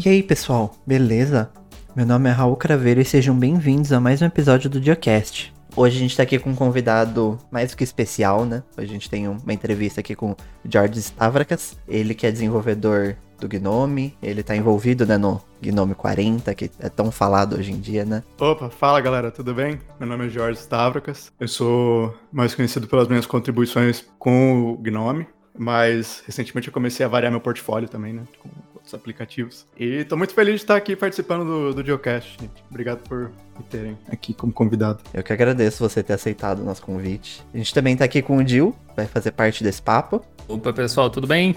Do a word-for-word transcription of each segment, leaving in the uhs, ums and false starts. E aí pessoal, beleza? Meu nome é Raul Craveiro e sejam bem-vindos a mais um episódio do Diocast. Hoje a gente tá aqui com um convidado mais do que especial, né? Hoje a gente tem uma entrevista aqui com o George Stavrakas, ele que é desenvolvedor do Gnome, ele tá envolvido, né, no Gnome quarenta, que é tão falado hoje em dia, né? Opa, fala galera, tudo bem? Meu nome é George Stavrakas, eu sou mais conhecido pelas minhas contribuições com o Gnome, mas recentemente eu comecei a variar meu portfólio também, né, com outros aplicativos. E tô muito feliz de estar aqui participando do, do Diocast, gente. Obrigado por me terem aqui como convidado. Eu que agradeço você ter aceitado o nosso convite. A gente também tá aqui com o Dil, vai fazer parte desse papo. Opa, pessoal, tudo bem?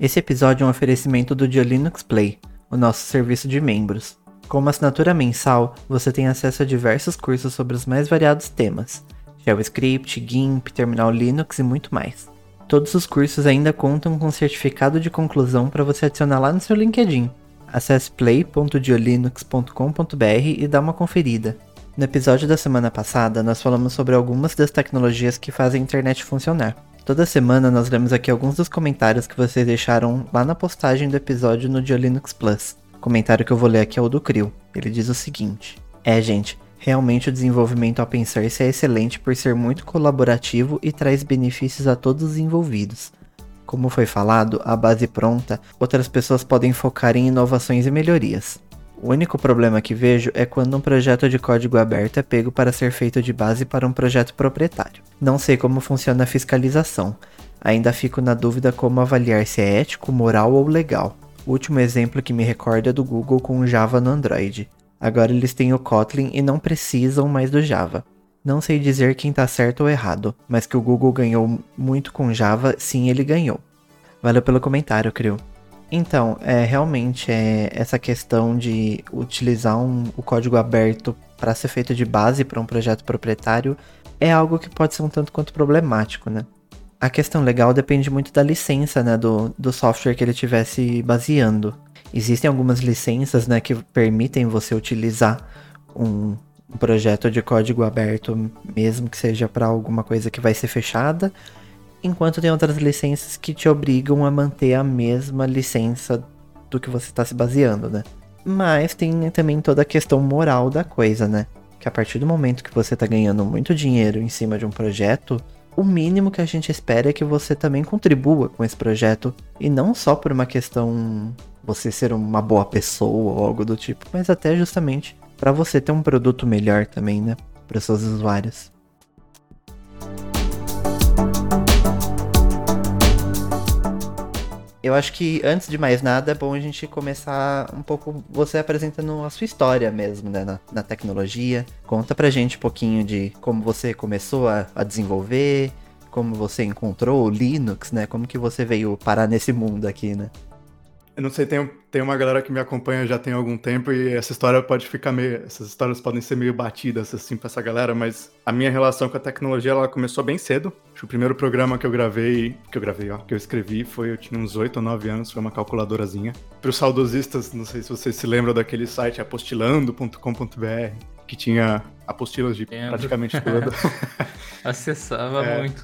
Esse episódio é um oferecimento do Diolinux Play, o nosso serviço de membros. Com uma assinatura mensal, você tem acesso a diversos cursos sobre os mais variados temas. JavaScript, GIMP, Terminal Linux e muito mais. Todos os cursos ainda contam com certificado de conclusão para você adicionar lá no seu LinkedIn. Acesse play ponto diolinux ponto com ponto b r e dá uma conferida. No episódio da semana passada, nós falamos sobre algumas das tecnologias que fazem a internet funcionar. Toda semana nós lemos aqui alguns dos comentários que vocês deixaram lá na postagem do episódio no Diolinux Plus. O comentário que eu vou ler aqui é o do Krio. Ele diz o seguinte: é, gente, realmente o desenvolvimento open source é excelente por ser muito colaborativo e traz benefícios a todos os envolvidos. Como foi falado, a base pronta, outras pessoas podem focar em inovações e melhorias. O único problema que vejo é quando um projeto de código aberto é pego para ser feito de base para um projeto proprietário. Não sei como funciona a fiscalização. Ainda fico na dúvida como avaliar se é ético, moral ou legal. O último exemplo que me recorda é do Google com o Java no Android. Agora eles têm o Kotlin e não precisam mais do Java. Não sei dizer quem tá certo ou errado, mas que o Google ganhou muito com Java, sim, ele ganhou. Valeu pelo comentário, Crio. Então, é, realmente, é, essa questão de utilizar um, o código aberto para ser feito de base para um projeto proprietário é algo que pode ser um tanto quanto problemático, né? A questão legal depende muito da licença, né, do, do software que ele estivesse baseando. Existem algumas licenças, né, que permitem você utilizar um, um projeto de código aberto, mesmo que seja para alguma coisa que vai ser fechada, enquanto tem outras licenças que te obrigam a manter a mesma licença do que você está se baseando, né? Mas tem também toda a questão moral da coisa, né? Que a partir do momento que você está ganhando muito dinheiro em cima de um projeto, o mínimo que a gente espera é que você também contribua com esse projeto. E não só por uma questão você ser uma boa pessoa ou algo do tipo, mas até justamente para você ter um produto melhor também, né? Para os seus usuários. Eu acho que, antes de mais nada, é bom a gente começar um pouco você apresentando a sua história mesmo, né, na, na tecnologia. Conta pra gente um pouquinho de como você começou a, a desenvolver, como você encontrou o Linux, né, como que você veio parar nesse mundo aqui, né? Eu não sei, tem, tem uma galera que me acompanha já tem algum tempo e essa história pode ficar meio... Essas histórias podem ser meio batidas, assim, pra essa galera, mas a minha relação com a tecnologia, ela começou bem cedo. Acho que o primeiro programa que eu gravei... Que eu gravei, ó, que eu escrevi foi... Eu tinha uns oito ou nove anos, foi uma calculadorazinha. Pros saudosistas, não sei se vocês se lembram daquele site apostilando ponto com ponto b r, que tinha apostilas de Lembro. praticamente tudo. Acessava é, muito.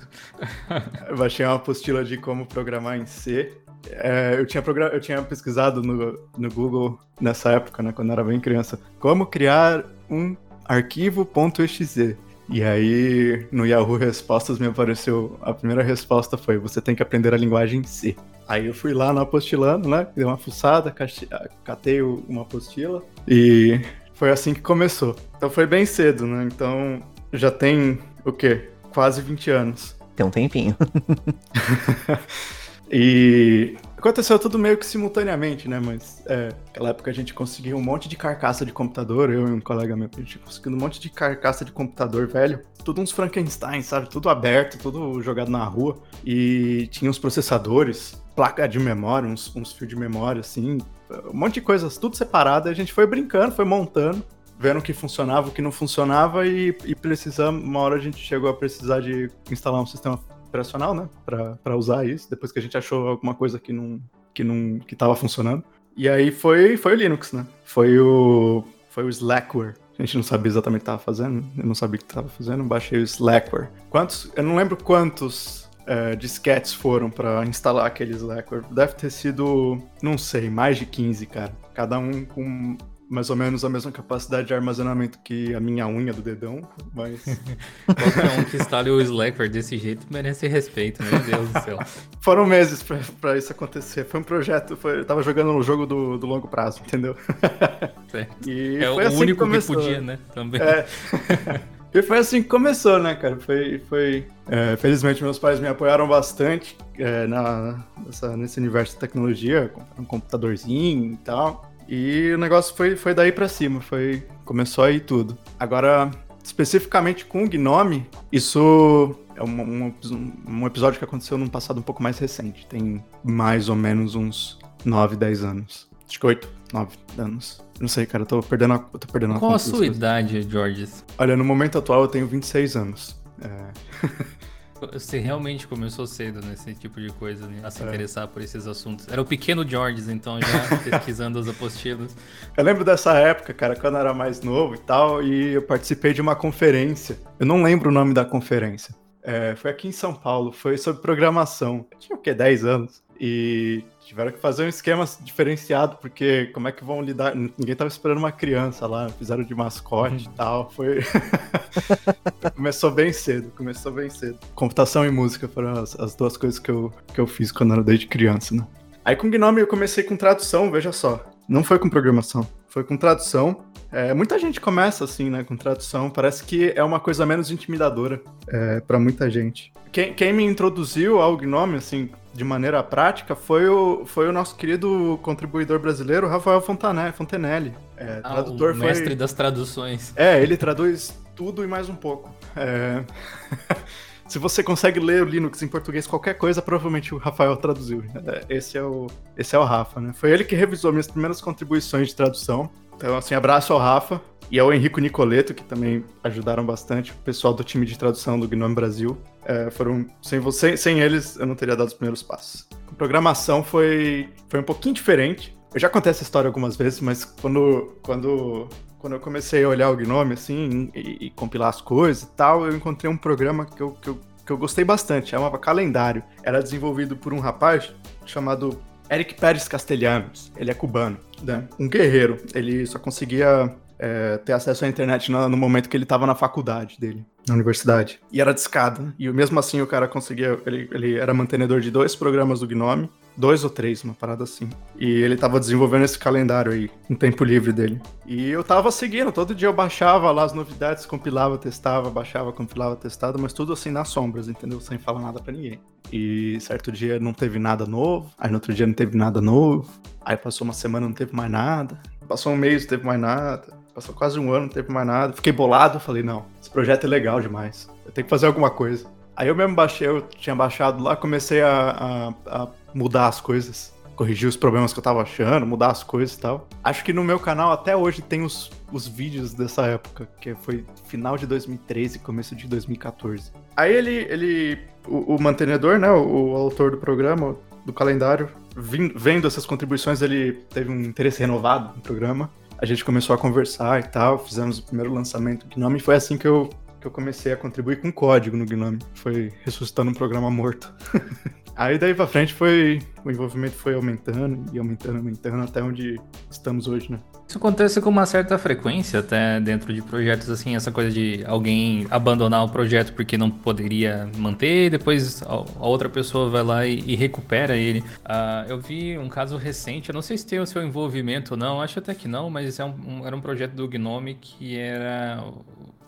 Eu baixei uma apostila de como programar em C. É, eu, tinha program... eu tinha pesquisado no, no Google nessa época, né, quando eu era bem criança, como criar um arquivo .exe. E aí no Yahoo Respostas me apareceu, a primeira resposta foi: você tem que aprender a linguagem C. Aí eu fui lá na apostilando, né, dei uma fuçada, cate... catei uma apostila e foi assim que começou. Então foi bem cedo, né, então já tem o quê? Quase vinte anos. Tem um tempinho. E aconteceu tudo meio que simultaneamente, né? Mas é, naquela época a gente conseguiu um monte de carcaça de computador, eu e um colega meu, a gente conseguiu um monte de carcaça de computador velho, tudo uns Frankenstein, sabe? Tudo aberto, tudo jogado na rua. E tinha uns processadores, placa de memória, uns, uns fios de memória, assim, um monte de coisas, tudo separado. A gente foi brincando, foi montando, vendo o que funcionava, o que não funcionava e, e precisamos, uma hora a gente chegou a precisar de instalar um sistema operacional, né, pra, pra usar isso, depois que a gente achou alguma coisa que não, que não, que tava funcionando. E aí foi, foi o Linux, né, foi o, foi o Slackware. A gente não sabia exatamente o que tava fazendo, eu não sabia o que tava fazendo, baixei o Slackware. Quantos, eu não lembro quantos é, disquetes foram pra instalar aqueles lackware. Deve ter sido, não sei, mais de quinze, cara. Cada um com mais ou menos a mesma capacidade de armazenamento que a minha unha do dedão, mas... Qualquer um que instale o Slackware desse jeito merece respeito, meu Deus do céu. Foram meses pra, pra isso acontecer. Foi um projeto, foi... eu tava jogando um jogo do, do longo prazo, entendeu? Certo. E é o assim único que, que podia, né? Também. É. E foi assim que começou, né, cara? Foi... foi... É, felizmente, meus pais me apoiaram bastante é, na, nessa, nesse universo de tecnologia, compraram um computadorzinho e tal... E o negócio foi, foi daí pra cima, foi, começou aí tudo. Agora, especificamente com o Gnome, isso é um, um, um episódio que aconteceu num passado um pouco mais recente. Tem mais ou menos uns nove, dez anos. Acho que oito, nove anos. Não sei, cara, eu tô perdendo a, eu tô perdendo a conta. Qual a sua idade, George? Olha, no momento atual eu tenho vinte e seis anos. É... Você realmente começou cedo nesse tipo de coisa, né? A se é. interessar por esses assuntos. Era o pequeno George, então, já pesquisando as apostilas. Eu lembro dessa época, cara, quando eu era mais novo e tal, e eu participei de uma conferência. Eu não lembro o nome da conferência. É, foi aqui em São Paulo, foi sobre programação. Eu tinha o quê? dez anos. E tiveram que fazer um esquema diferenciado, porque como é que vão lidar... Ninguém tava esperando uma criança lá, fizeram de mascote e tal, foi... Começou bem cedo, começou bem cedo. Computação e música foram as, as duas coisas que eu, que eu fiz quando era desde criança, né? Aí com o Gnome eu comecei com tradução, veja só. Não foi com programação, foi com tradução. É, muita gente começa assim, né, com tradução. Parece que é uma coisa menos intimidadora é, para muita gente. Quem, quem me introduziu ao Gnome, assim, de maneira prática, foi o, foi o nosso querido contribuidor brasileiro, Rafael Fontenelle. É, ah, tradutor, o mestre foi... das traduções. É, ele traduz tudo e mais um pouco. É... Se você consegue ler o Linux em português, qualquer coisa, provavelmente o Rafael traduziu. Esse é o, esse é o Rafa, né? Foi ele que revisou minhas primeiras contribuições de tradução. Então, assim, abraço ao Rafa e ao Henrico Nicoleto, que também ajudaram bastante, o pessoal do time de tradução do Gnome Brasil. É, foram, sem, você, sem eles, eu não teria dado os primeiros passos. A programação foi, foi um pouquinho diferente. Eu já contei essa história algumas vezes, mas quando... quando... Quando eu comecei a olhar o Gnome, assim, e, e compilar as coisas e tal, eu encontrei um programa que eu, que, eu, que eu gostei bastante, chamava Calendário. Era desenvolvido por um rapaz chamado Eric Pérez Castellanos, ele é cubano, né? Um guerreiro, ele só conseguia é, ter acesso à internet no, no momento que ele estava na faculdade dele, na universidade. E era de escada, e mesmo assim o cara conseguia, ele, ele era mantenedor de dois programas do Gnome, Dois ou três, uma parada assim. E ele tava desenvolvendo esse calendário aí, no tempo livre dele. E eu tava seguindo, todo dia eu baixava lá as novidades, compilava, testava, baixava, compilava, testava, mas tudo assim nas sombras, entendeu? Sem falar nada pra ninguém. E certo dia não teve nada novo, aí no outro dia não teve nada novo, aí passou uma semana não teve mais nada, passou um mês não teve mais nada, passou quase um ano não teve mais nada. Fiquei bolado, falei, não, esse projeto é legal demais, eu tenho que fazer alguma coisa. Aí eu mesmo baixei, eu tinha baixado lá, comecei a... a, a mudar as coisas, corrigir os problemas que eu tava achando, mudar as coisas e tal. Acho que no meu canal até hoje tem os, os vídeos dessa época, que foi final de dois mil e treze, começo de dois mil e quatorze. Aí ele, ele o, o mantenedor, né, o, o autor do programa, do calendário, vim, vendo essas contribuições, ele teve um interesse renovado no programa. A gente começou a conversar e tal, fizemos o primeiro lançamento do Gnome, e foi assim que eu, que eu comecei a contribuir com código no Gnome. Foi ressuscitando um programa morto. Aí daí pra frente foi, o envolvimento foi aumentando e aumentando, aumentando até onde estamos hoje, né? Isso acontece com uma certa frequência até dentro de projetos, assim, essa coisa de alguém abandonar o projeto porque não poderia manter, depois a outra pessoa vai lá e, e recupera ele. Uh, eu vi um caso recente, eu não sei se tem o seu envolvimento ou não, acho até que não, mas é um, um, era um projeto do Gnome que era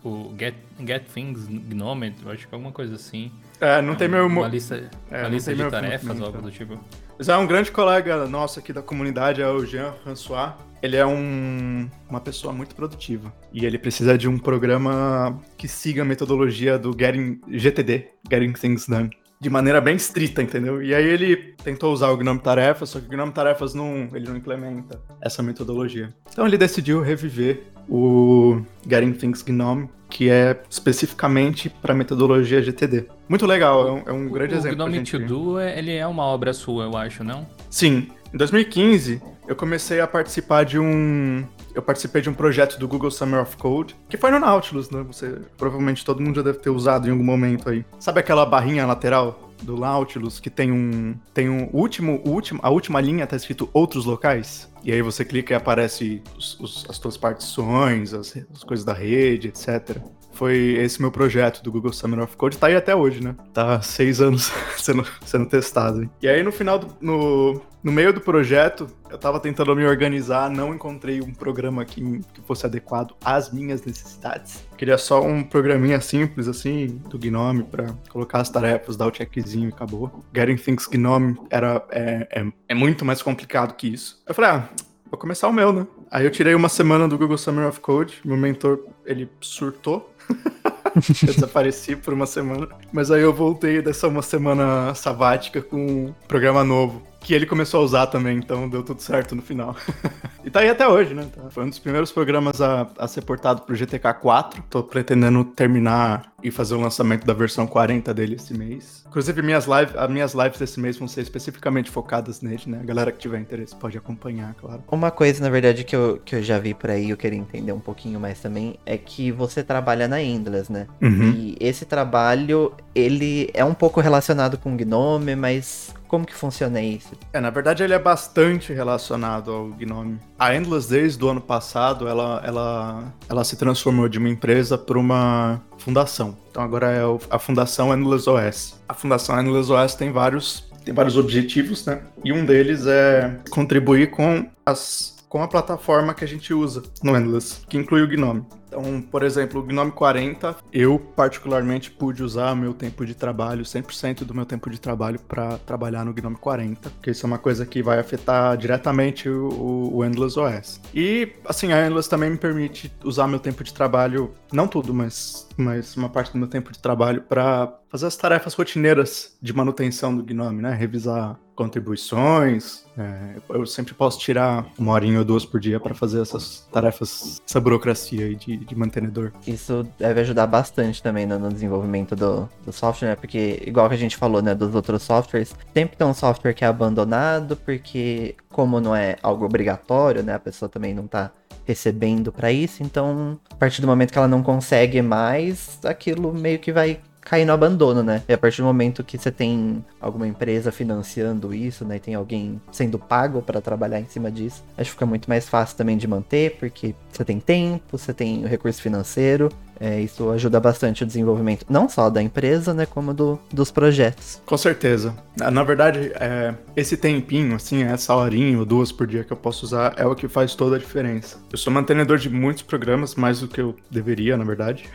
o, o Get, Get Things Gnome, eu acho que alguma coisa assim. É, não é, tem meu... Uma lista, é, uma lista de tarefas, algo do tipo. Mas é um grande colega nosso aqui da comunidade, é o Jean François. Ele é um, uma pessoa muito produtiva. E ele precisa de um programa que siga a metodologia do Getting, G T D, Getting Things Done, de maneira bem estrita, entendeu? E aí ele tentou usar o Gnome Tarefas, só que o Gnome Tarefas não, ele não implementa essa metodologia. Então ele decidiu reviver o Getting Things Gnome, que é especificamente para a metodologia G T D. Muito legal, é um, é um o, grande o exemplo. O Gnome gente... To Do, ele é uma obra sua, eu acho, não? Sim. Em dois mil e quinze, eu comecei a participar de um... Eu participei de um projeto do Google Summer of Code, que foi no Nautilus, né? Você, provavelmente todo mundo já deve ter usado em algum momento aí. Sabe aquela barrinha lateral do Nautilus, que tem um... Tem um último, último... A última linha tá escrito outros locais. E aí você clica e aparece os, os, as tuas partições, as, as coisas da rede, etcétera. Foi esse meu projeto do Google Summer of Code. Tá aí até hoje, né? Tá há seis anos sendo, sendo testado. Hein? E aí no final, do, no, no meio do projeto, eu tava tentando me organizar, não encontrei um programa que, que fosse adequado às minhas necessidades. Eu queria só um programinha simples, assim, do Gnome, pra colocar as tarefas, dar o checkzinho e acabou. Getting Things Gnome era, é, é, é muito mais complicado que isso. Eu falei, ah... Vou começar o meu, né? Aí eu tirei uma semana do Google Summer of Code, meu mentor, ele surtou, eu desapareci por uma semana, mas aí eu voltei dessa uma semana sabática com um programa novo, que ele começou a usar também, então deu tudo certo no final. E tá aí até hoje, né? Tá. Foi um dos primeiros programas a, a ser portado pro G T K quatro, tô pretendendo terminar e fazer o lançamento da versão quarenta dele esse mês. Inclusive, minhas, live, as minhas lives desse mês vão ser especificamente focadas nele, né? A galera que tiver interesse pode acompanhar, claro. Uma coisa, na verdade, que eu, que eu já vi por aí, eu queria entender um pouquinho mais também, é que você trabalha na Endless, né? Uhum. E esse trabalho, ele é um pouco relacionado com Gnome, mas como que funciona isso? É, na verdade, ele é bastante relacionado ao Gnome. A Endless, desde o ano passado, ela, ela, ela se transformou de uma empresa para uma fundação. Então agora é a fundação Endless O S. A fundação Endless O S tem vários, tem vários objetivos, né? E um deles é contribuir com, as, com a plataforma que a gente usa no Endless, que inclui o Gnome. Então, por exemplo, o Gnome quarenta, eu particularmente pude usar meu tempo de trabalho, cem por cento do meu tempo de trabalho para trabalhar no Gnome quarenta, porque isso é uma coisa que vai afetar diretamente o, o Endless O S. E, assim, a Endless também me permite usar meu tempo de trabalho, não tudo, mas, mas uma parte do meu tempo de trabalho para fazer as tarefas rotineiras de manutenção do Gnome, né? Revisar contribuições, é, eu sempre posso tirar uma horinha ou duas por dia para fazer essas tarefas, essa burocracia aí de de mantenedor. Isso deve ajudar bastante também no, no desenvolvimento do, do software, né? Porque, igual que a gente falou, né, dos outros softwares, sempre tem um software que é abandonado, porque como não é algo obrigatório, né, a pessoa também não tá recebendo para isso, então, a partir do momento que ela não consegue mais, aquilo meio que vai cair no abandono, né? E a partir do momento que você tem alguma empresa financiando isso, né? E tem alguém sendo pago para trabalhar em cima disso, acho que fica muito mais fácil também de manter, porque você tem tempo, você tem o recurso financeiro. É, isso ajuda bastante o desenvolvimento, não só da empresa, né, como do, dos projetos. Com certeza. Na verdade, é, esse tempinho, assim, essa horinha ou duas por dia que eu posso usar é o que faz toda a diferença. Eu sou mantenedor de muitos programas, mais do que eu deveria, na verdade.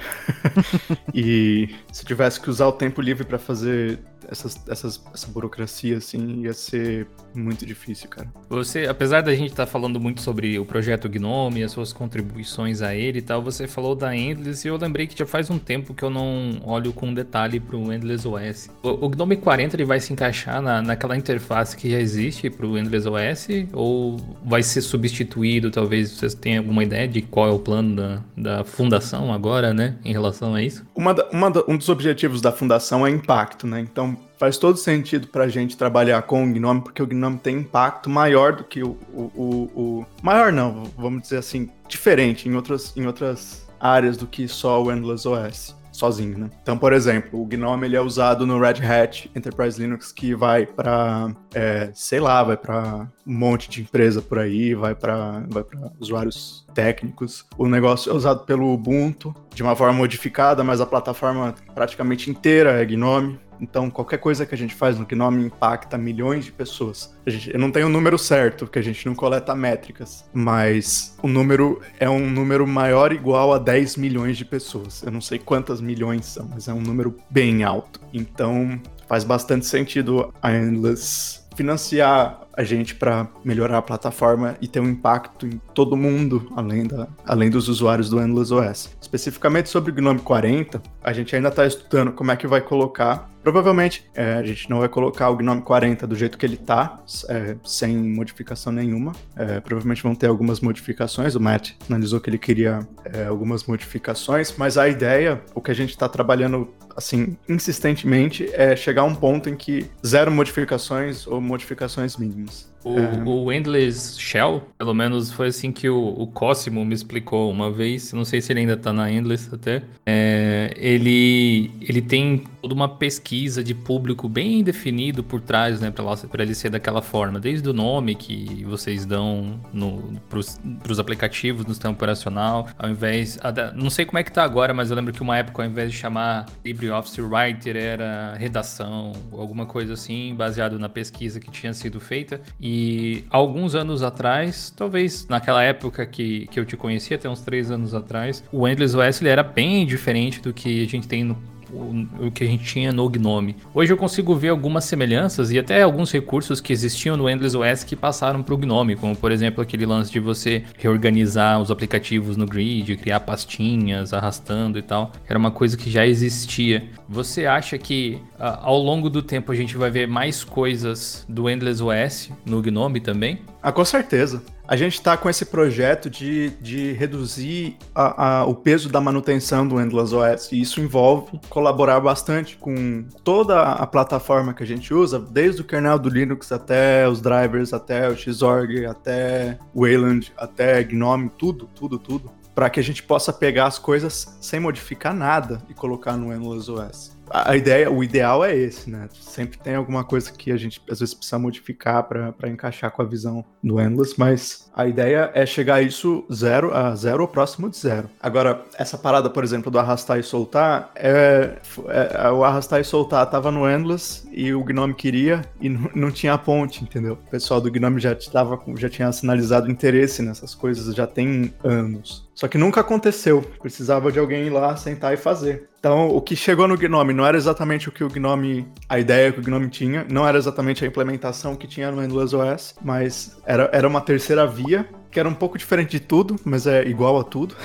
E se tivesse que usar o tempo livre para fazer essas, essas, essa burocracia, assim, ia ser muito difícil, cara. Você, apesar da gente estar tá falando muito sobre o projeto Gnome, as suas contribuições a ele e tal, você falou da Endless e eu lembrei que já faz um tempo que eu não olho com detalhe pro Endless O S. O, o Gnome quarenta, ele vai se encaixar na, naquela interface que já existe pro Endless O S ou vai ser substituído? Talvez vocês tenham alguma ideia de qual é o plano da, da fundação agora, né, em relação a isso? Uma da, uma da, um dos objetivos da fundação é impacto, né, então faz todo sentido pra gente trabalhar com o Gnome, porque o Gnome tem impacto maior do que o... o, o, o... Maior não, vamos dizer assim, diferente em outras, em outras áreas do que só o Endless O S, sozinho, né? Então, por exemplo, o Gnome ele é usado no Red Hat Enterprise Linux, que vai pra, é, sei lá, vai pra um monte de empresa por aí, vai pra, vai pra usuários técnicos. O negócio é usado pelo Ubuntu, de uma forma modificada, mas a plataforma praticamente inteira é Gnome. Então, qualquer coisa que a gente faz no Gnome impacta milhões de pessoas. A gente, eu não tenho o número certo, porque a gente não coleta métricas, mas o número é um número maior ou igual a dez milhões de pessoas. Eu não sei quantas milhões são, mas é um número bem alto. Então, faz bastante sentido a Endless financiar a gente para melhorar a plataforma e ter um impacto em todo mundo, além, da, além dos usuários do Endless O S. Especificamente sobre o Gnome quarenta, a gente ainda está estudando como é que vai colocar. Provavelmente é, a gente não vai colocar o Gnome quarenta do jeito que ele está, é, sem modificação nenhuma. É, provavelmente vão ter algumas modificações, o Matt analisou que ele queria é, algumas modificações, mas a ideia, o que a gente está trabalhando assim, insistentemente, é chegar a um ponto em que zero modificações ou modificações mínimas. O, é. o Endless Shell, pelo menos foi assim que o, o Cosimo me explicou uma vez, não sei se ele ainda tá na Endless até, é, ele, ele tem toda uma pesquisa de público bem definido por trás, né, pra, lá, pra ele ser daquela forma, desde o nome que vocês dão no, pros, pros aplicativos no sistema operacional, ao invés, a, não sei como é que tá agora, mas eu lembro que uma época ao invés de chamar LibreOffice Writer era redação, alguma coisa assim, baseado na pesquisa que tinha sido feita. E alguns anos atrás, talvez naquela época que, que eu te conhecia, até uns três anos atrás, o Endless O S ele era bem diferente do que a gente tem no O, o que a gente tinha no Gnome. Hoje eu consigo ver algumas semelhanças e até alguns recursos que existiam no Endless O S que passaram para o Gnome, como por exemplo aquele lance de você reorganizar os aplicativos no grid, criar pastinhas, arrastando e tal. Era uma coisa que já existia. Você acha que a, ao longo do tempo a gente vai ver mais coisas do Endless O S no Gnome também? Ah, com certeza. A gente está com esse projeto de, de reduzir a, a, o peso da manutenção do Endless O S, e isso envolve colaborar bastante com toda a plataforma que a gente usa, desde o kernel do Linux até os drivers, até o Xorg, até o Wayland, até GNOME, tudo, tudo, tudo, para que a gente possa pegar as coisas sem modificar nada e colocar no Endless O S. A ideia, o ideal é esse, né? Sempre tem alguma coisa que a gente às vezes precisa modificar para encaixar com a visão do Endless, mas a ideia é chegar a isso zero a zero ou próximo de zero. Agora, essa parada, por exemplo, do arrastar e soltar, é, é, o arrastar e soltar estava no Endless e o Gnome queria e n- não tinha a ponte, entendeu? O pessoal do Gnome já, tava, já tinha sinalizado interesse nessas coisas, já tem anos. Só que nunca aconteceu, precisava de alguém ir lá, sentar e fazer. Então, o que chegou no Gnome não era exatamente o que o Gnome, a ideia que o Gnome tinha, não era exatamente a implementação que tinha no Endless O S, mas era, era uma terceira via, que era um pouco diferente de tudo, mas é igual a tudo,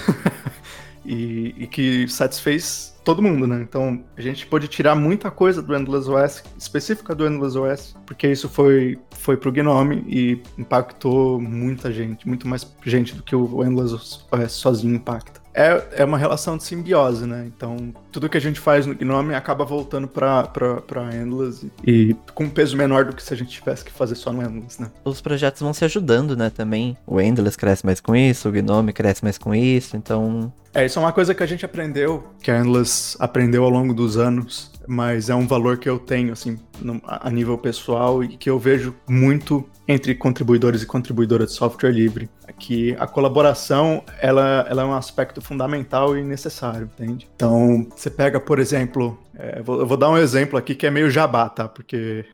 e, e que satisfez todo mundo, né? Então, a gente pôde tirar muita coisa do Endless O S, específica do Endless O S, porque isso foi, foi pro Gnome e impactou muita gente, muito mais gente do que o Endless O S sozinho impacta. É, é uma relação de simbiose, né? Então, tudo que a gente faz no Gnome acaba voltando pra, pra, pra Endless e, e com um peso menor do que se a gente tivesse que fazer só no Endless, né? Os projetos vão se ajudando, né, também. O Endless cresce mais com isso, o Gnome cresce mais com isso, então... É, isso é uma coisa que a gente aprendeu, que a Endless aprendeu ao longo dos anos, mas é um valor que eu tenho, assim, no, a nível pessoal e que eu vejo muito entre contribuidores e contribuidoras de software livre, que a colaboração, ela, ela é um aspecto fundamental e necessário, entende? Então, você pega, por exemplo, é, eu, vou, eu vou dar um exemplo aqui que é meio jabá, tá? Porque,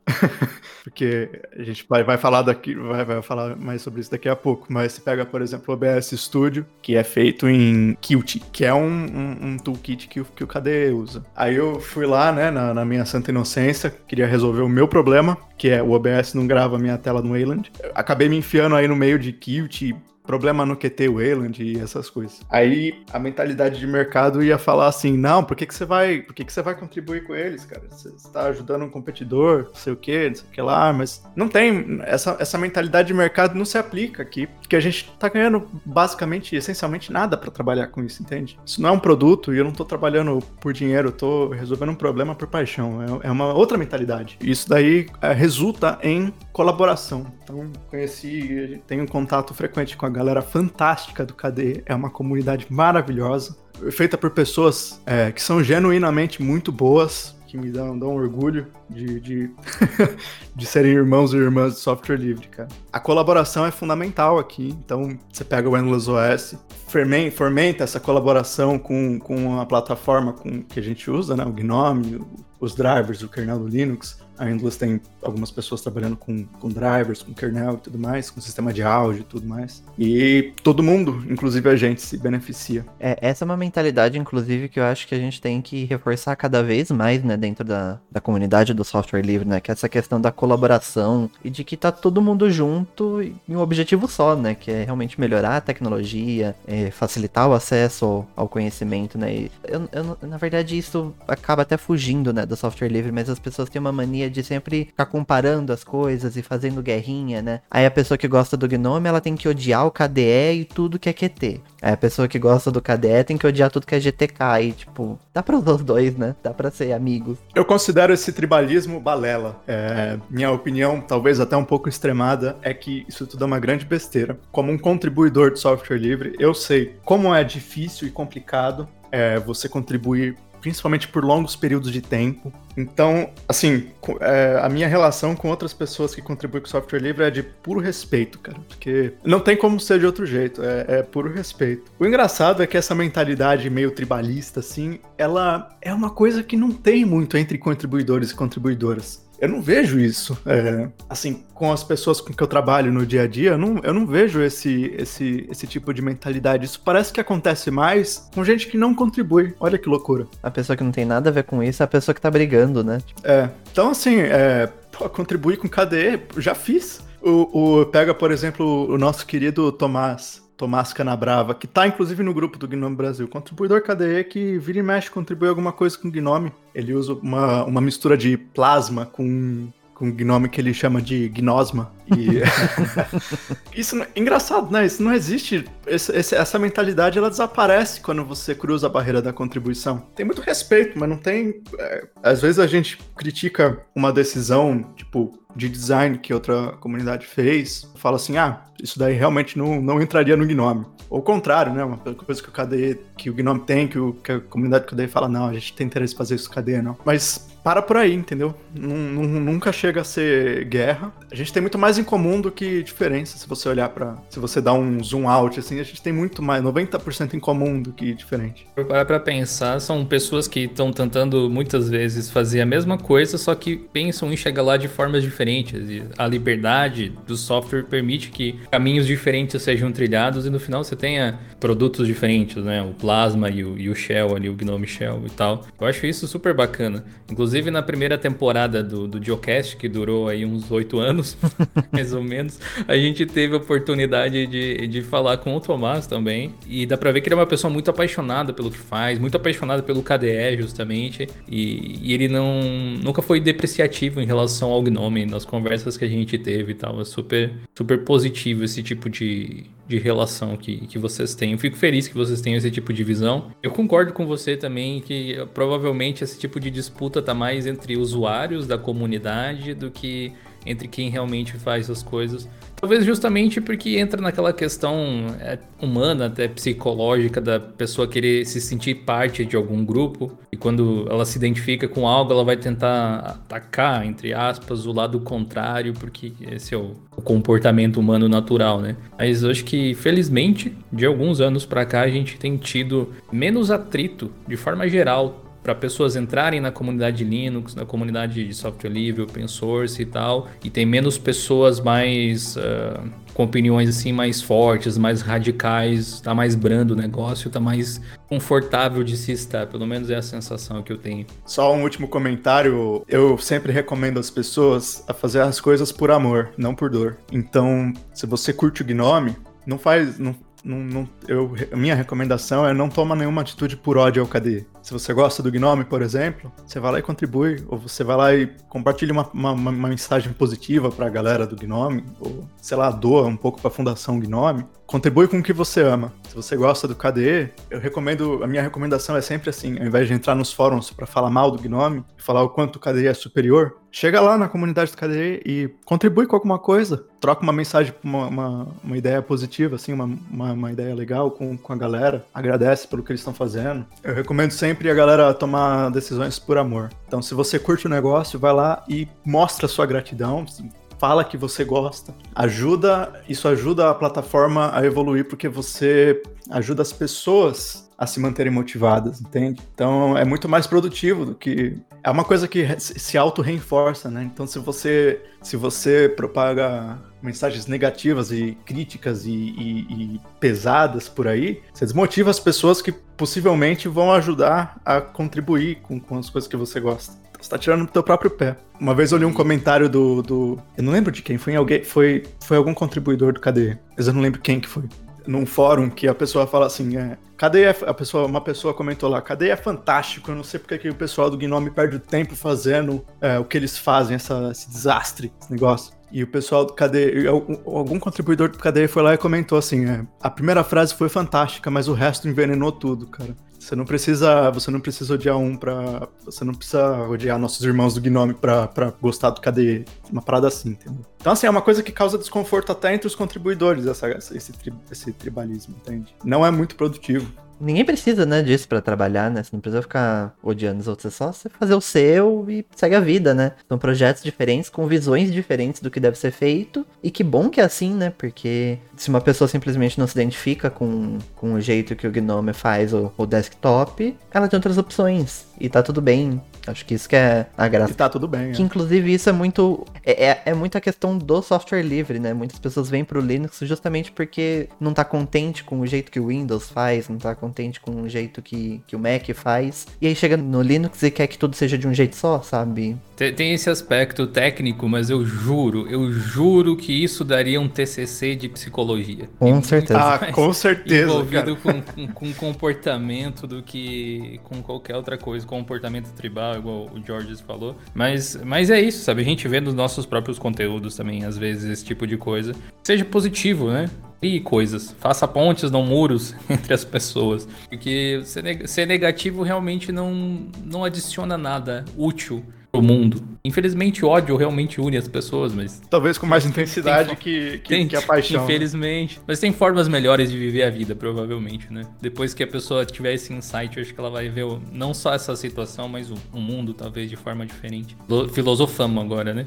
porque a gente vai, vai, falar daqui, vai, vai falar mais sobre isso daqui a pouco, mas você pega, por exemplo, o O B S Studio, que é feito em Qt, que é um, um, um toolkit que, que o K D E usa. Aí eu fui lá, né, na, na minha santa inocência, queria resolver o meu problema, que é o O B S não grava a minha tela no Wayland. Eu acabei me enfiando aí no meio de Qt, problema no Qt Wayland e essas coisas. Aí a mentalidade de mercado ia falar assim, não, por que que você vai, por que que você vai contribuir com eles, cara? Você está ajudando um competidor, não sei o que, não sei o que lá, mas não tem, essa, essa mentalidade de mercado não se aplica aqui, porque a gente tá ganhando basicamente, essencialmente nada para trabalhar com isso, entende? Isso não é um produto e eu não tô trabalhando por dinheiro, eu tô resolvendo um problema por paixão, é, é uma outra mentalidade. Isso daí é, resulta em colaboração. Então, conheci, tenho um contato frequente com a galera fantástica do K D E, é uma comunidade maravilhosa, feita por pessoas é, que são genuinamente muito boas, que me dão, dão orgulho de, de, de serem irmãos e irmãs de software livre, cara. A colaboração é fundamental aqui, então você pega o Endless O S, fomenta essa colaboração com, com a plataforma com, que a gente usa, né? O Gnome, os drivers, o kernel do Linux. A Endless tem algumas pessoas trabalhando com, com drivers, com kernel e tudo mais, com sistema de áudio e tudo mais. E todo mundo, inclusive a gente, se beneficia. É, essa é uma mentalidade, inclusive, que eu acho que a gente tem que reforçar cada vez mais, né, dentro da, da comunidade do software livre, né, que é essa questão da colaboração e de que tá todo mundo junto em um objetivo só, né, que é realmente melhorar a tecnologia, é, facilitar o acesso ao conhecimento, né, e eu, eu, na verdade isso acaba até fugindo, né, do software livre, mas as pessoas têm uma mania de sempre ficar comparando as coisas e fazendo guerrinha, né? Aí a pessoa que gosta do Gnome, ela tem que odiar o K D E e tudo que é Qt. Aí a pessoa que gosta do K D E tem que odiar tudo que é G T K e, tipo, dá pra usar os dois, né? Dá pra ser amigos. Eu considero esse tribalismo balela. É, minha opinião, talvez até um pouco extremada, é que isso tudo é uma grande besteira. Como um contribuidor de software livre, eu sei como é difícil e complicado é, você contribuir principalmente por longos períodos de tempo. Então, assim, é, a minha relação com outras pessoas que contribuem com software livre é de puro respeito, cara. Porque não tem como ser de outro jeito, é, é puro respeito. O engraçado é que essa mentalidade meio tribalista, assim, ela é uma coisa que não tem muito entre contribuidores e contribuidoras. Eu não vejo isso, é, assim, com as pessoas com que eu trabalho no dia a dia, eu não, eu não vejo esse, esse, esse tipo de mentalidade. Isso parece que acontece mais com gente que não contribui, olha que loucura. A pessoa que não tem nada a ver com isso é a pessoa que tá brigando, né? É, então assim, é, pô, contribuir com K D E, já fiz. O, o, pega, por exemplo, o nosso querido Tomás. Tomás Canabrava, que tá inclusive no grupo do Gnome Brasil, contribuidor K D E que vira e mexe, contribui alguma coisa com Gnome. Ele usa uma, uma mistura de plasma com, com Gnome que ele chama de gnosma. E... isso é engraçado, né? Isso não existe. Esse, esse, essa mentalidade, ela desaparece quando você cruza a barreira da contribuição. Tem muito respeito, mas não tem... É, às vezes a gente critica uma decisão, tipo... de design que outra comunidade fez, fala assim, ah, isso daí realmente não, não entraria no Gnome. Ou o contrário, né? Uma coisa que o K D E, que o Gnome tem, que, o, que a comunidade do K D E fala, não, a gente tem interesse em fazer isso com K D E, não. Mas para por aí, entendeu? Nunca chega a ser guerra. A gente tem muito mais em comum do que diferença, se você olhar pra... Se você dá um zoom out, assim, a gente tem muito mais, noventa por cento em comum do que diferente. Parar pra pensar, são pessoas que estão tentando, muitas vezes, fazer a mesma coisa, só que pensam em chegar lá de formas diferentes. E a liberdade do software permite que caminhos diferentes sejam trilhados e no final você tenha produtos diferentes, né? O Plasma e o, e o Shell ali, o Gnome Shell e tal. Eu acho isso super bacana. Inclusive, Inclusive, na primeira temporada do, do Diocast, que durou aí uns oito anos, mais ou menos, a gente teve a oportunidade de, de falar com o Tomás também. E dá pra ver que ele é uma pessoa muito apaixonada pelo que faz, muito apaixonada pelo K D E, justamente. E, e ele não, nunca foi depreciativo em relação ao Gnome, nas conversas que a gente teve e tal. É super, super positivo esse tipo de... de relação que, que vocês têm. Eu fico feliz que vocês tenham esse tipo de visão. Eu concordo com você também que provavelmente esse tipo de disputa tá mais entre usuários da comunidade do que entre quem realmente faz as coisas. Talvez justamente porque entra naquela questão humana, até psicológica, da pessoa querer se sentir parte de algum grupo. E quando ela se identifica com algo, ela vai tentar atacar, entre aspas, o lado contrário, porque esse é o comportamento humano natural, né? Mas eu acho que, felizmente, de alguns anos pra cá, a gente tem tido menos atrito, de forma geral, para pessoas entrarem na comunidade Linux, na comunidade de software livre, open source e tal, e tem menos pessoas mais uh, com opiniões assim mais fortes, mais radicais, tá mais brando o negócio, tá mais confortável de se estar, pelo menos é a sensação que eu tenho. Só um último comentário, eu sempre recomendo às pessoas a fazer as coisas por amor, não por dor. Então, se você curte o Gnome, não faz... Não... Não, não, eu, minha recomendação é não toma nenhuma atitude por ódio ao K D E. Se você gosta do Gnome, por exemplo, você vai lá e contribui, ou você vai lá e compartilha uma, uma, uma mensagem positiva pra galera do Gnome, ou, sei lá, doa um pouco pra Fundação Gnome. Contribui com o que você ama. Se você gosta do K D E, eu recomendo, a minha recomendação é sempre assim, ao invés de entrar nos fóruns pra falar mal do Gnome, falar o quanto o K D E é superior, chega lá na comunidade do K D E e contribui com alguma coisa. Troca uma mensagem, uma, uma, uma ideia positiva, assim, uma, uma, uma ideia legal com, com a galera. Agradece pelo que eles estão fazendo. Eu recomendo sempre a galera tomar decisões por amor. Então, se você curte o negócio, vai lá e mostra a sua gratidão. Fala que você gosta. Ajuda, isso ajuda a plataforma a evoluir, porque você ajuda as pessoas a se manterem motivadas, entende? Então, é muito mais produtivo do que... É uma coisa que se auto-reenforça, né? Então, se você, se você propaga mensagens negativas e críticas e, e, e pesadas por aí, você desmotiva as pessoas que possivelmente vão ajudar a contribuir com, com as coisas que você gosta. Você tá tirando do teu próprio pé. Uma vez eu li um comentário do... do eu não lembro de quem, foi, alguém, foi, foi algum contribuidor do K D E, mas eu não lembro quem que foi. num fórum que a pessoa fala assim, é, cadê a, a pessoa, uma pessoa comentou lá, cadê é fantástico, eu não sei porque que o pessoal do Gnome perde o tempo fazendo é, o que eles fazem, essa, esse desastre, esse negócio. E o pessoal do K D E, algum contribuidor do K D E foi lá e comentou assim, é, a primeira frase foi fantástica, mas o resto envenenou tudo, cara. Você não precisa, você não precisa odiar um pra... Você não precisa odiar nossos irmãos do Gnome pra, pra gostar do K D E. Uma parada assim, entendeu? Então, assim, é uma coisa que causa desconforto até entre os contribuidores, essa, esse, tri, esse tribalismo, entende? Não é muito produtivo. Ninguém precisa, né, disso pra trabalhar, né? Você não precisa ficar odiando os outros, é só você fazer o seu e segue a vida, né? São projetos diferentes, com visões diferentes do que deve ser feito. E que bom que é assim, né? Porque se uma pessoa simplesmente não se identifica com, com o jeito que o Gnome faz o, o desktop, ela tem outras opções. E tá tudo bem. Acho que isso que é a graça. E tá tudo bem. Que, é. Inclusive, isso é muito... É, é, é muito a questão do software livre, né? Muitas pessoas vêm pro Linux justamente porque não tá contente com o jeito que o Windows faz, não tá contente com o jeito que, que o Mac faz. E aí chega no Linux e quer que tudo seja de um jeito só, sabe? Tem, tem esse aspecto técnico, mas eu juro, eu juro que isso daria um T C C de psicologia. Com e certeza. Ah, com certeza, envolvido com, com, com comportamento do que com qualquer outra coisa. Comportamento tribal, igual o George falou. Mas, mas é isso, sabe? A gente vê nos nossos próprios conteúdos também, às vezes, esse tipo de coisa. Seja positivo, né? Crie coisas. Faça pontes, não muros entre as pessoas. Porque ser negativo realmente não, não adiciona nada útil pro mundo. Infelizmente, o ódio realmente une as pessoas, mas... Talvez com mais intensidade tem, que, que, tem, que a paixão. Infelizmente. Né? Mas tem formas melhores de viver a vida, provavelmente, né? Depois que a pessoa tiver esse insight, eu acho que ela vai ver não só essa situação, mas o, o mundo, talvez, de forma diferente. Filosofamos agora, né?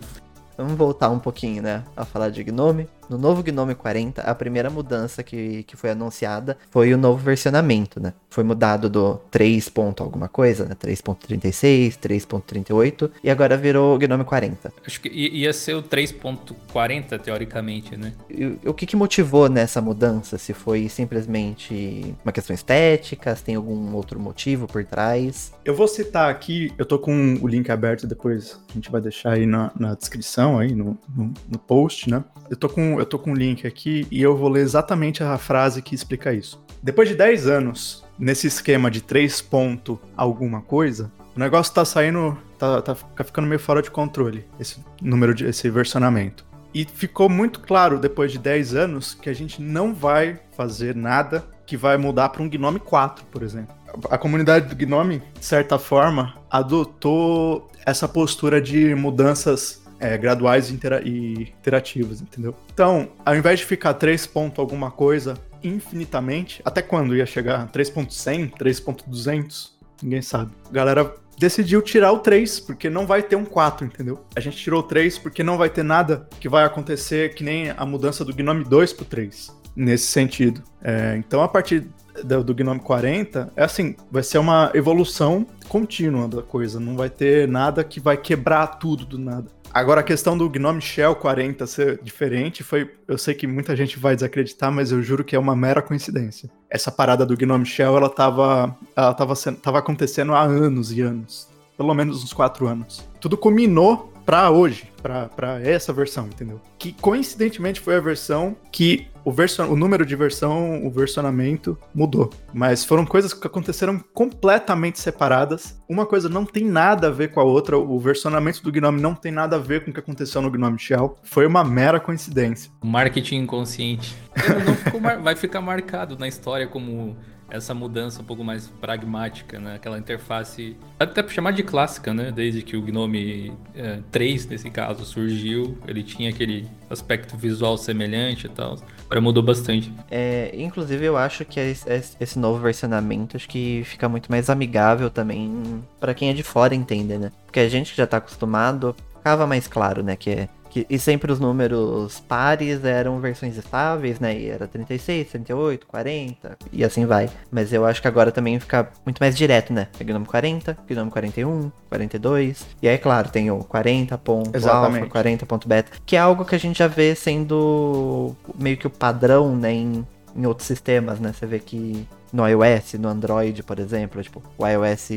Vamos voltar um pouquinho, né, a falar de Gnome. No novo Gnome quarenta, a primeira mudança que, que foi anunciada foi o novo versionamento, né? Foi mudado do três ponto alguma coisa, né? três ponto trinta e seis, três ponto trinta e oito, e agora virou Gnome quarenta. Acho que ia ser o três ponto quarenta, teoricamente, né? E, o que que motivou nessa mudança? Se foi simplesmente uma questão estética, se tem algum outro motivo por trás? Eu vou citar aqui, eu tô com o link aberto, depois a gente vai deixar aí na, na descrição, aí no, no, no post, né? Eu tô com Eu tô com um link aqui e eu vou ler exatamente a frase que explica isso. Depois de dez anos, nesse esquema de três ponto alguma coisa, o negócio tá saindo, tá, tá ficando meio fora de controle, esse número de, esse versionamento. E ficou muito claro, depois de dez anos, que a gente não vai fazer nada que vai mudar para um Gnome quatro, por exemplo. A comunidade do Gnome, de certa forma, adotou essa postura de mudanças... É, graduais e, intera- e interativas, entendeu? Então, ao invés de ficar três ponto alguma coisa infinitamente, até quando ia chegar? três ponto cem? três ponto duzentos? Ninguém sabe. A galera decidiu tirar o três, porque não vai ter um quatro, entendeu? A gente tirou o três porque não vai ter nada que vai acontecer que nem a mudança do Gnome dois pro três, nesse sentido. É, então, a partir do, do Gnome quarenta, é assim, vai ser uma evolução contínua da coisa, não vai ter nada que vai quebrar tudo do nada. Agora, a questão do Gnome Shell quarenta ser diferente foi... Eu sei que muita gente vai desacreditar, mas eu juro que é uma mera coincidência. Essa parada do Gnome Shell, ela tava, ela tava, sendo, tava acontecendo há anos e anos. Pelo menos uns quatro anos. Tudo culminou pra hoje, pra, pra essa versão, entendeu? Que, coincidentemente, foi a versão que o, version, o número de versão, o versionamento mudou. Mas foram coisas que aconteceram completamente separadas. Uma coisa não tem nada a ver com a outra. O versionamento do Gnome não tem nada a ver com o que aconteceu no Gnome Shell. Foi uma mera coincidência. Marketing inconsciente. Não ficou mar... Vai ficar marcado na história como... essa mudança um pouco mais pragmática, né? Aquela interface, até para chamar de clássica, né? Desde que o Gnome é, três, nesse caso, surgiu, ele tinha aquele aspecto visual semelhante e tal, agora mudou bastante. É, inclusive, eu acho que esse, esse novo versionamento, acho que fica muito mais amigável também para quem é de fora entender, né? Porque a gente que já tá acostumado, ficava mais claro, né? Que é... E sempre os números pares eram versões estáveis, né? E era trinta e seis, trinta e oito, quarenta, e assim vai. Mas eu acho que agora também fica muito mais direto, né? É Gnome quarenta, Gnome quarenta e um, quarenta e dois. E aí, claro, tem o quarenta ponto alfa, quarenta ponto beta, que é algo que a gente já vê sendo meio que o padrão, né? Em, em outros sistemas, né? Você vê que no iOS, no Android, por exemplo, tipo, o iOS...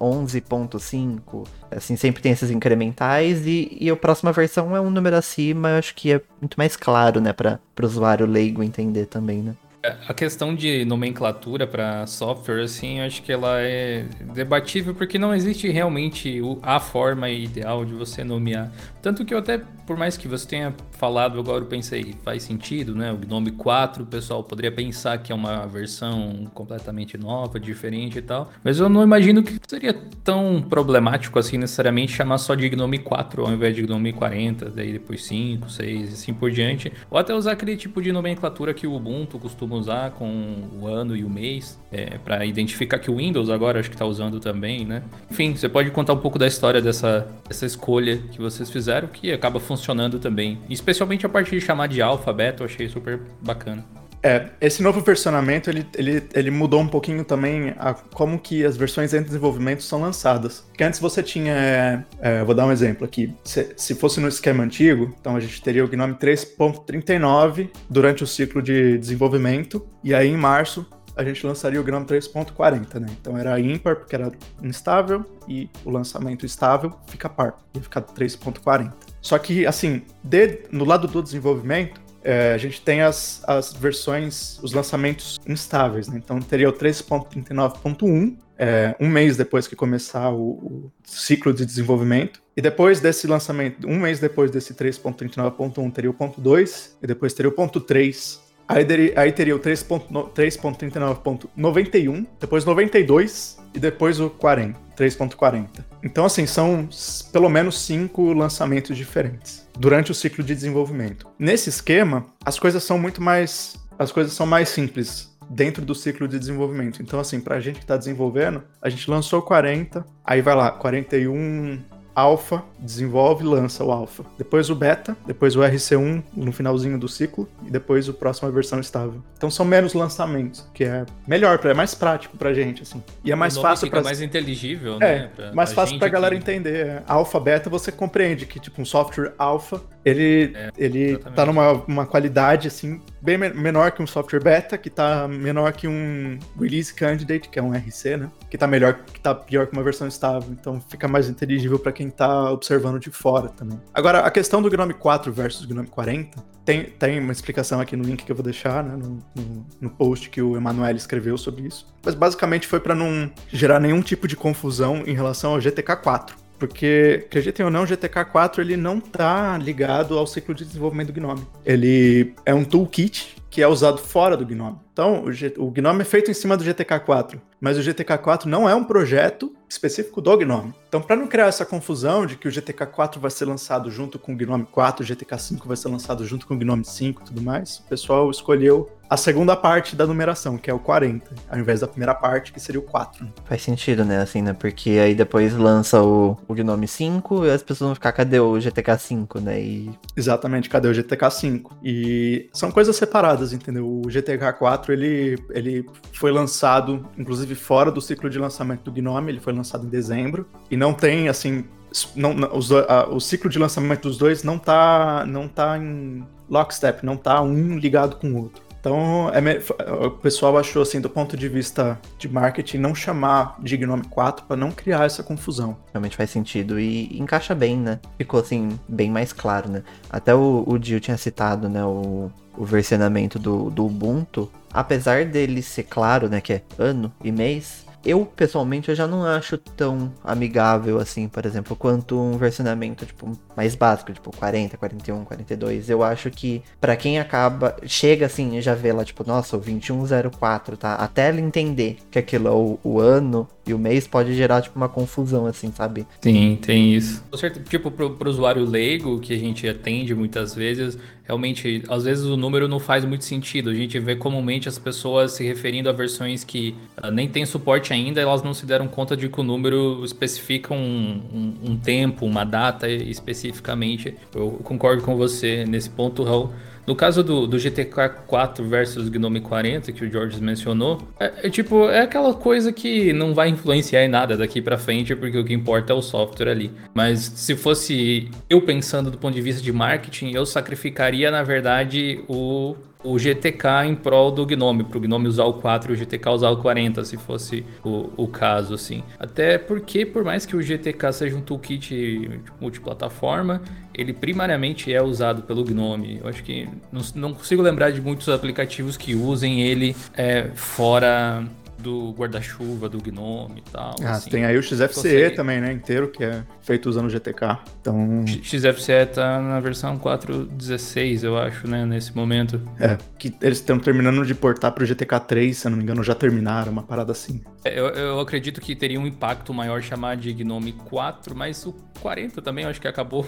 onze ponto cinco, assim, sempre tem esses incrementais e, e a próxima versão é um número acima, eu acho que é muito mais claro, né, para o usuário leigo entender também, né. A questão de nomenclatura para software, assim, eu acho que ela é debatível, porque não existe realmente a forma ideal de você nomear. Tanto que eu até, por mais que você tenha falado agora, eu pensei, faz sentido, né? O Gnome quatro, o pessoal poderia pensar que é uma versão completamente nova, diferente e tal. Mas eu não imagino que seria tão problemático, assim, necessariamente, chamar só de Gnome quatro ao invés de Gnome quarenta, daí depois cinco, seis e assim por diante. Ou até usar aquele tipo de nomenclatura que o Ubuntu costuma usar com o ano e o mês, é, para identificar, que o Windows agora acho que tá usando também, né? Enfim, você pode contar um pouco da história dessa, dessa escolha que vocês fizeram, que acaba funcionando também. Especialmente a parte de chamar de alfabeto, eu achei super bacana. É, esse novo versionamento, ele, ele, ele mudou um pouquinho também a como que as versões em desenvolvimento são lançadas. Porque antes você tinha, é, é, vou dar um exemplo aqui, se, se fosse no esquema antigo, então a gente teria o Gnome três ponto trinta e nove durante o ciclo de desenvolvimento, e aí em março a gente lançaria o Gnome três ponto quarenta, né? Então era ímpar, porque era instável, e o lançamento estável fica par, ia ficar três ponto quarenta. Só que, assim, de, no lado do desenvolvimento, É, a gente tem as, as versões, os lançamentos instáveis, né? Então teria o três ponto trinta e nove ponto um, é, um mês depois que começar o, o ciclo de desenvolvimento. E depois desse lançamento, um mês depois desse três ponto trinta e nove ponto um, teria o ponto dois, e depois teria o ponto três. Aí, aí teria o três ponto trinta e nove ponto noventa e um, depois noventa e dois e depois o três ponto quarenta. Então, assim, são pelo menos cinco lançamentos diferentes durante o ciclo de desenvolvimento. Nesse esquema, as coisas são muito mais, as coisas são mais simples dentro do ciclo de desenvolvimento. Então, assim, pra gente que tá desenvolvendo, a gente lançou quarenta, aí vai lá, quarenta e um... Alpha, desenvolve e lança o Alpha. Depois o Beta, depois o R C um no finalzinho do ciclo, e depois a próxima versão estável. Então são menos lançamentos, que é melhor, é mais prático pra gente, assim. E é mais fácil pra... mais inteligível, é, né? É, mais pra fácil pra galera que... entender. Alpha, Beta, você compreende que, tipo, um software Alpha, ele, é, ele tá numa uma qualidade, assim, bem me- menor que um software Beta, que tá menor que um Release Candidate, que é um R C, né? Que tá melhor, que tá pior que uma versão estável. Então fica mais inteligível pra quem quem tá observando de fora também. Agora, a questão do Gnome quatro versus Gnome quarenta, tem, tem uma explicação aqui no link que eu vou deixar, né, no, no, no post que o Emanuel escreveu sobre isso. Mas basicamente foi para não gerar nenhum tipo de confusão em relação ao G T K quatro. Porque, acreditem ou não, o G T K quatro ele não tá ligado ao ciclo de desenvolvimento do Gnome. Ele é um toolkit que é usado fora do Gnome. Então, o, G- o Gnome é feito em cima do G T K quatro, mas o G T K quatro não é um projeto específico do Gnome. Então, para não criar essa confusão de que o G T K quatro vai ser lançado junto com o Gnome quatro, o G T K cinco vai ser lançado junto com o Gnome cinco e tudo mais, o pessoal escolheu a segunda parte da numeração, que é o quarenta, ao invés da primeira parte, que seria o quatro. Né? Faz sentido, né? Assim, né? Porque aí depois lança o, o Gnome cinco e as pessoas vão ficar, cadê o G T K cinco, né? E... Exatamente, cadê o G T K cinco? E são coisas separadas, entendeu? O G T K quatro, ele, ele foi lançado, inclusive, fora do ciclo de lançamento do Gnome, ele foi lançado em dezembro, e não tem, assim... Não, não, os, a, o ciclo de lançamento dos dois não tá, não tá em lockstep, não tá um ligado com o outro. Então, é, o pessoal achou, assim, do ponto de vista de marketing, não chamar de Gnome quatro para não criar essa confusão. Realmente faz sentido e encaixa bem, né? Ficou, assim, bem mais claro, né? Até o, o Gil tinha citado, né, o, o versionamento do, do Ubuntu. Apesar dele ser claro, né, que é ano e mês, eu, pessoalmente, eu já não acho tão amigável, assim, por exemplo, quanto um versionamento, tipo, mais básico, tipo, quarenta, quarenta e um, quarenta e dois. Eu acho que, pra quem acaba, chega, assim, e já vê lá, tipo, nossa, o vinte e um zero quatro, tá? Até ela entender que aquilo é o, o ano e o mês, pode gerar, tipo, uma confusão, assim, sabe? Sim, tem isso. Tipo, pro, pro usuário leigo, que a gente atende muitas vezes... Realmente, às vezes o número não faz muito sentido. A gente vê comumente as pessoas se referindo a versões que uh, nem tem suporte ainda, elas não se deram conta de que o número especifica um, um, um tempo, uma data especificamente. Eu concordo com você nesse ponto, Raul. No caso do, do G T K quatro versus Gnome quarenta, que o George mencionou, é, é tipo, é aquela coisa que não vai influenciar em nada daqui pra frente, porque o que importa é o software ali. Mas se fosse eu pensando do ponto de vista de marketing, eu sacrificaria, na verdade, o... o G T K em prol do Gnome, para o Gnome usar o quatro e o G T K usar o quarenta, se fosse o, o caso, assim. Até porque, por mais que o G T K seja um toolkit multiplataforma, ele primariamente é usado pelo Gnome. Eu acho que não, não consigo lembrar de muitos aplicativos que usem ele é, fora do guarda-chuva, do Gnome e tal. Ah, assim. Tem aí o X F C E você... também, né, inteiro, que é feito usando o G T K. Então... X F C E tá na versão quatro ponto dezesseis, eu acho, né, nesse momento. É, que eles estão terminando de portar pro G T K três, se eu não me engano, já terminaram, uma parada assim. É, eu, eu acredito que teria um impacto maior chamar de Gnome quatro, mas o quarenta também, eu acho que acabou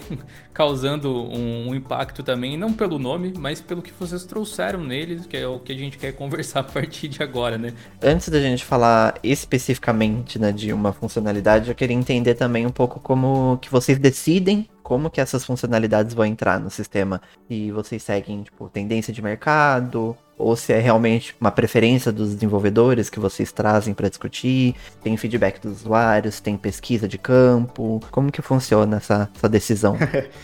causando um, um impacto também, não pelo nome, mas pelo que vocês trouxeram neles, que é o que a gente quer conversar a partir de agora, né. Antes da A gente falar especificamente, né, de uma funcionalidade, eu queria entender também um pouco como que vocês decidem como que essas funcionalidades vão entrar no sistema. E vocês seguem, tipo, tendência de mercado, ou se é realmente uma preferência dos desenvolvedores que vocês trazem para discutir, tem feedback dos usuários, tem pesquisa de campo, como que funciona essa, essa decisão?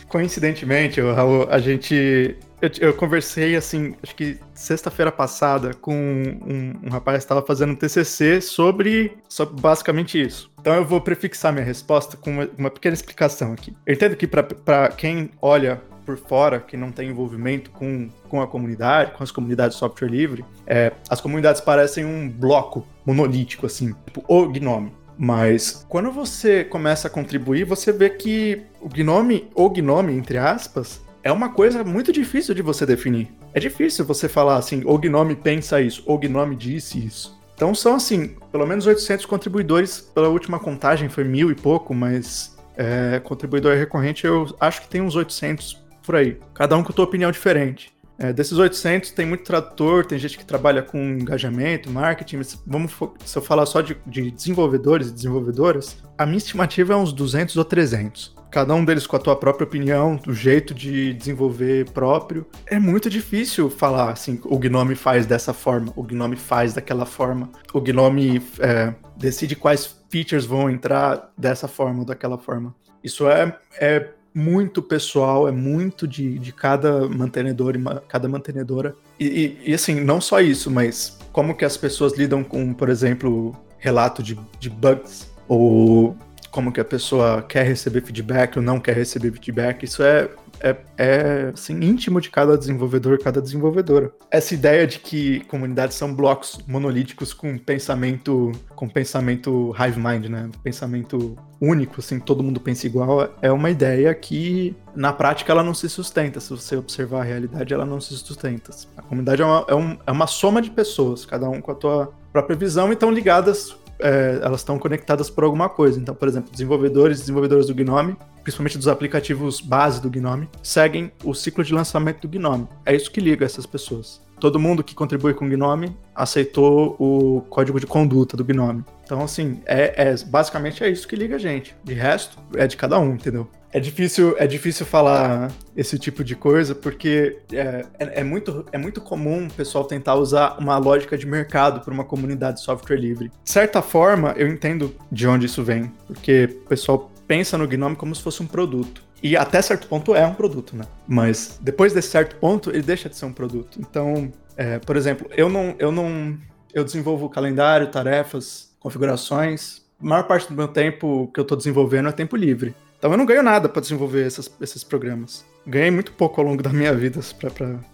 Coincidentemente, Raul, a gente... Eu, eu conversei, assim, acho que sexta-feira passada com um, um rapaz que estava fazendo um T C C sobre, sobre basicamente isso. Então eu vou prefixar minha resposta com uma, uma pequena explicação aqui. Eu entendo que para quem olha por fora, que não tem envolvimento com, com a comunidade, com as comunidades de software livre, é, as comunidades parecem um bloco monolítico, assim, tipo o Gnome. Mas quando você começa a contribuir, você vê que o Gnome, ou Gnome, entre aspas, é uma coisa muito difícil de você definir. É difícil você falar assim, o Gnome pensa isso, o Gnome disse isso. Então são assim, pelo menos oitocentos contribuidores, pela última contagem foi mil e pouco, mas é, contribuidor recorrente eu acho que tem uns oitocentos por aí. Cada um com a sua opinião diferente. É, desses oitocentos tem muito tradutor, tem gente que trabalha com engajamento, marketing, mas vamos fo- se eu falar só de, de desenvolvedores e desenvolvedoras, a minha estimativa é uns duzentos ou trezentos. Cada um deles com a tua própria opinião, do jeito de desenvolver próprio. É muito difícil falar assim, o Gnome faz dessa forma, o Gnome faz daquela forma, o Gnome é, decide quais features vão entrar dessa forma ou daquela forma. Isso é, é muito pessoal, é muito de, de cada mantenedor e cada mantenedora. E, e, e assim, não só isso, mas como que as pessoas lidam com, por exemplo, relato de, de bugs ou... como que a pessoa quer receber feedback ou não quer receber feedback, isso é, é, é assim, íntimo de cada desenvolvedor, cada desenvolvedora. Essa ideia de que comunidades são blocos monolíticos com pensamento, com pensamento hive mind, né? Pensamento único, assim, todo mundo pensa igual, é uma ideia que, na prática, ela não se sustenta. Se você observar a realidade, ela não se sustenta. A comunidade é uma, é um, é uma soma de pessoas, cada um com a tua própria visão e estão ligadas... É, elas estão conectadas por alguma coisa. Então, por exemplo, desenvolvedores e desenvolvedoras do Gnome, principalmente dos aplicativos base do Gnome, seguem o ciclo de lançamento do Gnome. É isso que liga essas pessoas. Todo mundo que contribui com o Gnome aceitou o código de conduta do Gnome. Então, assim, é, é, basicamente é isso que liga a gente. De resto, é de cada um, entendeu? É difícil, é difícil falar esse tipo de coisa, porque é, é, é, muito, é muito comum o pessoal tentar usar uma lógica de mercado para uma comunidade de software livre. De certa forma, eu entendo de onde isso vem, porque o pessoal pensa no Gnome como se fosse um produto. E até certo ponto é um produto, né? Mas depois desse certo ponto, ele deixa de ser um produto. Então, é, por exemplo, eu não, eu não... Eu desenvolvo calendário, tarefas, configurações. A maior parte do meu tempo que eu estou desenvolvendo é tempo livre. Então eu não ganho nada para desenvolver essas, esses programas. Ganhei muito pouco ao longo da minha vida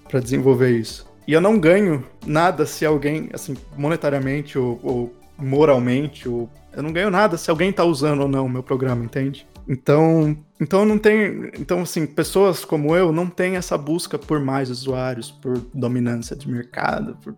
para desenvolver isso. E eu não ganho nada se alguém, assim, monetariamente ou, ou moralmente, ou eu não ganho nada se alguém tá usando ou não o meu programa, entende? Então, então não tem, então assim, pessoas como eu não têm essa busca por mais usuários, por dominância de mercado, por,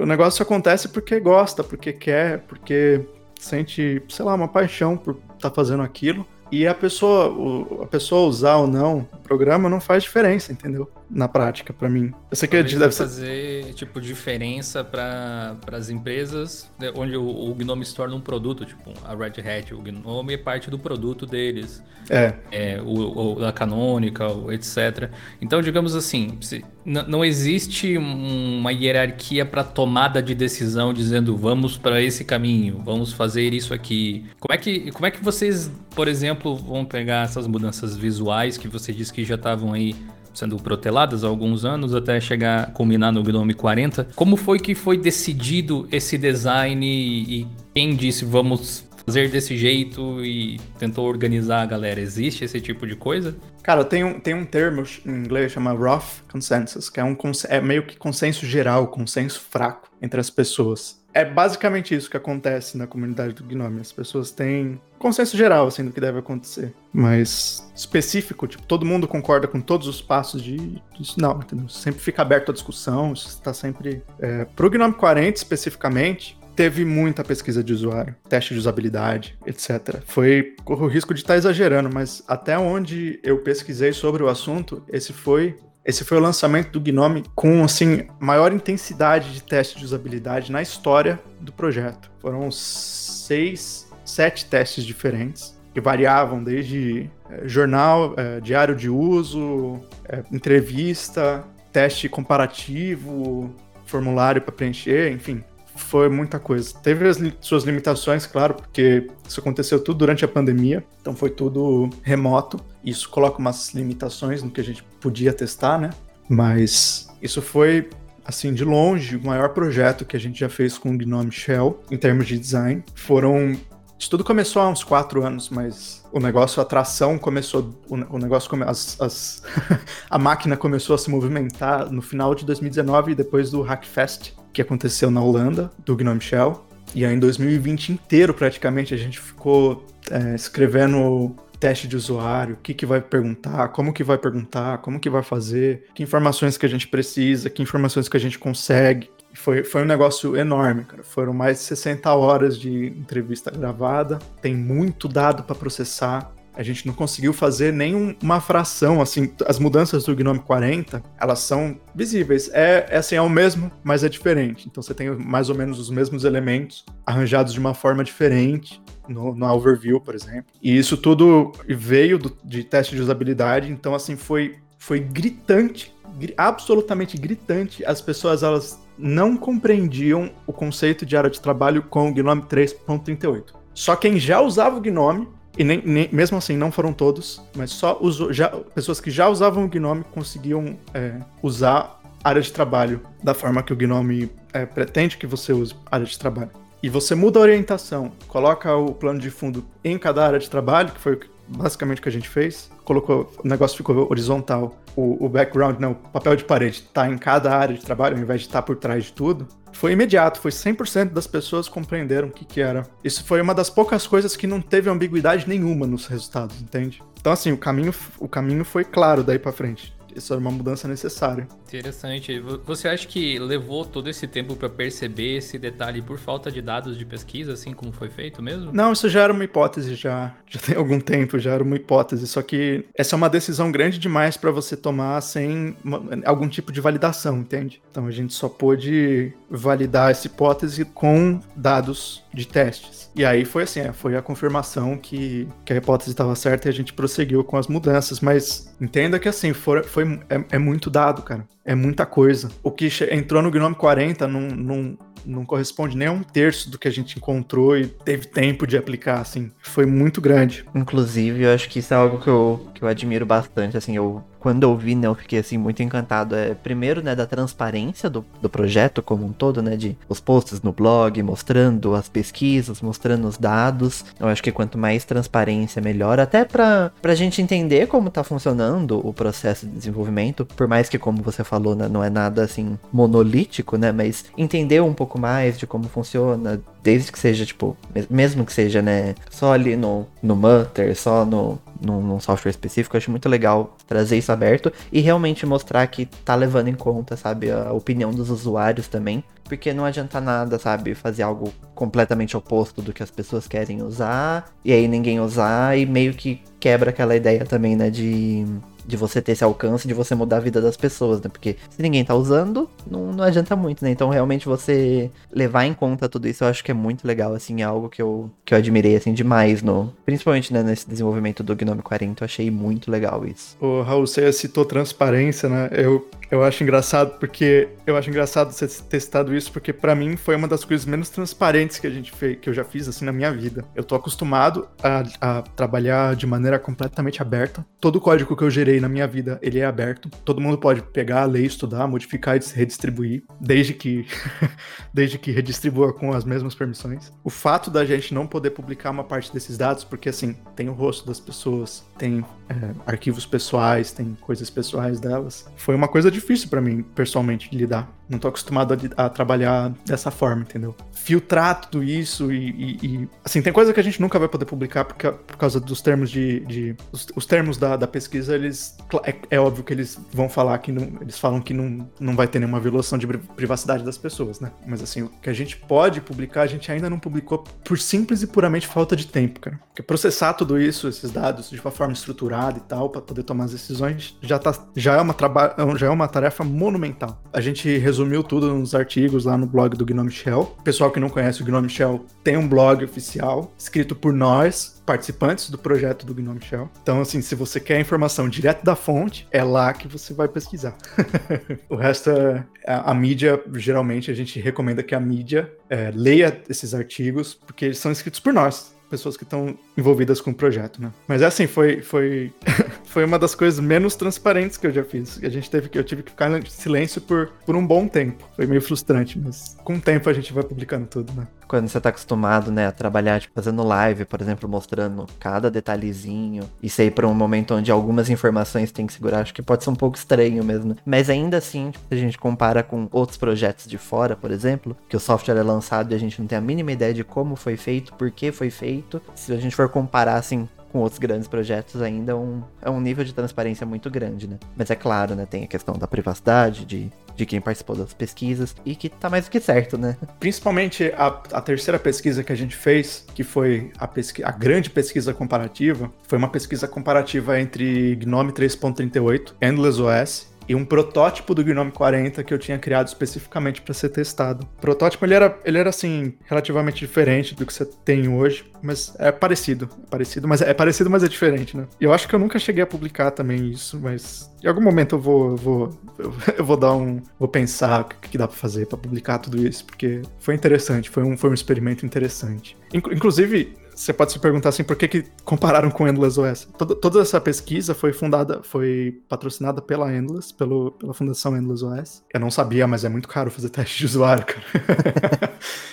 o negócio acontece porque gosta, porque quer, porque sente, sei lá, uma paixão por tá fazendo aquilo. E a pessoa, a pessoa usar ou não o programa não faz diferença, entendeu? Na prática, pra mim. Eu sei que deve ser... fazer, tipo, diferença para as empresas, onde o, o Gnome se torna um produto, tipo, a Red Hat, o Gnome é parte do produto deles. É. é o, o, a Canônica, etcétera. Então, digamos assim, se, n- não existe uma hierarquia para tomada de decisão dizendo vamos para esse caminho, vamos fazer isso aqui. Como é que, como é que vocês, por exemplo, vão pegar essas mudanças visuais que você disse que já estavam aí sendo proteladas há alguns anos até chegar a culminar no Gnome quarenta. Como foi que foi decidido esse design e quem disse vamos fazer desse jeito e tentou organizar a galera? Existe esse tipo de coisa? Cara, tem um, tem um termo em inglês que chama rough consensus, que é, um, é meio que consenso geral, consenso fraco entre as pessoas. É basicamente isso que acontece na comunidade do Gnome. As pessoas têm consenso geral, assim, do que deve acontecer. Mas específico, tipo, todo mundo concorda com todos os passos de... Isso não, entendeu? Sempre fica aberto à discussão, isso tá sempre... É, pro Gnome quarenta, especificamente, teve muita pesquisa de usuário, teste de usabilidade, etcétera. Foi... Corro o risco de estar exagerando, mas até onde eu pesquisei sobre o assunto, esse foi... Esse foi o lançamento do Gnome com, assim, maior intensidade de teste de usabilidade na história do projeto. Foram seis, sete testes diferentes, que variavam desde é, jornal, é, diário de uso, é, entrevista, teste comparativo, formulário para preencher, enfim, foi muita coisa. Teve as li- suas limitações, claro, porque isso aconteceu tudo durante a pandemia, então foi tudo remoto. Isso coloca umas limitações no que a gente podia testar, né? Mas isso foi, assim, de longe, o maior projeto que a gente já fez com o GNOME Shell, em termos de design. Foram... Isso tudo começou há uns quatro anos, mas o negócio, a tração começou... O negócio... Come, as, as a máquina começou a se movimentar no final de dois mil e dezenove, depois do Hackfest, que aconteceu na Holanda, do GNOME Shell. E aí, em dois mil e vinte inteiro, praticamente, a gente ficou é, escrevendo... teste de usuário, o que que vai perguntar, como que vai perguntar, como que vai fazer, que informações que a gente precisa, que informações que a gente consegue. Foi, foi um negócio enorme, cara. Foram mais de sessenta horas de entrevista gravada, tem muito dado para processar. A gente não conseguiu fazer nem uma fração, assim, as mudanças do Gnome quarenta, elas são visíveis. É, é assim, é o mesmo, mas é diferente. Então você tem mais ou menos os mesmos elementos arranjados de uma forma diferente no, no overview, por exemplo. E isso tudo veio do, de teste de usabilidade, então assim, foi, foi gritante, gr- absolutamente gritante. As pessoas, elas não compreendiam o conceito de área de trabalho com o Gnome três ponto trinta e oito. Só quem já usava o Gnome, E nem, nem, mesmo assim, não foram todos, mas só uso, já, pessoas que já usavam o Gnome conseguiam é, usar área de trabalho da forma que o Gnome é, pretende que você use área de trabalho. E você muda a orientação, coloca o plano de fundo em cada área de trabalho, que foi basicamente o que a gente fez, colocou, o negócio ficou horizontal, o, o background, não, o papel de parede está em cada área de trabalho, ao invés de estar por trás de tudo. Foi imediato, foi cem por cento das pessoas compreenderam o que que era. Isso foi uma das poucas coisas que não teve ambiguidade nenhuma nos resultados, entende? Então, assim, o caminho, o caminho foi claro daí pra frente. Isso era uma mudança necessária. Interessante. Você acha que levou todo esse tempo para perceber esse detalhe por falta de dados de pesquisa, assim como foi feito mesmo? Não, isso já era uma hipótese, já, já tem algum tempo, já era uma hipótese. Só que essa é uma decisão grande demais para você tomar sem uma, algum tipo de validação, entende? Então a gente só pôde validar essa hipótese com dados de testes. E aí foi assim, é, foi a confirmação que, que a hipótese estava certa e a gente prosseguiu com as mudanças. Mas entenda que assim, for, foi É, é muito dado, cara. É muita coisa. O que che- entrou no Gnome quarenta não, não, não corresponde nem a um terço do que a gente encontrou e teve tempo de aplicar, assim. Foi muito grande. Inclusive, eu acho que isso é algo que eu, que eu admiro bastante, assim. Eu, quando eu vi, né, eu fiquei, assim, muito encantado. É, primeiro, né, da transparência do, do projeto como um todo, né, de os posts no blog, mostrando as pesquisas, mostrando os dados. Eu acho que quanto mais transparência, melhor. Até pra, pra gente entender como tá funcionando o processo de desenvolvimento, por mais que, como você falou, falou, não é nada assim monolítico, né, mas entender um pouco mais de como funciona, desde que seja tipo, mesmo que seja, né, só ali no, no Mutter, só no num, num software específico. Eu acho muito legal trazer isso aberto e realmente mostrar que tá levando em conta, sabe, a opinião dos usuários também, porque não adianta nada, sabe, fazer algo completamente oposto do que as pessoas querem usar, e aí ninguém usar, e meio que quebra aquela ideia também, né, de... de você ter esse alcance, de você mudar a vida das pessoas, né? Porque se ninguém tá usando, não, não adianta muito, né? Então, realmente, você levar em conta tudo isso, eu acho que é muito legal, assim, é algo que eu, que eu admirei, assim, demais, no, principalmente, né, nesse desenvolvimento do Gnome quarenta, eu achei muito legal isso. Ô, Raul, você citou transparência, né? Eu, eu acho engraçado, porque... Eu acho engraçado você ter citado isso, porque pra mim foi uma das coisas menos transparentes que a gente fez, que eu já fiz, assim, na minha vida. Eu tô acostumado a, a trabalhar de maneira completamente aberta. Todo o código que eu gerei dei na minha vida, ele é aberto. Todo mundo pode pegar, ler, estudar, modificar e redistribuir, desde que, desde que redistribua com as mesmas permissões. O fato da gente não poder publicar uma parte desses dados, porque assim, tem o rosto das pessoas, tem é, arquivos pessoais, tem coisas pessoais delas, foi uma coisa difícil pra mim, pessoalmente, de lidar. Não tô acostumado a, a trabalhar dessa forma, entendeu? Filtrar tudo isso e, e, e... Assim, tem coisa que a gente nunca vai poder publicar porque, por causa dos termos de... de os, os termos da, da pesquisa, eles... É, é óbvio que eles vão falar que não... Eles falam que não, não vai ter nenhuma violação de privacidade das pessoas, né? Mas assim, o que a gente pode publicar, a gente ainda não publicou por simples e puramente falta de tempo, cara. Porque processar tudo isso, esses dados, de uma forma estruturada e tal, pra poder tomar as decisões, já, tá, já, é, uma traba- já é uma tarefa monumental. A gente resumiu tudo nos artigos lá no blog do Gnome Shell. Pessoal que não conhece o Gnome Shell, tem um blog oficial, escrito por nós, participantes do projeto do Gnome Shell. Então, assim, se você quer informação direto da fonte, é lá que você vai pesquisar. O resto, é, a, a mídia, geralmente, a gente recomenda que a mídia é, leia esses artigos, porque eles são escritos por nós, pessoas que estão envolvidas com o projeto, né? Mas é assim, foi, foi, foi uma das coisas menos transparentes que eu já fiz. A gente teve que, eu tive que ficar em silêncio por, por um bom tempo. Foi meio frustrante, mas com o tempo a gente vai publicando tudo, né? Quando você tá acostumado, né, a trabalhar, tipo, fazendo live, por exemplo, mostrando cada detalhezinho, isso aí pra um momento onde algumas informações tem que segurar, acho que pode ser um pouco estranho mesmo. Mas ainda assim, tipo, se a gente compara com outros projetos de fora, por exemplo, que o software é lançado e a gente não tem a mínima ideia de como foi feito, por que foi feito, se a gente for comparar, assim, com outros grandes projetos, ainda é um, é um nível de transparência muito grande, né? Mas é claro, né, tem a questão da privacidade, de... de quem participou das pesquisas, e que tá mais do que certo, né? Principalmente a, a terceira pesquisa que a gente fez, que foi a, pesqui- a grande pesquisa comparativa, foi uma pesquisa comparativa entre GNOME três ponto trinta e oito, Endless O S, e um protótipo do GNOME quarenta que eu tinha criado especificamente para ser testado. O protótipo, ele era, ele era, assim, relativamente diferente do que você tem hoje, mas é parecido. É parecido, mas é, é parecido, mas é diferente, né? Eu acho que eu nunca cheguei a publicar também isso, mas em algum momento eu vou, eu vou, eu vou dar um... Vou pensar o que dá para fazer para publicar tudo isso, porque foi interessante, foi um, foi um experimento interessante. Inclusive... Você pode se perguntar assim, por que que compararam com Endless O S? Toda, toda essa pesquisa foi fundada, foi patrocinada pela Endless, pelo, pela fundação Endless O S. Eu não sabia, mas é muito caro fazer teste de usuário, cara.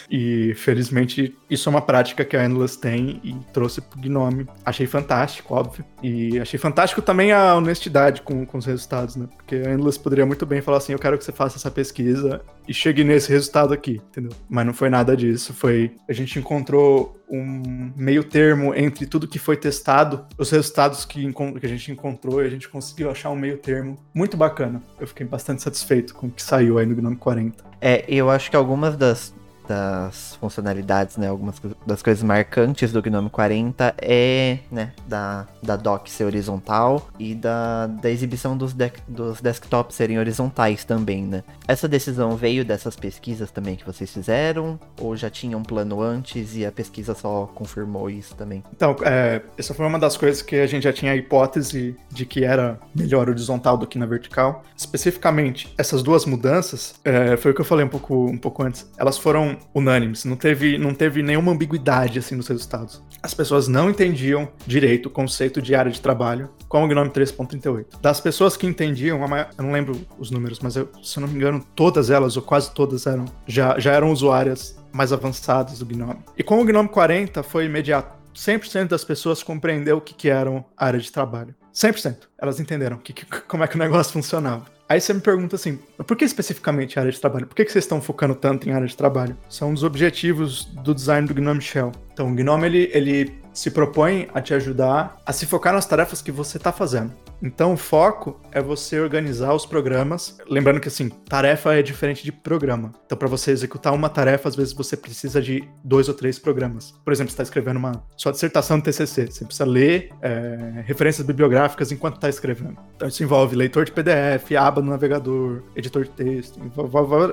E, felizmente, isso é uma prática que a Endless tem e trouxe pro Gnome. Achei fantástico, óbvio. E achei fantástico também a honestidade com, com os resultados, né? Porque a Endless poderia muito bem falar assim, eu quero que você faça essa pesquisa e chegue nesse resultado aqui, entendeu? Mas não foi nada disso, foi... A gente encontrou... um meio termo entre tudo que foi testado, os resultados que, que a gente encontrou, e a gente conseguiu achar um meio termo muito bacana. Eu fiquei bastante satisfeito com o que saiu aí no Gnome quarenta. É, eu acho que algumas das, das funcionalidades, né, algumas das coisas marcantes do Gnome quarenta é, né, da, da dock ser horizontal e da, da exibição dos, de- dos desktops serem horizontais também, né? Essa decisão veio dessas pesquisas também que vocês fizeram? Ou já tinha um plano antes e a pesquisa só confirmou isso também? Então, é, essa foi uma das coisas que a gente já tinha a hipótese de que era melhor horizontal do que na vertical. Especificamente, essas duas mudanças, é, foi o que eu falei um pouco, um pouco antes, elas foram unânimes, não teve, não teve nenhuma ambiguidade assim nos resultados. As pessoas não entendiam direito o conceito de área de trabalho com o GNOME três ponto trinta e oito. Das pessoas que entendiam, eu não lembro os números, mas eu, se eu não me engano, todas elas, ou quase todas, eram, já, já eram usuárias mais avançadas do GNOME. E com o GNOME quarenta foi imediato. cem por cento das pessoas compreendeu o que, que eram área de trabalho. cem por cento. Elas entenderam que, que, como é que o negócio funcionava. Aí você me pergunta assim, por que especificamente área de trabalho? Por que vocês estão focando tanto em área de trabalho? São um dos objetivos do design do Gnome Shell. Então, o Gnome, ele, ele se propõe a te ajudar a se focar nas tarefas que você está fazendo. Então, o foco é você organizar os programas. Lembrando que, assim, tarefa é diferente de programa. Então, para você executar uma tarefa, às vezes você precisa de dois ou três programas. Por exemplo, você está escrevendo uma sua dissertação de T C C. Você precisa ler é, referências bibliográficas enquanto está escrevendo. Então, isso envolve leitor de P D F, aba no navegador, editor de texto,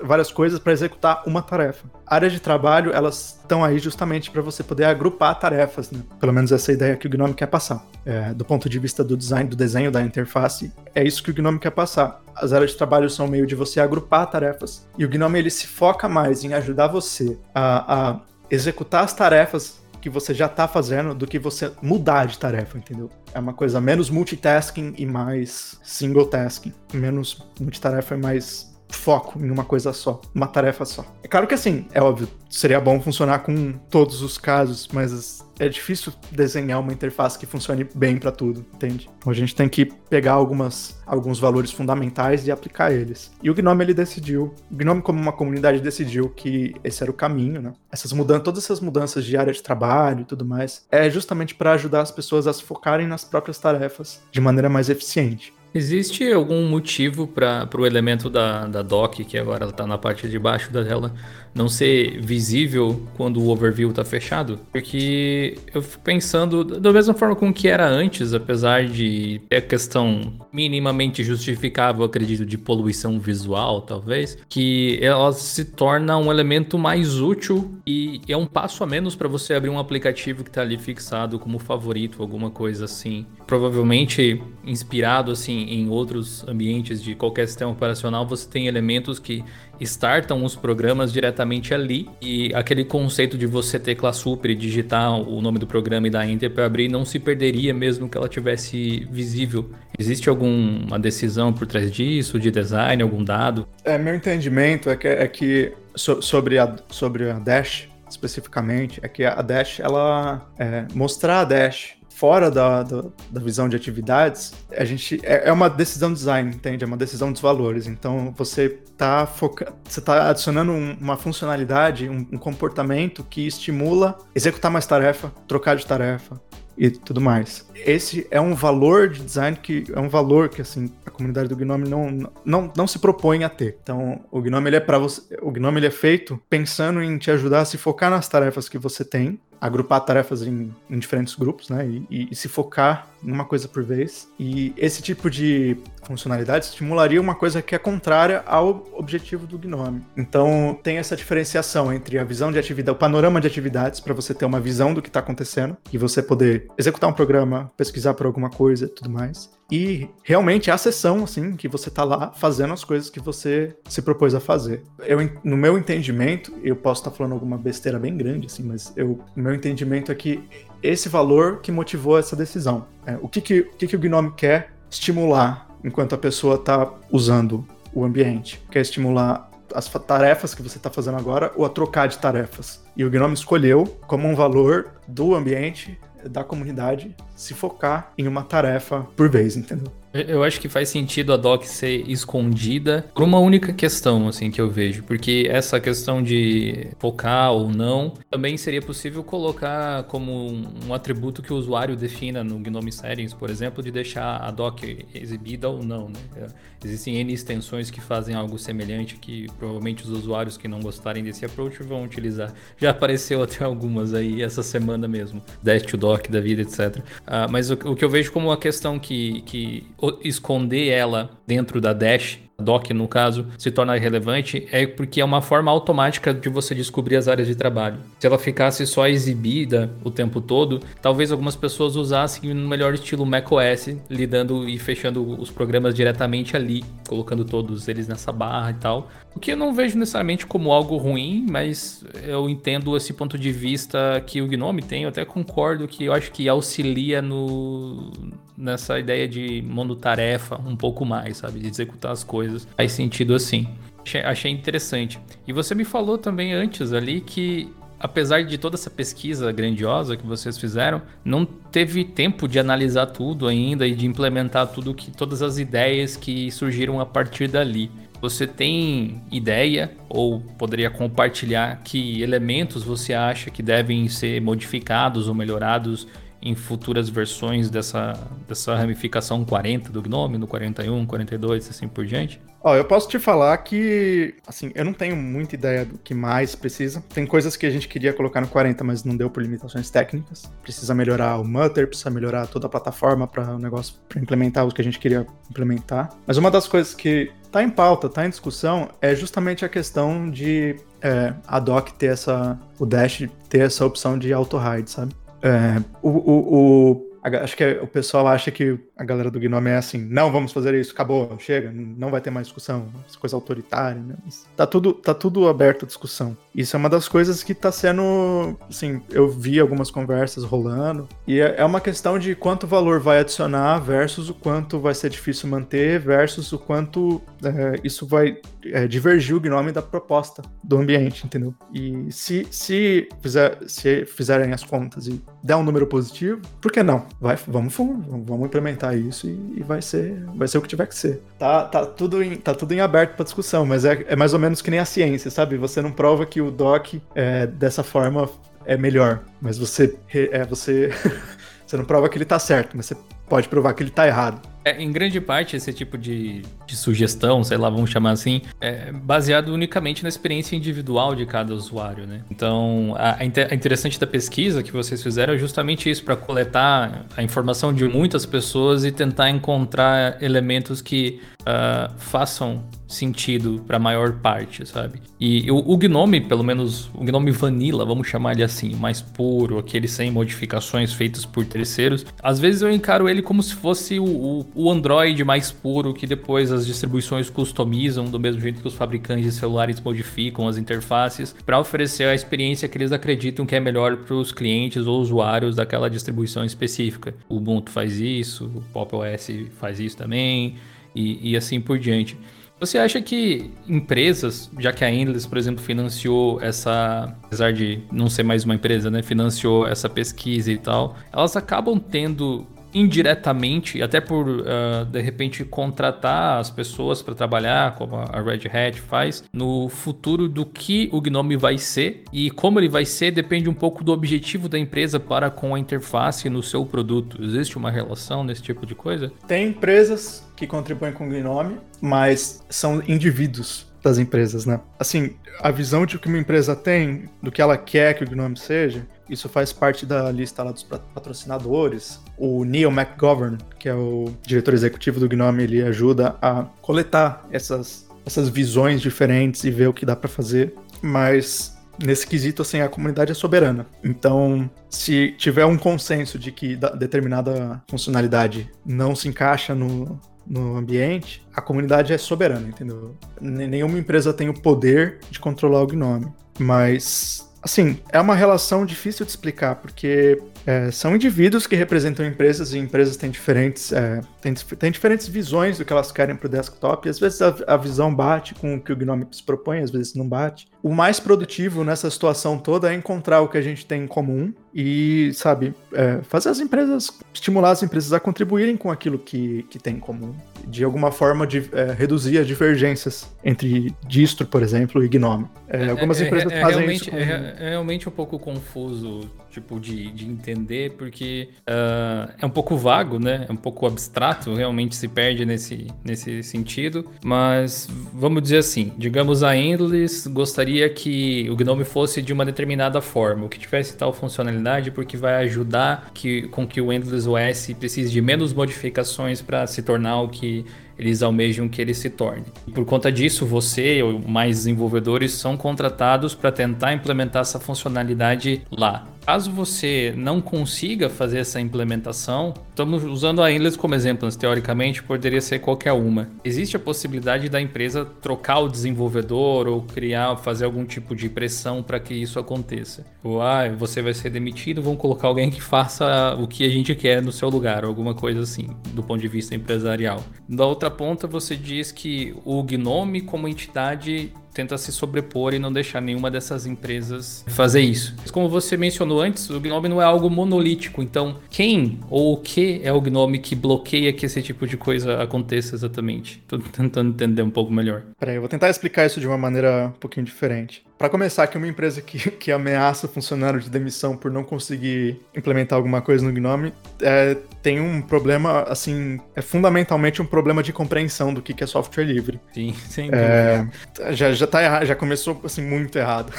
várias coisas para executar uma tarefa. Áreas de trabalho, elas estão aí justamente para você poder agrupar tarefas, né? Pelo menos essa ideia que o Gnome quer passar. É, do ponto de vista do design, do desenho da interface, é isso que o Gnome quer passar. As áreas de trabalho são um meio de você agrupar tarefas. E o Gnome, ele se foca mais em ajudar você a, a executar as tarefas que você já está fazendo do que você mudar de tarefa, entendeu? É uma coisa menos multitasking e mais single tasking. Menos multitarefa e mais foco em uma coisa só, uma tarefa só. É claro que assim, é óbvio, seria bom funcionar com todos os casos, mas é difícil desenhar uma interface que funcione bem para tudo, entende? Então a gente tem que pegar algumas, alguns valores fundamentais e aplicar eles. E o Gnome, ele decidiu, o Gnome como uma comunidade decidiu que esse era o caminho, né? Essas mudanças, todas essas mudanças de área de trabalho e tudo mais, é justamente para ajudar as pessoas a se focarem nas próprias tarefas de maneira mais eficiente. Existe algum motivo para o elemento da, da dock, que agora está na parte de baixo da tela, não ser visível quando o overview está fechado? Porque eu fico pensando, da mesma forma como que era antes, apesar de ter a questão minimamente justificável, acredito, de poluição visual, talvez, que ela se torna um elemento mais útil e é um passo a menos para você abrir um aplicativo que está ali fixado como favorito, alguma coisa assim. Provavelmente inspirado, assim, em outros ambientes de qualquer sistema operacional, você tem elementos que startam os programas diretamente ali, e aquele conceito de você teclar super e digitar o nome do programa e dar enter para abrir não se perderia mesmo que ela tivesse visível. Existe alguma decisão por trás disso, de design, algum dado? É, meu entendimento é que, é que so, sobre, a, sobre a Dash especificamente, é que a Dash, ela é, mostrar a Dash fora da, da, da visão de atividades, a gente, é, é uma decisão design, entende? É uma decisão dos valores. Então, você está foca... você tá adicionando um, uma funcionalidade, um, um comportamento que estimula executar mais tarefa, trocar de tarefa e tudo mais. Esse é um valor de design que é um valor que, assim, a comunidade do Gnome não, não, não se propõe a ter. Então, o Gnome, ele é para você, o Gnome ele é feito pensando em te ajudar a se focar nas tarefas que você tem, agrupar tarefas em, em diferentes grupos, né, e, e, e se focar em uma coisa por vez. E esse tipo de funcionalidade estimularia uma coisa que é contrária ao objetivo do Gnome. Então, tem essa diferenciação entre a visão de atividade, o panorama de atividades, para você ter uma visão do que está acontecendo e você poder executar um programa, pesquisar por alguma coisa e tudo mais. E realmente é a sessão, assim, que você tá lá fazendo as coisas que você se propôs a fazer. Eu, no meu entendimento, eu posso estar falando alguma besteira bem grande, assim, mas eu, no meu entendimento é que esse valor que motivou essa decisão. É, o que que, o, que que o Gnome quer estimular enquanto a pessoa tá usando o ambiente? Quer estimular as tarefas que você tá fazendo agora ou a trocar de tarefas? E o Gnome escolheu como um valor do ambiente, da comunidade, se focar em uma tarefa por vez, entendeu? Eu acho que faz sentido a doc ser escondida por uma única questão, assim, que eu vejo, porque essa questão de focar ou não, também seria possível colocar como um atributo que o usuário defina no Gnome Settings, por exemplo, de deixar a doc exibida ou não, né? Existem N extensões que fazem algo semelhante, que provavelmente os usuários que não gostarem desse approach vão utilizar. Já apareceu até algumas aí essa semana mesmo, Dash to Dock da vida, etcétera. Ah, mas o, o que eu vejo como uma questão que... que esconder ela dentro da Dash, dock no caso, se torna irrelevante é porque é uma forma automática de você descobrir as áreas de trabalho. Se ela ficasse só exibida o tempo todo, talvez algumas pessoas usassem no melhor estilo macOS, lidando e fechando os programas diretamente ali, colocando todos eles nessa barra e tal. O que eu não vejo necessariamente como algo ruim, mas eu entendo esse ponto de vista que o Gnome tem, eu até concordo que eu acho que auxilia no... nessa ideia de monotarefa um pouco mais, sabe, de executar as coisas. Faz sentido assim. Achei interessante. E você me falou também antes ali que, apesar de toda essa pesquisa grandiosa que vocês fizeram, não teve tempo de analisar tudo ainda e de implementar tudo que, todas as ideias que surgiram a partir dali. Você tem ideia ou poderia compartilhar que elementos você acha que devem ser modificados ou melhorados em futuras versões dessa, dessa ramificação quarenta do Gnome, no quarenta e um, quarenta e dois, assim por diante? Ó, eu posso te falar que, assim, eu não tenho muita ideia do que mais precisa. Tem coisas que a gente queria colocar no quarenta, mas não deu por limitações técnicas. Precisa melhorar o Mutter, precisa melhorar toda a plataforma para o negócio, para implementar o que a gente queria implementar. Mas uma das coisas que tá em pauta, tá em discussão, é justamente a questão de é, a doc ter essa, o Dash ter essa opção de auto-hide, sabe? É, o, o, o Acho que o pessoal acha que a galera do Gnome é assim, não, vamos fazer isso, acabou, chega, não vai ter mais discussão, coisa autoritária, né? Tá tudo, tá tudo aberto à discussão. Isso é uma das coisas que tá sendo, assim, eu vi algumas conversas rolando, e é uma questão de quanto valor vai adicionar versus o quanto vai ser difícil manter versus o quanto é, isso vai é, divergir o Gnome da proposta do ambiente, entendeu? E se, se, fizer, se fizerem as contas e der um número positivo, por que não? Vai, vamos fundo, vamos implementar isso e, e vai, ser, vai ser o que tiver que ser. Tá, tá, tudo, em, tá tudo em aberto para discussão, mas é, é mais ou menos que nem a ciência, sabe? Você não prova que o dock é, dessa forma é melhor, mas você, é, você, você não prova que ele tá certo, mas você pode provar que ele tá errado. É, em grande parte, esse tipo de, de sugestão, sei lá, vamos chamar assim, é baseado unicamente na experiência individual de cada usuário, né? Então, a, a interessante da pesquisa que vocês fizeram é justamente isso, para coletar a informação de muitas pessoas e tentar encontrar elementos que uh, façam sentido para a maior parte, sabe? E o, o Gnome, pelo menos o Gnome Vanilla, vamos chamar ele assim, mais puro, aquele sem modificações feitas por terceiros, às vezes eu encaro ele como se fosse o, o o Android mais puro, que depois as distribuições customizam, do mesmo jeito que os fabricantes de celulares modificam as interfaces, para oferecer a experiência que eles acreditam que é melhor para os clientes ou usuários daquela distribuição específica. O Ubuntu faz isso, o Pop O S faz isso também, e, e assim por diante. Você acha que empresas, já que a Endless, por exemplo, financiou essa... Apesar de não ser mais uma empresa, né? Financiou essa pesquisa e tal, elas acabam tendo... indiretamente, até por uh, de repente contratar as pessoas para trabalhar, como a Red Hat faz, no futuro do que o Gnome vai ser, e como ele vai ser depende um pouco do objetivo da empresa para com a interface no seu produto. Existe uma relação nesse tipo de coisa? Tem empresas que contribuem com o Gnome, mas são indivíduos das empresas, né? Assim, a visão de o que uma empresa tem, do que ela quer que o Gnome seja, isso faz parte da lista lá dos patrocinadores. O Neil McGovern, que é o diretor executivo do Gnome, ele ajuda a coletar essas, essas visões diferentes e ver o que dá para fazer. Mas nesse quesito, assim, a comunidade é soberana. Então, se tiver um consenso de que determinada funcionalidade não se encaixa no... no ambiente, a comunidade é soberana, entendeu? Nenhuma empresa tem o poder de controlar o Gnome. Mas, assim, é uma relação difícil de explicar, porque é, são indivíduos que representam empresas, e empresas têm diferentes, é, têm, têm diferentes visões do que elas querem para o desktop, e às vezes a, a visão bate com o que o Gnome se propõe, às vezes não bate. O mais produtivo nessa situação toda é encontrar o que a gente tem em comum e, sabe, é, fazer as empresas, estimular as empresas a contribuírem com aquilo que, que tem em comum. De alguma forma, de, é, reduzir as divergências entre distro, por exemplo, e Gnome. É, algumas é, empresas é, é, fazem isso com... é, é realmente um pouco confuso, tipo, de, de entender, porque uh, é um pouco vago, né? É um pouco abstrato, realmente se perde nesse, nesse sentido. Mas, vamos dizer assim, digamos, a Endless gostaria que o Gnome fosse de uma determinada forma, o que tivesse tal funcionalidade, porque vai ajudar que, com que o Endless O S precise de menos modificações para se tornar o que eles almejam que ele se torne. Por conta disso, você ou mais desenvolvedores são contratados para tentar implementar essa funcionalidade lá. Caso você não consiga fazer essa implementação, estamos usando a Endless como exemplo, mas teoricamente poderia ser qualquer uma. Existe a possibilidade da empresa trocar o desenvolvedor ou criar, fazer algum tipo de pressão para que isso aconteça. Ou, ah, você vai ser demitido, vão colocar alguém que faça o que a gente quer no seu lugar, ou alguma coisa assim, do ponto de vista empresarial. Da outra ponta, você diz que o Gnome como entidade tenta se sobrepor e não deixar nenhuma dessas empresas fazer isso. Mas como você mencionou antes, o Gnome não é algo monolítico, então quem ou o que é o Gnome que bloqueia que esse tipo de coisa aconteça exatamente? Tô tentando entender um pouco melhor. Peraí, eu vou tentar explicar isso de uma maneira um pouquinho diferente. Para começar, que uma empresa que, que ameaça o funcionário de demissão por não conseguir implementar alguma coisa no Gnome, é, tem um problema, assim, é fundamentalmente um problema de compreensão do que, que é software livre. Sim, sem dúvida. É, já, já tá errado, já começou, assim, muito errado.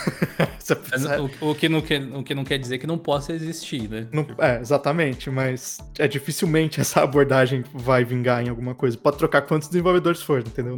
o, o, que não quer, o que não quer dizer que não possa existir, né? Não, é, exatamente, mas é, dificilmente essa abordagem vai vingar em alguma coisa. Pode trocar quantos desenvolvedores for, entendeu?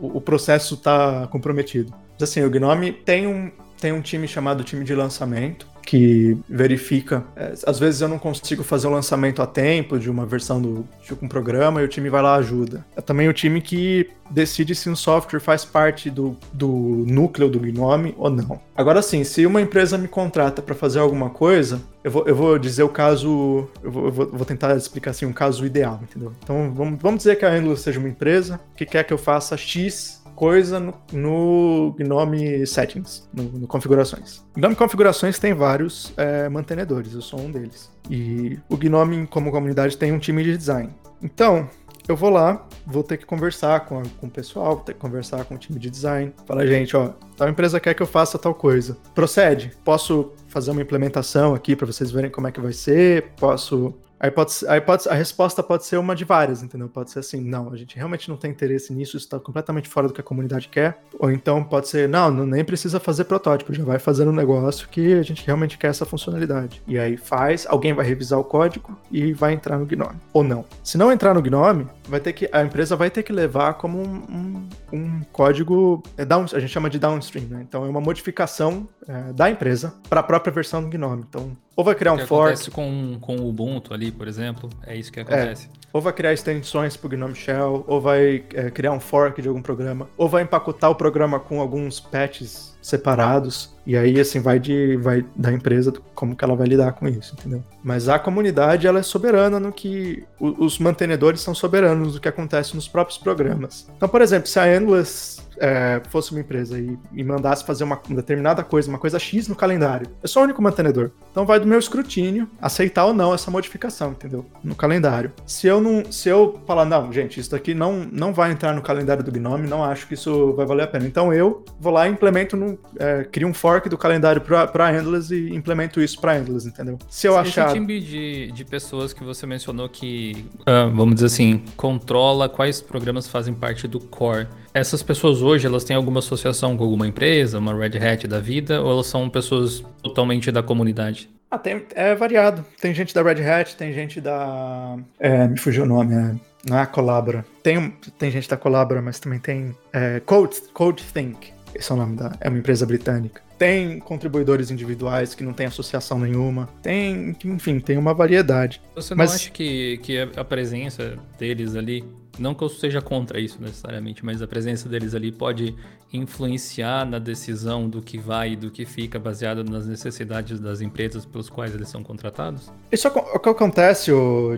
O, o processo tá comprometido. Assim, o Gnome tem um, tem um time chamado time de lançamento, que verifica. É, às vezes eu não consigo fazer o lançamento a tempo de uma versão do tipo um programa e o time vai lá e ajuda. É também o time que decide se um software faz parte do, do núcleo do Gnome ou não. Agora sim, se uma empresa me contrata para fazer alguma coisa, eu vou, eu vou dizer o caso, eu vou, eu vou tentar explicar assim um caso ideal, entendeu? Então vamos, vamos dizer que a Endless seja uma empresa que quer que eu faça X coisa no, no Gnome Settings, no, no Configurações. Gnome Configurações tem vários é, mantenedores, eu sou um deles. E o Gnome, como comunidade, tem um time de design. Então, eu vou lá, vou ter que conversar com, a, com o pessoal, vou ter que conversar com o time de design. Fala, gente, ó, tal empresa quer que eu faça tal coisa. Procede, posso fazer uma implementação aqui para vocês verem como é que vai ser, posso... Aí pode, aí pode, a resposta pode ser uma de várias, entendeu? Pode ser assim, não, a gente realmente não tem interesse nisso, isso está completamente fora do que a comunidade quer. Ou então pode ser, não, não nem precisa fazer protótipo, já vai fazendo um negócio que a gente realmente quer essa funcionalidade. E aí faz, alguém vai revisar o código e vai entrar no Gnome, ou não. Se não entrar no Gnome, vai ter que, a empresa vai ter que levar como um, um, um código, é down, a gente chama de downstream, né? Então é uma modificação é, da empresa para a própria versão do Gnome, então... Ou vai criar um fork. Isso acontece com, com o Ubuntu ali, por exemplo. É isso que acontece. É. Ou vai criar extensões para o Gnome Shell, ou vai é, criar um fork de algum programa, ou vai empacotar o programa com alguns patches separados. E aí, assim, vai, de, vai da empresa como que ela vai lidar com isso, entendeu? Mas a comunidade, ela é soberana no que... O, os mantenedores são soberanos do que acontece nos próprios programas. Então, por exemplo, se a Endless é, fosse uma empresa e, e mandasse fazer uma determinada coisa, uma coisa X no calendário, eu sou o único mantenedor. Então, vai do meu escrutínio aceitar ou não essa modificação, entendeu? No calendário. Se eu não... Se eu falar, não, gente, isso daqui não, não vai entrar no calendário do Gnome, não acho que isso vai valer a pena. Então, eu vou lá e implemento, no, é, crio um fork do calendário para Endless e implemento isso para Endless, entendeu? Se eu Esse achar... Esse time de, de pessoas que você mencionou que, ah, vamos dizer assim, controla quais programas fazem parte do core. Essas pessoas hoje, elas têm alguma associação com alguma empresa, uma Red Hat da vida, ou elas são pessoas totalmente da comunidade? Ah, tem, é variado. Tem gente da Red Hat, tem gente da... É, me fugiu o nome, é... Não é a Collabora. Tem, tem gente da Collabora, mas também tem... É, Code, CodeThink. Esse é o nome da... É uma empresa britânica. Tem contribuidores individuais que não tem associação nenhuma. Tem, enfim, tem uma variedade. Você não mas... acha que, que a presença deles ali, não que eu seja contra isso necessariamente, mas a presença deles ali pode influenciar na decisão do que vai e do que fica baseado nas necessidades das empresas pelas quais eles são contratados? Isso é o que acontece,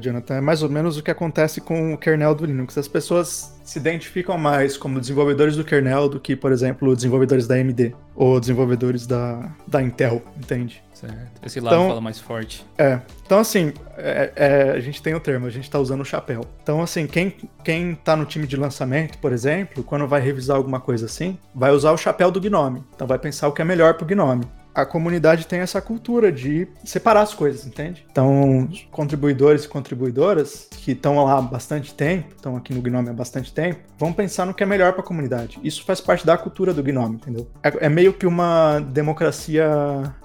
Jonathan, é mais ou menos o que acontece com o kernel do Linux. As pessoas se identificam mais como desenvolvedores do kernel do que, por exemplo, desenvolvedores da A M D ou desenvolvedores Da, da Intel, entende? Certo. Esse lado então, fala mais forte. É. Então, assim, é, é, a gente tem o termo, a gente tá usando o chapéu. Então, assim, quem, quem tá no time de lançamento, por exemplo, quando vai revisar alguma coisa assim, vai usar o chapéu do Gnome. Então, vai pensar o que é melhor pro Gnome. A comunidade tem essa cultura de separar as coisas, entende? Então, contribuidores e contribuidoras que estão lá há bastante tempo, estão aqui no Gnome há bastante tempo, vão pensar no que é melhor para a comunidade. Isso faz parte da cultura do Gnome, entendeu? É, é meio que uma democracia,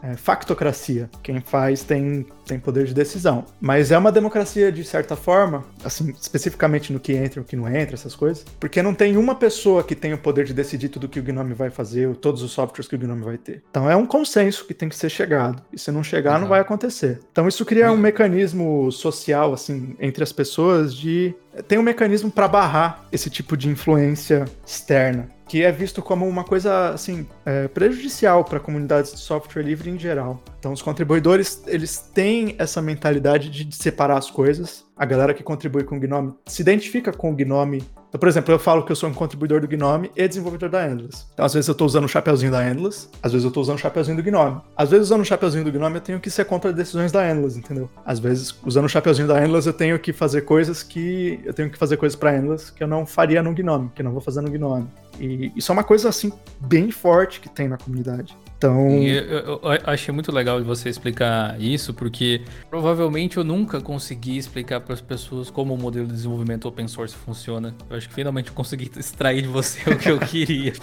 é, factocracia. Quem faz tem, tem poder de decisão. Mas é uma democracia, de certa forma, assim, especificamente no que entra e o que não entra, essas coisas, porque não tem uma pessoa que tem o poder de decidir tudo que o Gnome vai fazer ou todos os softwares que o Gnome vai ter. Então, é um conceito isso que tem que ser chegado, e se não chegar, uhum. não vai acontecer. Então isso cria um mecanismo social, assim, entre as pessoas de... Tem um mecanismo para barrar esse tipo de influência externa, que é visto como uma coisa, assim, é, prejudicial para comunidades de software livre em geral. Então, os contribuidores, eles têm essa mentalidade de separar as coisas. A galera que contribui com o Gnome se identifica com o Gnome. Então, por exemplo, eu falo que eu sou um contribuidor do Gnome e desenvolvedor da Endless. Então, às vezes eu estou usando o chapeuzinho da Endless, às vezes eu estou usando o chapeuzinho do Gnome. Às vezes, usando o chapeuzinho do Gnome, eu tenho que ser contra decisões da Endless, entendeu? Às vezes, usando o chapeuzinho da Endless, eu tenho que fazer coisas que... Eu tenho que fazer coisas para Endless que eu não faria no Gnome, que eu não vou fazer no Gnome. E isso é uma coisa, assim, bem forte que tem na comunidade. Então... E eu, eu, eu achei muito legal você explicar isso, porque provavelmente eu nunca consegui explicar para as pessoas como o modelo de desenvolvimento open source funciona. Eu acho que finalmente eu consegui extrair de você o que eu queria.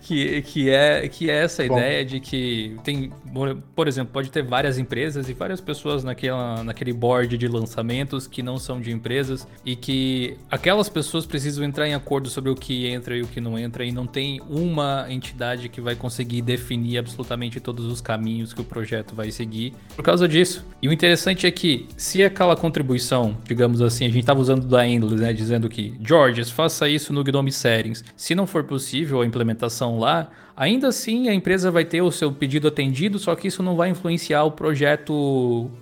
que, que, é, que é essa Bom. ideia de que tem, por exemplo, pode ter várias empresas e várias pessoas naquela, naquele board de lançamentos que não são de empresas, e que aquelas pessoas precisam entrar em acordo sobre o que que entra e o que não entra, e não tem uma entidade que vai conseguir definir absolutamente todos os caminhos que o projeto vai seguir por causa disso. E o interessante é que, se aquela contribuição, digamos assim, a gente estava usando da Endless, né, dizendo que, George, faça isso no Gnome Settings, se não for possível a implementação lá, ainda assim a empresa vai ter o seu pedido atendido, só que isso não vai influenciar o projeto,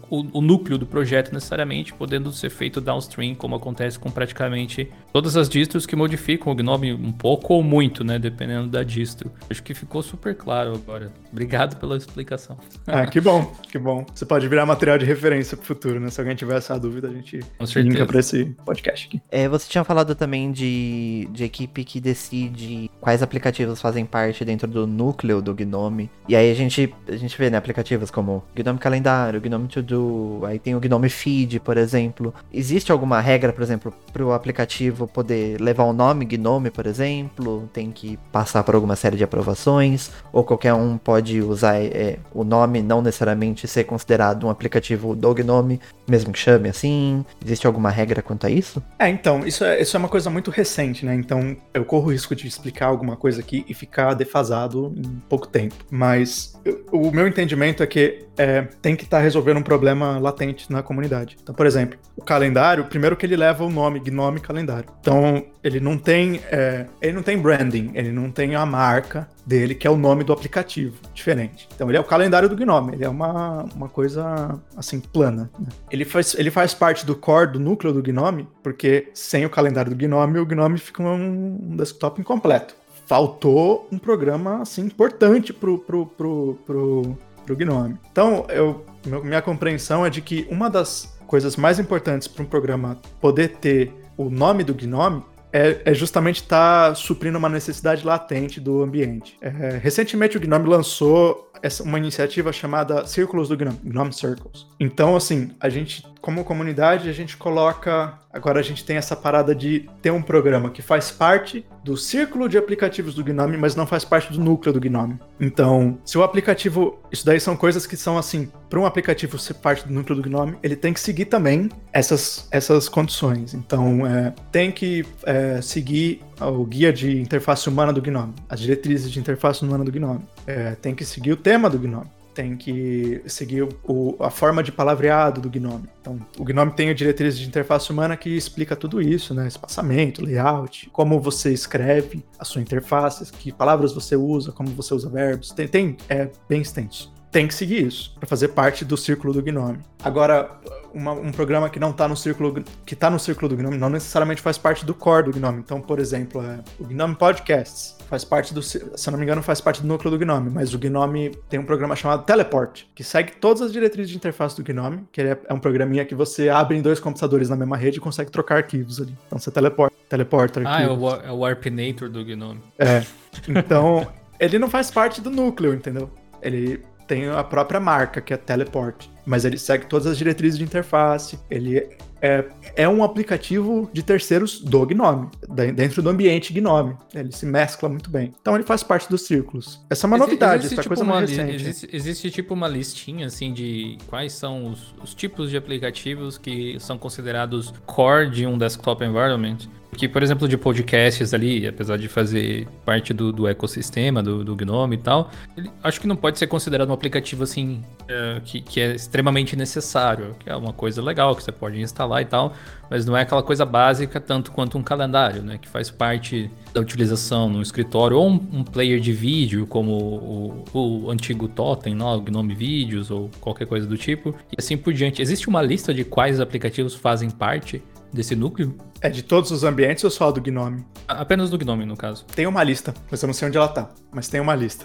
o, o núcleo do projeto necessariamente, podendo ser feito downstream, como acontece com praticamente todas as distros que modificam o Gnome um pouco ou muito, né, dependendo da distro. Acho que ficou super claro agora. Obrigado pela explicação. Ah, que bom, que bom. Você pode virar material de referência pro futuro, né? Se alguém tiver essa dúvida, a gente linka pra esse podcast aqui. É, você tinha falado também de, de equipe que decide quais aplicativos fazem parte dentro do núcleo do Gnome. E aí a gente, a gente vê, né, aplicativos como Gnome Calendário, Gnome To Do, aí tem o Gnome Feed, por exemplo. Existe alguma regra, por exemplo, para o aplicativo poder levar o nome Gnome, por exemplo? Tem que passar por alguma série de aprovações? Ou qualquer um pode usar é, o nome, não necessariamente ser considerado um aplicativo do Gnome, mesmo que chame assim? Existe alguma regra quanto a isso? É, então, isso é, isso é uma coisa muito recente, né? Então, eu corro o risco de explicar alguma coisa aqui e ficar defasado em pouco tempo, mas eu, o meu entendimento é que é, tem que estar tá resolvendo um problema latente na comunidade. Então, por exemplo, o calendário, primeiro que ele leva o nome Gnome Calendário, então ele não tem é, ele não tem branding, ele não tem a marca dele, que é o nome do aplicativo, diferente. Então ele é o calendário do Gnome, ele é uma, uma coisa assim, plana, né? Ele faz, ele faz parte do core, do núcleo do Gnome, porque sem o calendário do Gnome, o Gnome fica um, um desktop incompleto. Faltou um programa, assim, importante pro, pro, pro, pro, pro Gnome. Então, eu, minha compreensão é de que uma das coisas mais importantes para um programa poder ter o nome do Gnome é, é justamente estar tá suprindo uma necessidade latente do ambiente. É, recentemente, o Gnome lançou essa, uma iniciativa chamada Círculos do Gnome, Gnome Circles. Então, assim, a gente, como comunidade, a gente coloca... Agora a gente tem essa parada de ter um programa que faz parte do círculo de aplicativos do Gnome, mas não faz parte do núcleo do Gnome. Então, se o aplicativo... Isso daí são coisas que são assim, para um aplicativo ser parte do núcleo do Gnome, ele tem que seguir também essas, essas condições. Então, é, tem que é, seguir o guia de interface humana do Gnome, as diretrizes de interface humana do Gnome. É, tem que seguir o tema do Gnome. Tem que seguir o, a forma de palavreado do Gnome. Então, o Gnome tem a diretriz de interface humana que explica tudo isso, né? Espaçamento, layout, como você escreve a sua interface, que palavras você usa, como você usa verbos. Tem, tem é bem extenso. Tem que seguir isso para fazer parte do círculo do Gnome. Agora, uma, um programa que não está no círculo, que está no círculo do Gnome, não necessariamente faz parte do core do Gnome. Então, por exemplo, é, o Gnome Podcasts faz parte do, se eu não me engano, faz parte do núcleo do Gnome, mas o Gnome tem um programa chamado Teleport, que segue todas as diretrizes de interface do Gnome, que é, é um programinha que você abre em dois computadores na mesma rede e consegue trocar arquivos ali. Então você teleporta, teleporta arquivos. Ah, é o, é o Warpinator do Gnome. É. Então, ele não faz parte do núcleo, entendeu? Ele tem a própria marca, que é Teleport, mas ele segue todas as diretrizes de interface, ele... É, é um aplicativo de terceiros do Gnome, dentro do ambiente Gnome. Ele se mescla muito bem. Então ele faz parte dos círculos. Essa é uma existe, novidade, existe essa tipo coisa uma, mais recente. Existe, existe tipo uma listinha, assim, de quais são os, os tipos de aplicativos que são considerados core de um desktop environment. Que, por exemplo, de podcasts ali, apesar de fazer parte do, do ecossistema, do, do Gnome e tal, ele, acho que não pode ser considerado um aplicativo, assim, é, que, que é extremamente necessário, que é uma coisa legal, que você pode instalar e tal, mas não é aquela coisa básica tanto quanto um calendário, né, que faz parte da utilização no escritório, ou um, um player de vídeo, como o, o, o antigo Totem, não, o Gnome Videos, ou qualquer coisa do tipo, e assim por diante. Existe uma lista de quais aplicativos fazem parte desse núcleo? É de todos os ambientes ou só do Gnome? Apenas do Gnome, no caso. Tem uma lista, mas eu não sei onde ela tá, mas tem uma lista.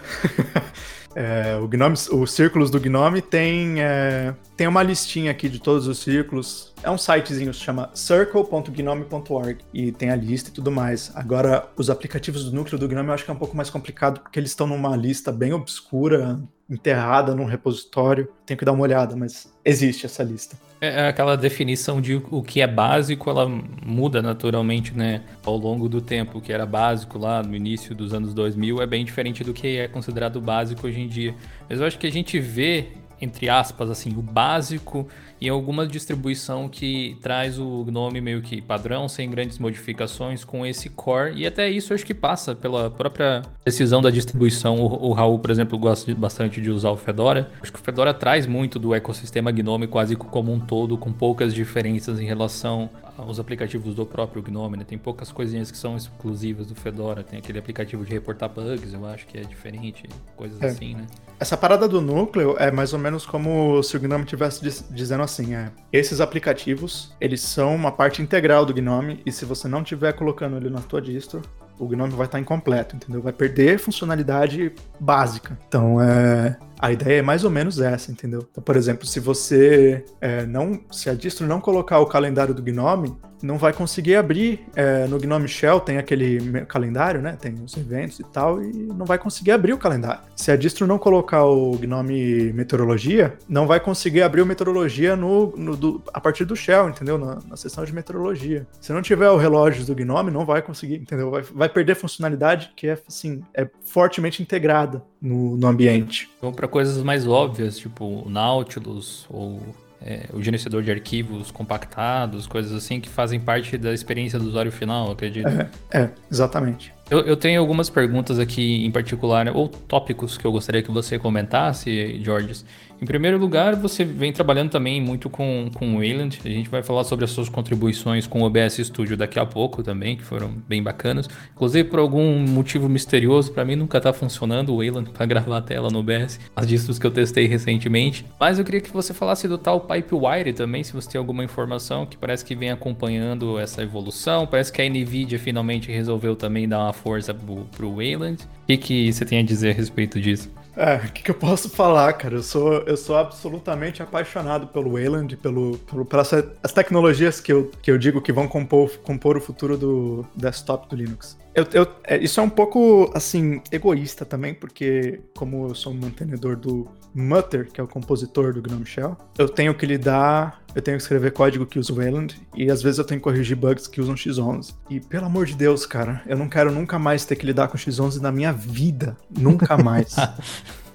É, o Gnome, os círculos do Gnome tem, é, tem uma listinha aqui de todos os círculos. É um sitezinho que se chama circle ponto gnome ponto org e tem a lista e tudo mais. Agora, os aplicativos do núcleo do Gnome eu acho que é um pouco mais complicado porque eles estão numa lista bem obscura, enterrada num repositório. Tenho que dar uma olhada, mas existe essa lista. É aquela definição de o que é básico, ela muda naturalmente, né, ao longo do tempo. O que era básico lá no início dos anos dois mil é bem diferente do que é considerado básico hoje em dia. Mas eu acho que a gente vê entre aspas, assim, o básico e alguma distribuição que traz o Gnome meio que padrão, sem grandes modificações, com esse core. E até isso acho que passa pela própria decisão da distribuição. O, o Raul, por exemplo, gosta de, bastante de usar o Fedora. Acho que o Fedora traz muito do ecossistema Gnome quase como um todo, com poucas diferenças em relação aos aplicativos do próprio Gnome, né? Tem poucas coisinhas que são exclusivas do Fedora. Tem aquele aplicativo de reportar bugs, eu acho que é diferente, coisas é. assim, né? Essa parada do núcleo é mais ou menos como se o Gnome estivesse diz, dizendo assim, é, esses aplicativos, eles são uma parte integral do Gnome, e se você não estiver colocando ele na tua distro, o Gnome vai estar incompleto, entendeu? Vai perder funcionalidade básica. Então, é... a ideia é mais ou menos essa, entendeu? Então, por exemplo, se você é, não... se a distro não colocar o calendário do Gnome, não vai conseguir abrir. É, no Gnome Shell tem aquele calendário, né? Tem os eventos e tal, e não vai conseguir abrir o calendário. Se a distro não colocar o Gnome Meteorologia, não vai conseguir abrir o Meteorologia no, no, do, a partir do Shell, entendeu? Na, na seção de Meteorologia. Se não tiver o relógio do Gnome, não vai conseguir, entendeu? Vai, vai perder funcionalidade que é, assim, é fortemente integrada no, no ambiente. Então, para coisas mais óbvias, tipo o Nautilus ou é, o gerenciador de arquivos compactados, coisas assim que fazem parte da experiência do usuário final, acredito. É, é exatamente. Eu, eu tenho algumas perguntas aqui em particular, ou tópicos que eu gostaria que você comentasse, George. Em primeiro lugar, você vem trabalhando também muito com, com o Wayland. A gente vai falar sobre as suas contribuições com o O B S Studio daqui a pouco também, que foram bem bacanas. Inclusive, por algum motivo misterioso, para mim nunca tá funcionando o Wayland para gravar a tela no O B S, as distros que eu testei recentemente. Mas eu queria que você falasse do tal PipeWire também, se você tem alguma informação, que parece que vem acompanhando essa evolução. Parece que a NVIDIA finalmente resolveu também dar uma força pro, pro Wayland. O que, que você tem a dizer a respeito disso? É, o que, que eu posso falar, cara? Eu sou, eu sou absolutamente apaixonado pelo Wayland, pelo, pelo, pelas as tecnologias que eu, que eu digo que vão compor, compor o futuro do desktop do Linux. Eu, eu, é, isso é um pouco, assim, egoísta também, porque como eu sou um mantenedor do Mutter, que é o compositor do Gnome Shell, eu tenho que lidar, eu tenho que escrever código que usa o Wayland, e às vezes eu tenho que corrigir bugs que usam X onze. E, pelo amor de Deus, cara, eu não quero nunca mais ter que lidar com X onze na minha vida. Nunca mais.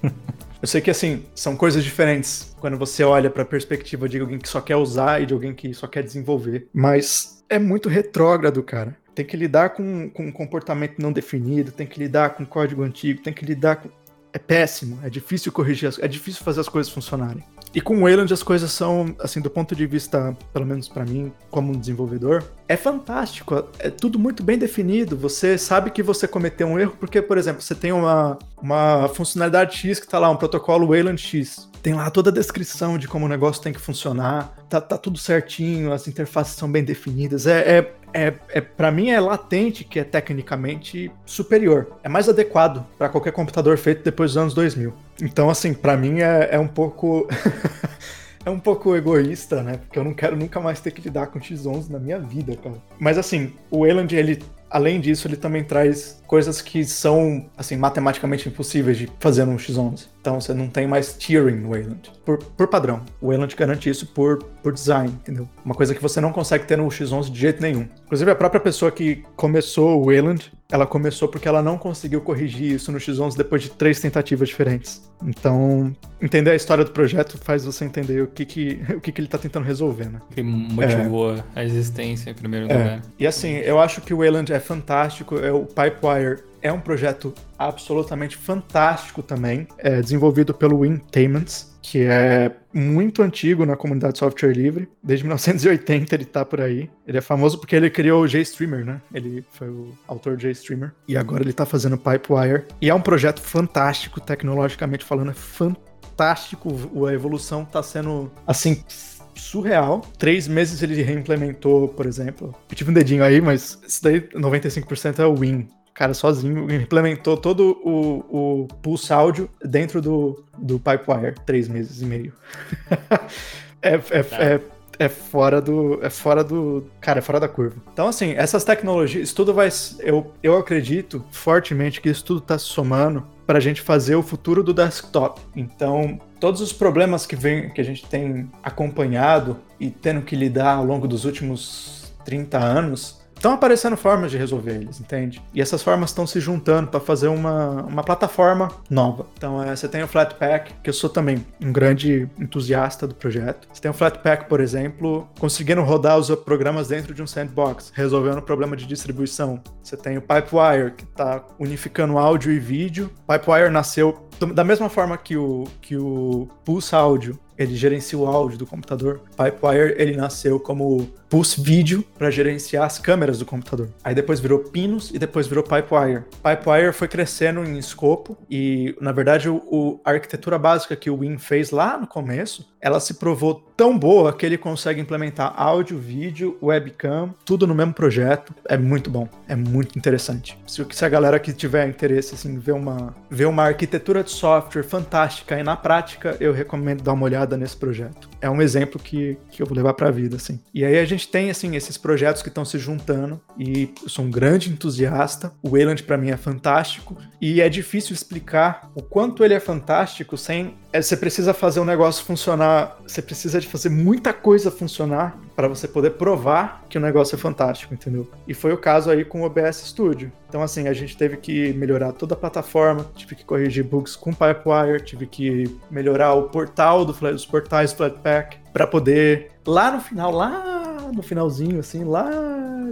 Eu sei que, assim, são coisas diferentes quando você olha para a perspectiva de alguém que só quer usar e de alguém que só quer desenvolver. Mas é muito retrógrado, cara. Tem que lidar com, com comportamento não definido, tem que lidar com código antigo, tem que lidar com... É péssimo, é difícil corrigir, as, é difícil fazer as coisas funcionarem. E com o Wayland as coisas são, assim, do ponto de vista, pelo menos pra mim, como um desenvolvedor, é fantástico, é tudo muito bem definido, você sabe que você cometeu um erro, porque, por exemplo, você tem uma, uma funcionalidade X que tá lá, um protocolo Wayland X, tem lá toda a descrição de como o negócio tem que funcionar, tá, tá tudo certinho, as interfaces são bem definidas, é... é É, é, pra mim é latente que é tecnicamente superior. É mais adequado pra qualquer computador feito depois dos anos dois mil. Então, assim, pra mim é, é um pouco... é um pouco egoísta, né? Porque eu não quero nunca mais ter que lidar com X onze na minha vida, cara. Mas, assim, o Wayland, ele... Além disso, ele também traz coisas que são, assim, matematicamente impossíveis de fazer no X onze. Então, você não tem mais tiering no Wayland. Por, por padrão. O Wayland garante isso por, por design, entendeu? Uma coisa que você não consegue ter no X onze de jeito nenhum. Inclusive, a própria pessoa que começou o Wayland, ela começou porque ela não conseguiu corrigir isso no X onze depois de três tentativas diferentes. Então, entender a história do projeto faz você entender o que, que, o que, que ele tá tentando resolver, né? Que motivou é. a existência, em primeiro lugar. É. E, assim, eu acho que o Wayland é É fantástico, é o PipeWire é um projeto absolutamente fantástico também, é desenvolvido pelo Wintainments, que é muito antigo na comunidade de software livre, desde mil novecentos e oitenta ele tá por aí. Ele é famoso porque ele criou o JStreamer, né? Ele foi o autor do JStreamer, e agora ele tá fazendo o PipeWire, e é um projeto fantástico, tecnologicamente falando, é fantástico, a evolução tá sendo, assim... surreal. Três meses ele reimplementou, por exemplo. Eu tive um dedinho aí, mas isso daí, noventa e cinco por cento é o Win. Cara, sozinho, implementou todo o, o Pulse Áudio dentro do, do PipeWire. Três meses e meio. é, é, é, é fora do... É fora do... Cara, é fora da curva. Então, assim, essas tecnologias... Isso tudo vai... Eu, eu acredito fortemente que isso tudo tá se somando pra gente fazer o futuro do desktop. Então... Todos os problemas que, vem, que a gente tem acompanhado e tendo que lidar ao longo dos últimos trinta anos, estão aparecendo formas de resolver eles, entende? E essas formas estão se juntando para fazer uma, uma plataforma nova. Então, é, você tem o Flatpak, que eu sou também um grande entusiasta do projeto. Você tem o Flatpak, por exemplo, conseguindo rodar os programas dentro de um sandbox, resolvendo o problema de distribuição. Você tem o PipeWire, que está unificando áudio e vídeo. PipeWire nasceu da mesma forma que o, que o Pulse Áudio, ele gerencia o áudio do computador. PipeWire, ele nasceu como Pulse Vídeo para gerenciar as câmeras do computador. Aí depois virou Pinus e depois virou PipeWire. PipeWire foi crescendo em escopo e, na verdade, o, o, a arquitetura básica que o Win fez lá no começo, ela se provou tão boa que ele consegue implementar áudio, vídeo, webcam, tudo no mesmo projeto. É muito bom, é muito interessante. Se, se a galera que tiver interesse, assim, ver uma, ver uma arquitetura de software fantástica e na prática, eu recomendo dar uma olhada nesse projeto. É um exemplo que, que eu vou levar pra vida, assim. E aí a gente tem, assim, esses projetos que estão se juntando e eu sou um grande entusiasta. O Wayland pra mim é fantástico e é difícil explicar o quanto ele é fantástico sem... Você precisa fazer um negócio funcionar, você precisa de fazer muita coisa funcionar pra você poder provar que o negócio é fantástico, entendeu? E foi o caso aí com o O B S Studio. Então, assim, a gente teve que melhorar toda a plataforma, tive que corrigir bugs com o PipeWire, tive que melhorar o portal do Flat, os portais Flatpak, para poder, lá no final, lá no finalzinho, assim, lá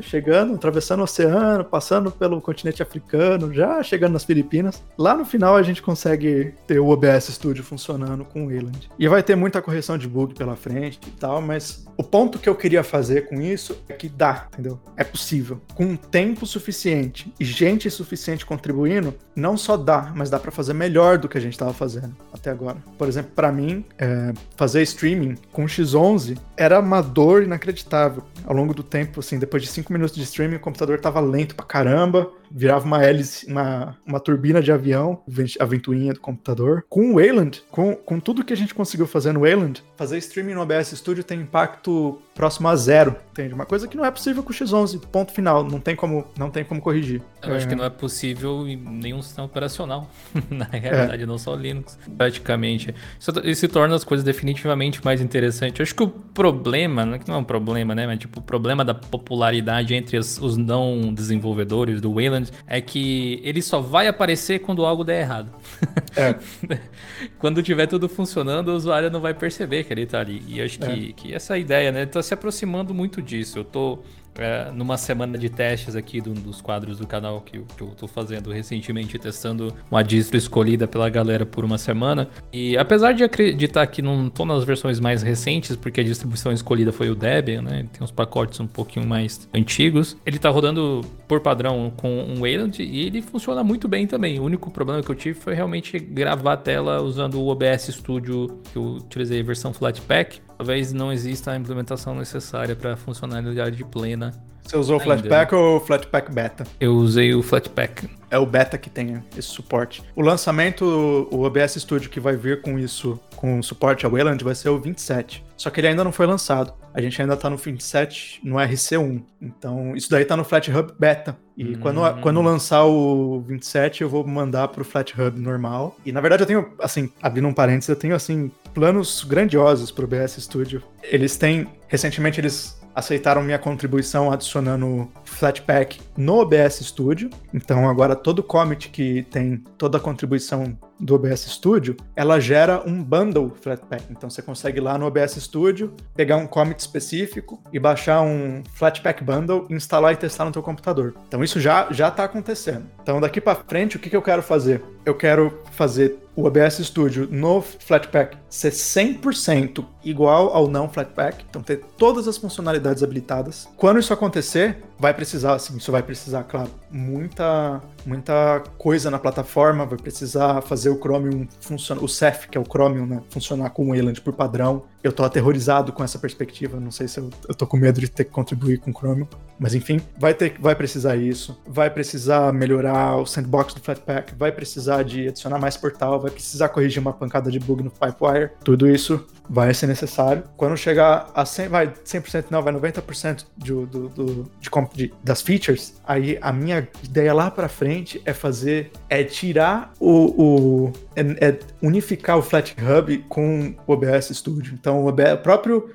chegando, atravessando o oceano, passando pelo continente africano, já chegando nas Filipinas, lá no final a gente consegue ter o O B S Studio funcionando com o Wayland. E vai ter muita correção de bug pela frente e tal, mas o ponto que eu queria fazer com isso é que dá, entendeu? É possível. Com tempo suficiente e gente suficiente contribuindo, não só dá, mas dá para fazer melhor do que a gente estava fazendo até agora. Por exemplo, para mim, é, fazer streaming com X onze era uma dor inacreditável. Ao longo do tempo, assim, depois de cinco minutos de streaming, o computador tava lento pra caramba, virava uma hélice, uma, uma turbina de avião, a ventoinha do computador. Com o Wayland, com, com tudo que a gente conseguiu fazer no Wayland, fazer streaming no O B S Studio tem impacto próximo a zero, entende? Uma coisa que não é possível com o X onze, ponto final, não tem como, não tem como corrigir. Eu é. acho que não é possível em nenhum sistema operacional, na realidade, é. não só Linux, praticamente. Isso, isso torna as coisas definitivamente mais interessantes. Eu acho que o problema, não é que não é um problema, né, mas tipo, o problema da popularidade entre os, os não desenvolvedores do Wayland é que ele só vai aparecer quando algo der errado. É. Quando tiver tudo funcionando, o usuário não vai perceber que ele tá ali. E acho é. que, que essa ideia, né, tá se aproximando muito disso. Eu tô é, numa semana de testes aqui de um dos quadros do canal que eu, que eu tô fazendo recentemente, testando uma distro escolhida pela galera por uma semana. E apesar de acreditar que não tô nas versões mais recentes, porque a distribuição escolhida foi o Debian, né, tem uns pacotes um pouquinho mais antigos, ele tá rodando por padrão com um Wayland e ele funciona muito bem também. O único problema que eu tive foi realmente gravar a tela usando o O B S Studio, que eu utilizei a versão Flatpak. Talvez não exista a implementação necessária para funcionalidade plena. Você usou o Flatpak ou o Flatpak Beta? Eu usei o Flatpak. É o Beta que tem esse suporte. O lançamento, o O B S Studio que vai vir com isso, com suporte ao Wayland, vai ser o vinte e sete. Só que ele ainda não foi lançado. A gente ainda tá no vinte e sete, no R C um. Então, isso daí tá no FlatHub Beta. E hum. quando, quando lançar o vinte e sete, eu vou mandar pro FlatHub normal. E, na verdade, eu tenho, assim, abrindo um parênteses, eu tenho, assim, planos grandiosos pro O B S Studio. Eles têm, recentemente, eles... aceitaram minha contribuição adicionando Flatpak no O B S Studio. Então agora todo commit que tem toda a contribuição do O B S Studio, ela gera um bundle Flatpak. Então você consegue ir lá no O B S Studio, pegar um commit específico e baixar um Flatpak bundle, instalar e testar no teu computador. Então isso já já tá acontecendo. Então daqui para frente, o que, que eu quero fazer? Eu quero fazer o O B S Studio no Flatpak ser cem por cento igual ao não Flatpak, então ter todas as funcionalidades habilitadas. Quando isso acontecer, vai precisar, assim, isso vai precisar, claro, muita, muita coisa na plataforma, vai precisar fazer o Chromium funcionar, o Ceph, que é o Chromium, né, funcionar com o Wayland por padrão. Eu tô aterrorizado com essa perspectiva, não sei se eu, eu tô com medo de ter que contribuir com o Chromium, mas enfim, vai, ter, vai precisar isso, vai precisar melhorar o sandbox do Flatpak, vai precisar de adicionar mais portal, vai precisar corrigir uma pancada de bug no PipeWire, tudo isso vai ser necessário. Quando chegar a cem por cento, vai cem por cento não, vai noventa por cento de, do, do, de, de, das features, aí a minha ideia lá pra frente é fazer, é tirar o, o é, é unificar o FlatHub com o O B S Studio, então Então, o próprio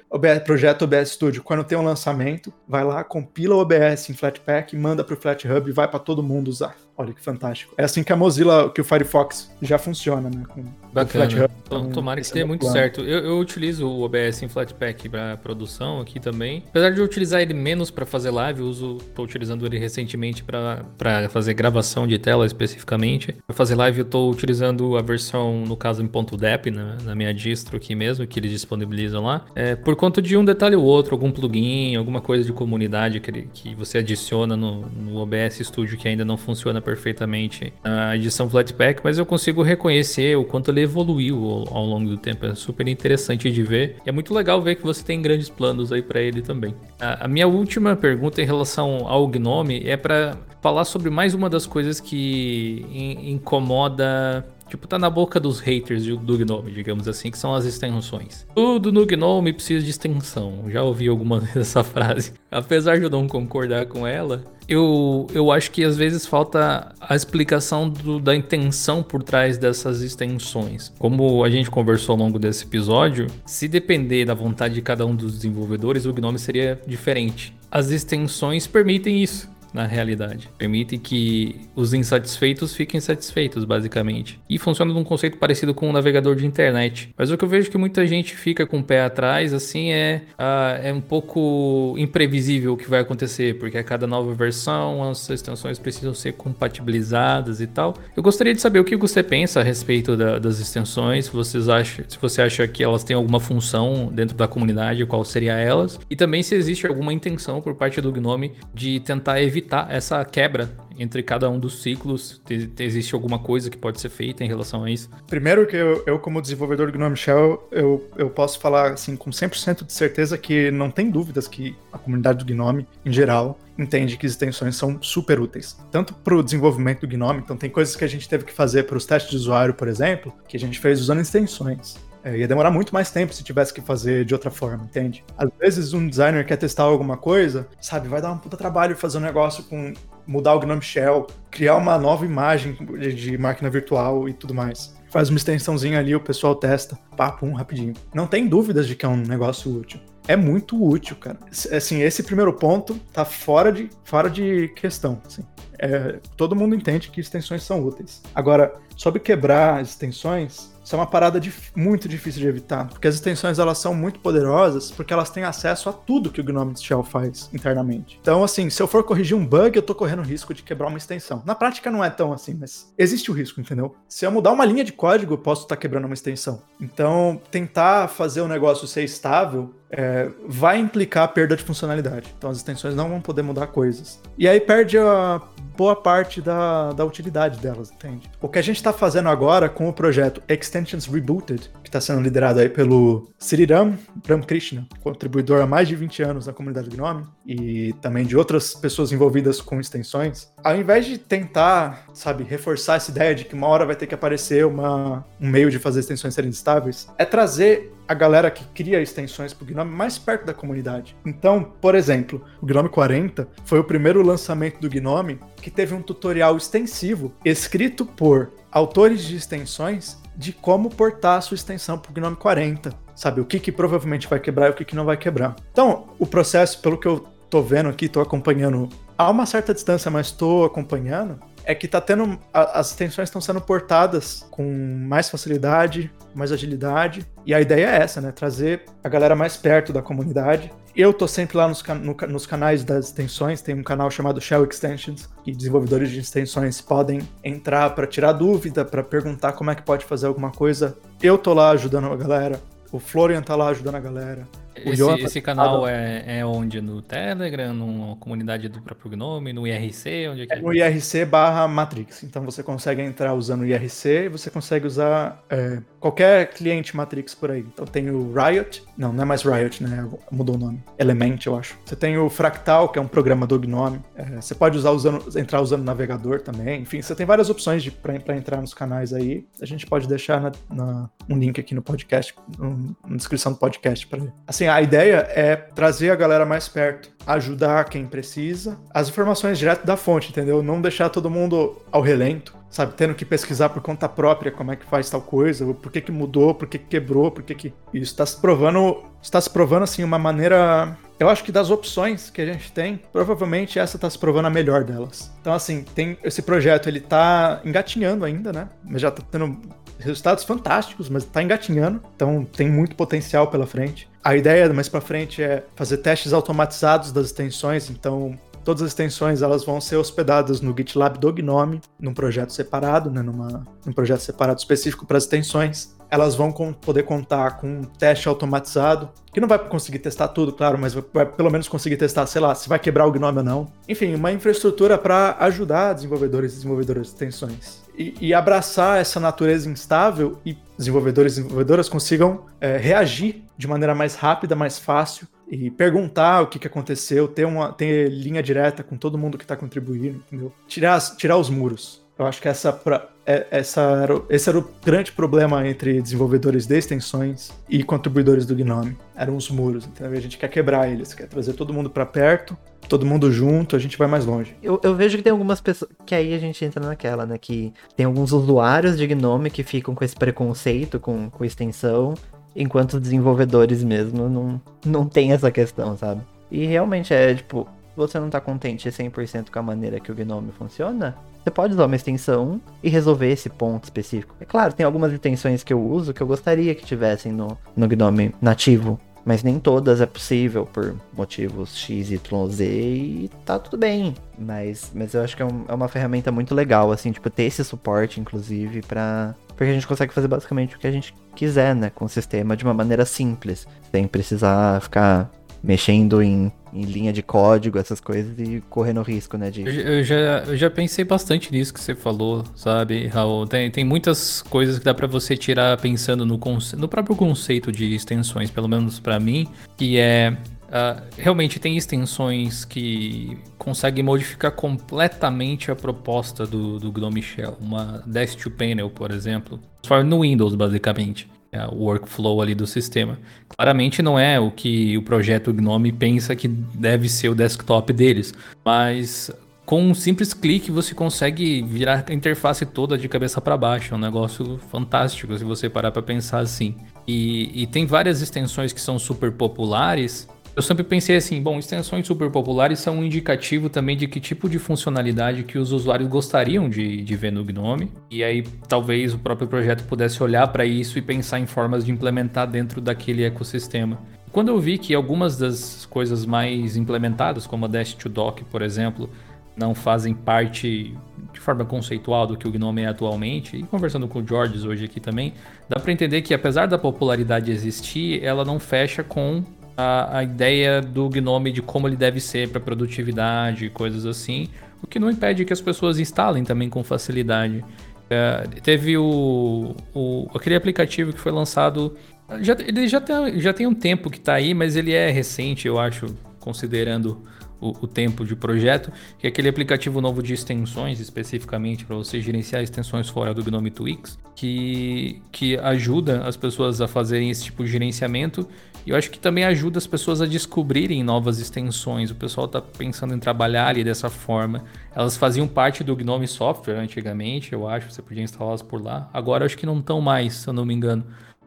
projeto O B S Studio, quando tem um lançamento, vai lá, compila o O B S em Flatpak, manda para o FlatHub e vai para todo mundo usar. Olha que fantástico. É assim que a Mozilla, que o Firefox já funciona, né? Com bacana. Com FlatHub, então, tomara que dê muito plano. Certo. Eu, eu utilizo o O B S em Flatpak para produção aqui também. Apesar de eu utilizar ele menos para fazer live, eu estou utilizando ele recentemente para fazer gravação de tela especificamente. Para fazer live, eu estou utilizando a versão, no caso, em .dep, né? Na minha distro aqui mesmo, que eles disponibilizam lá. É, por conta de um detalhe ou outro, algum plugin, alguma coisa de comunidade que, ele, que você adiciona no, no O B S Studio que ainda não funciona perfeitamente a edição Flatpak, mas eu consigo reconhecer o quanto ele evoluiu ao, ao longo do tempo. É super interessante de ver. E é muito legal ver que você tem grandes planos aí para ele também. A, a minha última pergunta em relação ao Gnome é para falar sobre mais uma das coisas que in, incomoda... Tipo, tá na boca dos haters do Gnome, digamos assim, que são as extensões. Tudo no Gnome precisa de extensão. Já ouvi alguma vez essa frase. Apesar de eu não concordar com ela, eu, eu acho que às vezes falta a explicação do, da intenção por trás dessas extensões. Como a gente conversou ao longo desse episódio, se depender da vontade de cada um dos desenvolvedores, o Gnome seria diferente. As extensões permitem isso. Na realidade, permite que os insatisfeitos fiquem satisfeitos, basicamente. E funciona num conceito parecido com um navegador de internet. Mas o que eu vejo que muita gente fica com o pé atrás, assim, é, ah, é um pouco imprevisível o que vai acontecer, porque a cada nova versão as extensões precisam ser compatibilizadas e tal. Eu gostaria de saber o que você pensa a respeito da, das extensões, se, vocês acham, se você acha que elas têm alguma função dentro da comunidade, qual seria elas, e também se existe alguma intenção por parte do Gnome de tentar evitar essa quebra entre cada um dos ciclos. Existe alguma coisa que pode ser feita em relação a isso? Primeiro que eu, eu como desenvolvedor do Gnome Shell, eu, eu posso falar assim, com cem por cento de certeza que não tem dúvidas que a comunidade do Gnome, em geral, entende que as extensões são super úteis. Tanto para o desenvolvimento do Gnome, então tem coisas que a gente teve que fazer para os testes de usuário, por exemplo, que a gente fez usando extensões. É, ia demorar muito mais tempo se tivesse que fazer de outra forma, entende? Às vezes um designer quer testar alguma coisa, sabe, vai dar um puta trabalho fazer um negócio com... mudar o GNOME Shell, criar uma nova imagem de máquina virtual e tudo mais. Faz uma extensãozinha ali, o pessoal testa, pá, pum, rapidinho. Não tem dúvidas de que é um negócio útil. É muito útil, cara. Assim, esse primeiro ponto tá fora de, fora de questão, assim. É, todo mundo entende que extensões são úteis. Agora, sobre quebrar as extensões, isso é uma parada de, muito difícil de evitar, porque as extensões, elas são muito poderosas, porque elas têm acesso a tudo que o GNOME Shell faz internamente. Então, assim, se eu for corrigir um bug, eu tô correndo o risco de quebrar uma extensão. Na prática não é tão assim, mas existe o risco, entendeu? Se eu mudar uma linha de código, eu posso estar quebrando uma extensão. Então, tentar fazer o negócio ser estável é, vai implicar a perda de funcionalidade. Então, as extensões não vão poder mudar coisas. E aí perde a... boa parte da, da utilidade delas, entende? O que a gente está fazendo agora com o projeto Extensions Rebooted, que está sendo liderado aí pelo Sriram Ramkrishna, contribuidor há mais de vinte anos na comunidade Gnome, e também de outras pessoas envolvidas com extensões, ao invés de tentar, sabe, reforçar essa ideia de que uma hora vai ter que aparecer uma, um meio de fazer extensões serem estáveis, é trazer a galera que cria extensões pro Gnome mais perto da comunidade. Então, por exemplo, o Gnome quarenta foi o primeiro lançamento do Gnome que teve um tutorial extensivo escrito por autores de extensões de como portar a sua extensão pro Gnome quarenta, sabe? O que que provavelmente vai quebrar e o que que não vai quebrar. Então, o processo, pelo que eu tô vendo aqui, tô acompanhando a uma certa distância, mas tô acompanhando, é que tá tendo, as extensões estão sendo portadas com mais facilidade, mais agilidade, e a ideia é essa, né? Trazer a galera mais perto da comunidade. Eu tô sempre lá nos, can- no, nos canais das extensões, tem um canal chamado Shell Extensions, que desenvolvedores de extensões podem entrar para tirar dúvida, para perguntar como é que pode fazer alguma coisa. Eu tô lá ajudando a galera, o Florian tá lá ajudando a galera. Esse, esse canal é, é onde? No Telegram, na comunidade do próprio Gnome, no I R C? Onde é que... é no I R C barra Matrix. Então você consegue entrar usando o I R C e você consegue usar é, qualquer cliente Matrix por aí. Então tem o Riot, não, não é mais Riot, né? Mudou o nome. Element, eu acho. Você tem o Fractal, que é um programa do Gnome. É, você pode usar usando, entrar usando o navegador também. Enfim, você tem várias opções para entrar nos canais aí. A gente pode deixar na, na, um link aqui no podcast, um, na descrição do podcast para assim. assim, a ideia é trazer a galera mais perto, ajudar quem precisa, as informações direto da fonte, entendeu? Não deixar todo mundo ao relento, sabe? Tendo que pesquisar por conta própria como é que faz tal coisa, por que que mudou, por que que quebrou, por que que... Isso tá se provando, está se provando, assim, uma maneira... Eu acho que das opções que a gente tem, provavelmente essa tá se provando a melhor delas. Então, assim, tem esse projeto, ele tá engatinhando ainda, né? Mas já tá tendo resultados fantásticos, mas tá engatinhando. Então, tem muito potencial pela frente. A ideia, mais pra frente, é fazer testes automatizados das extensões. Então, todas as extensões, elas vão ser hospedadas no GitLab do Gnome, num projeto separado, né? Numa, num projeto separado específico para as extensões. Elas vão com, poder contar com um teste automatizado, que não vai conseguir testar tudo, claro, mas vai, vai pelo menos conseguir testar, sei lá, se vai quebrar o Gnome ou não. Enfim, uma infraestrutura para ajudar desenvolvedores e desenvolvedoras de extensões. E, e abraçar essa natureza instável e desenvolvedores e desenvolvedoras consigam é, reagir de maneira mais rápida, mais fácil, e perguntar o que, que aconteceu, ter, uma, ter linha direta com todo mundo que está contribuindo, entendeu? Tirar, tirar os muros. Eu acho que essa... Pra, Essa era, esse era o grande problema entre desenvolvedores de extensões e contribuidores do Gnome. Eram os muros, entendeu? A gente quer quebrar eles, quer trazer todo mundo pra perto, todo mundo junto, a gente vai mais longe. Eu, eu vejo que tem algumas pessoas... Que aí a gente entra naquela, né? Que tem alguns usuários de Gnome que ficam com esse preconceito, com, com extensão, enquanto os desenvolvedores mesmo não, não tem essa questão, sabe? E realmente é, tipo... Você não tá contente cem por cento com a maneira que o Gnome funciona? Você pode usar uma extensão e resolver esse ponto específico. É claro, tem algumas extensões que eu uso que eu gostaria que tivessem no, no Gnome nativo, mas nem todas é possível por motivos X, Y, Z e tá tudo bem. Mas, mas eu acho que é, um, é uma ferramenta muito legal, assim, tipo, ter esse suporte, inclusive, pra... Porque a gente consegue fazer basicamente o que a gente quiser, né, com o sistema de uma maneira simples, sem precisar ficar... mexendo em, em linha de código, essas coisas, e correndo risco, né, de... Eu, eu, já, eu já pensei bastante nisso que você falou, sabe, Raul? Tem, tem muitas coisas que dá pra você tirar pensando no, conce... no próprio conceito de extensões, pelo menos pra mim, que é... Uh, realmente tem extensões que conseguem modificar completamente a proposta do, do GNOME Shell. Uma Dash to Panel, por exemplo, no Windows, basicamente. É, o workflow ali do sistema. Claramente não é o que o projeto Gnome pensa que deve ser o desktop deles, mas com um simples clique você consegue virar a interface toda de cabeça para baixo, é um negócio fantástico se você parar para pensar assim. E, e tem várias extensões que são super populares. Eu sempre pensei assim, bom, extensões super populares são um indicativo também de que tipo de funcionalidade que os usuários gostariam de, de ver no Gnome. E aí, talvez o próprio projeto pudesse olhar para isso e pensar em formas de implementar dentro daquele ecossistema. Quando eu vi que algumas das coisas mais implementadas, como a Dash to Dock, por exemplo, não fazem parte de forma conceitual do que o Gnome é atualmente, e conversando com o George hoje aqui também, dá para entender que apesar da popularidade existir, ela não fecha com... A, a ideia do Gnome de como ele deve ser para produtividade e coisas assim, o que não impede que as pessoas instalem também com facilidade. É, teve o, o, aquele aplicativo que foi lançado, já, ele já tem, já tem um tempo que está aí, mas ele é recente, eu acho, considerando o, o tempo de projeto, que é aquele aplicativo novo de extensões, especificamente para você gerenciar extensões fora do Gnome Twix, que, que ajuda as pessoas a fazerem esse tipo de gerenciamento. E eu acho que também ajuda as pessoas a descobrirem novas extensões. O pessoal está pensando em trabalhar ali dessa forma. Elas faziam parte do Gnome Software antigamente, eu acho. Você podia instalá-las por lá. Agora, eu acho que não estão mais, se eu não me engano.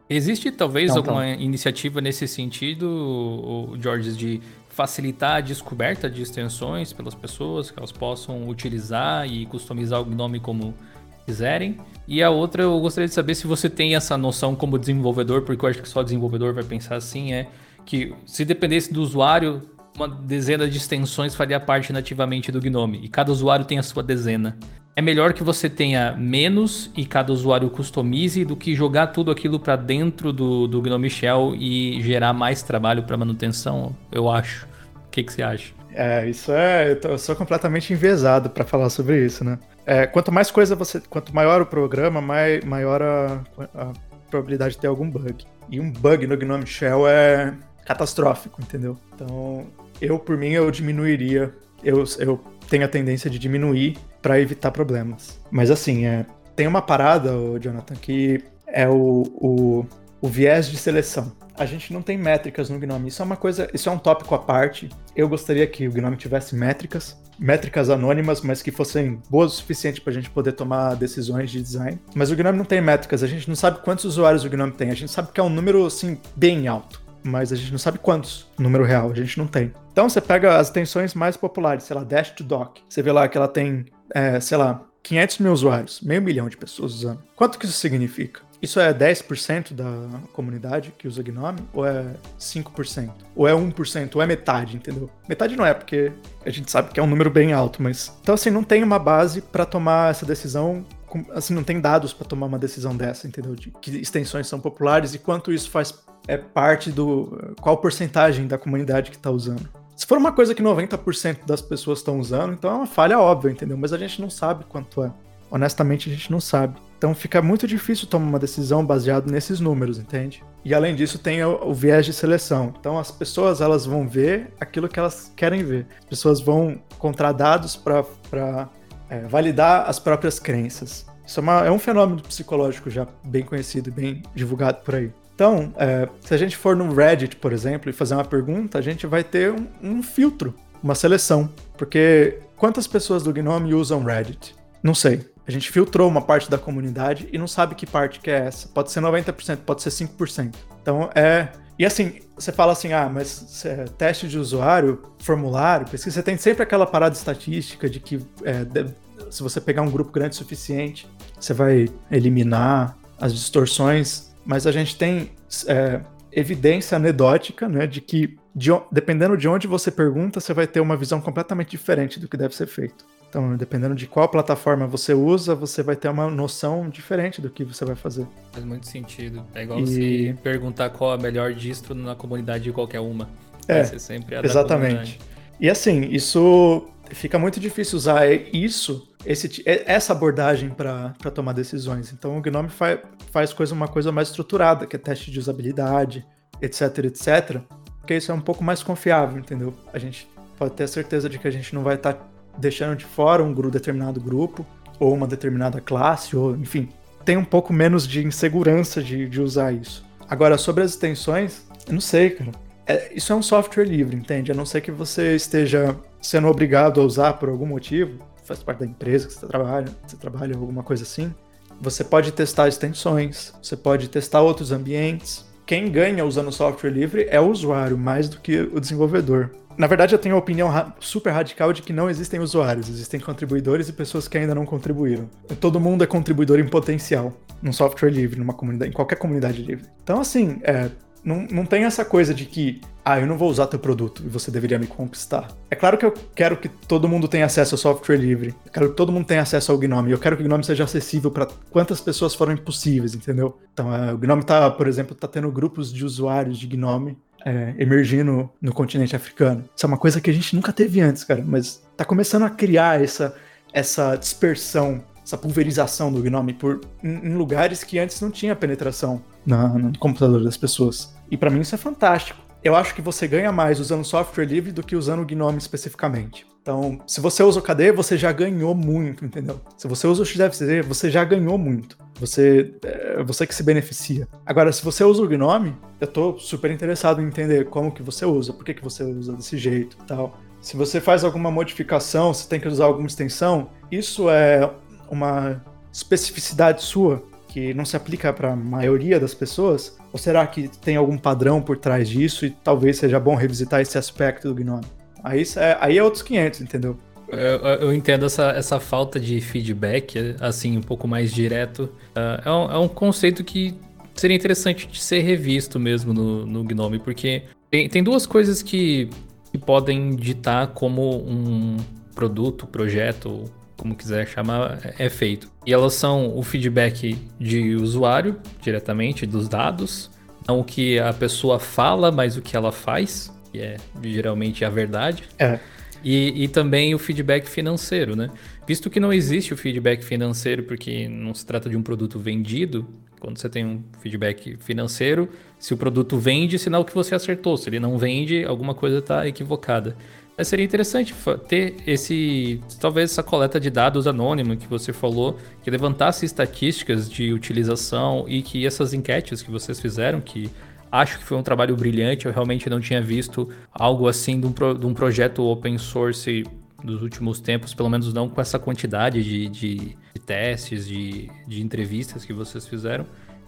Existe talvez não, alguma então. iniciativa nesse sentido, George, de facilitar a descoberta de extensões pelas pessoas, que elas possam utilizar e customizar o Gnome como... quiserem. E a outra, eu gostaria de saber se você tem essa noção como desenvolvedor, porque eu acho que só desenvolvedor vai pensar assim, é que se dependesse do usuário, uma dezena de extensões faria parte nativamente do Gnome, e cada usuário tem a sua dezena. É melhor que você tenha menos e cada usuário customize do que jogar tudo aquilo para dentro do, do Gnome Shell e gerar mais trabalho para manutenção, eu acho. O que, que você acha? É, isso é... Eu, tô, eu sou completamente enviesado para falar sobre isso, né? É, quanto mais coisa você... Quanto maior o programa, mai, maior a, a probabilidade de ter algum bug. E um bug no Gnome Shell é catastrófico, entendeu? Então, eu, por mim, eu diminuiria. Eu, eu tenho a tendência de diminuir para evitar problemas. Mas, assim, é, tem uma parada, Jonathan, que é o, o, o viés de seleção. a gente não tem métricas no Gnome. Isso é uma coisa, isso é um tópico à parte. Eu gostaria que o Gnome tivesse métricas, métricas anônimas, mas que fossem boas o suficiente para a gente poder tomar decisões de design. Mas o Gnome não tem métricas, a gente não sabe quantos usuários o Gnome tem. A gente sabe que é um número, assim, bem alto, mas a gente não sabe quantos, número real, a gente não tem. Então você pega as extensões mais populares, sei lá, Dash to Dock. Você vê lá que ela tem, é, sei lá, quinhentos mil usuários, meio milhão de pessoas usando. Quanto que isso significa? Isso é dez por cento da comunidade que usa Gnome? Ou é cinco por cento? Ou é um por cento? Ou é metade, entendeu? Metade não é, porque a gente sabe que é um número bem alto, mas... Então, assim, não tem uma base para tomar essa decisão, assim, não tem dados para tomar uma decisão dessa, entendeu? De que extensões são populares e quanto isso faz é parte do... Qual porcentagem da comunidade que está usando. Se for uma coisa que noventa por cento das pessoas estão usando, então é uma falha óbvia, entendeu? Mas a gente não sabe quanto é. Honestamente, a gente não sabe. Então fica muito difícil tomar uma decisão baseada nesses números, entende? E além disso tem o, o viés de seleção. Então as pessoas, elas vão ver aquilo que elas querem ver. As pessoas vão encontrar dados para é, validar as próprias crenças. Isso é, uma, é um fenômeno psicológico já bem conhecido e bem divulgado por aí. Então, é, se a gente for no Reddit, por exemplo, e fazer uma pergunta, a gente vai ter um, um filtro, uma seleção. Porque quantas pessoas do Gnome usam Reddit? Não sei. A gente filtrou uma parte da comunidade e não sabe que parte que é essa. Pode ser noventa por cento, pode ser cinco por cento. Então é... E assim, você fala assim, ah, mas é, teste de usuário, formulário, pesquisa, você tem sempre aquela parada estatística de que é, se você pegar um grupo grande o suficiente, você vai eliminar as distorções. Mas a gente tem é, evidência anedótica, né, de que de, dependendo de onde você pergunta, você vai ter uma visão completamente diferente do que deve ser feito. Então, dependendo de qual plataforma você usa, você vai ter uma noção diferente do que você vai fazer. Faz muito sentido. É igual e... você perguntar qual a melhor distro na comunidade de qualquer uma. É, você sempre exatamente. E assim, isso fica muito difícil usar isso, esse, essa abordagem para tomar decisões. Então, o Gnome faz, faz coisa, uma coisa mais estruturada, que é teste de usabilidade, etc, et cetera. Porque isso é um pouco mais confiável, entendeu? A gente pode ter a certeza de que a gente não vai estar... Tá deixando de fora um determinado grupo ou uma determinada classe, ou enfim, tem um pouco menos de insegurança de, de usar isso. Agora, sobre as extensões, eu não sei, cara. É, isso é um software livre, entende? A não ser que você esteja sendo obrigado a usar por algum motivo, faz parte da empresa que você trabalha, você trabalha alguma coisa assim, você pode testar extensões, você pode testar outros ambientes. Quem ganha usando o software livre é o usuário, mais do que o desenvolvedor. Na verdade, eu tenho a opinião ra- super radical de que não existem usuários, existem contribuidores e pessoas que ainda não contribuíram. Todo mundo é contribuidor em potencial, num software livre, numa comunidade, em qualquer comunidade livre. Então, assim, é, não, não tem essa coisa de que, ah, eu não vou usar teu produto e você deveria me conquistar. É claro que eu quero que todo mundo tenha acesso ao software livre, eu quero que todo mundo tenha acesso ao Gnome, eu quero que o Gnome seja acessível para quantas pessoas foram possíveis, entendeu? Então, é, o Gnome tá, por exemplo, tá tendo grupos de usuários de Gnome, É, emergindo no continente africano. Isso é uma coisa que a gente nunca teve antes, cara, mas tá começando a criar essa, essa dispersão, essa pulverização do Gnome por, em, em lugares que antes não tinha penetração na, no computador das pessoas. E pra mim isso é fantástico. Eu acho que você ganha mais usando software livre do que usando o Gnome especificamente. Então, se você usa o K D E, você já ganhou muito, entendeu? Se você usa o X F C E, você já ganhou muito. Você é você que se beneficia. Agora, se você usa o Gnome, eu tô super interessado em entender como que você usa, por que que você usa desse jeito e tal. Se você faz alguma modificação, você tem que usar alguma extensão, isso é uma especificidade sua que não se aplica para a maioria das pessoas? Ou será que tem algum padrão por trás disso e talvez seja bom revisitar esse aspecto do Gnome? Aí é, aí é outros quinhentos, entendeu? Eu, eu entendo essa, essa falta de feedback, assim, um pouco mais direto. Uh, é, um, é um conceito que seria interessante de ser revisto mesmo no, no Gnome, porque tem, tem duas coisas que, que podem ditar como um produto, projeto, como quiser chamar, é feito. E elas são o feedback de usuário, diretamente, dos dados, não o que a pessoa fala, mas o que ela faz, que é geralmente a verdade. É. E, e também o feedback financeiro, né? Visto que não existe o feedback financeiro, porque não se trata de um produto vendido, quando você tem um feedback financeiro, se o produto vende, sinal que você acertou. Se ele não vende, alguma coisa está equivocada. Mas seria interessante ter esse, talvez essa coleta de dados anônima que você falou, que levantasse estatísticas de utilização e que essas enquetes que vocês fizeram, que Acho que foi um trabalho brilhante, eu realmente não tinha visto algo assim de um, pro, de um projeto open source dos últimos tempos, pelo menos não com essa quantidade de, de, de testes, de, de entrevistas que vocês fizeram.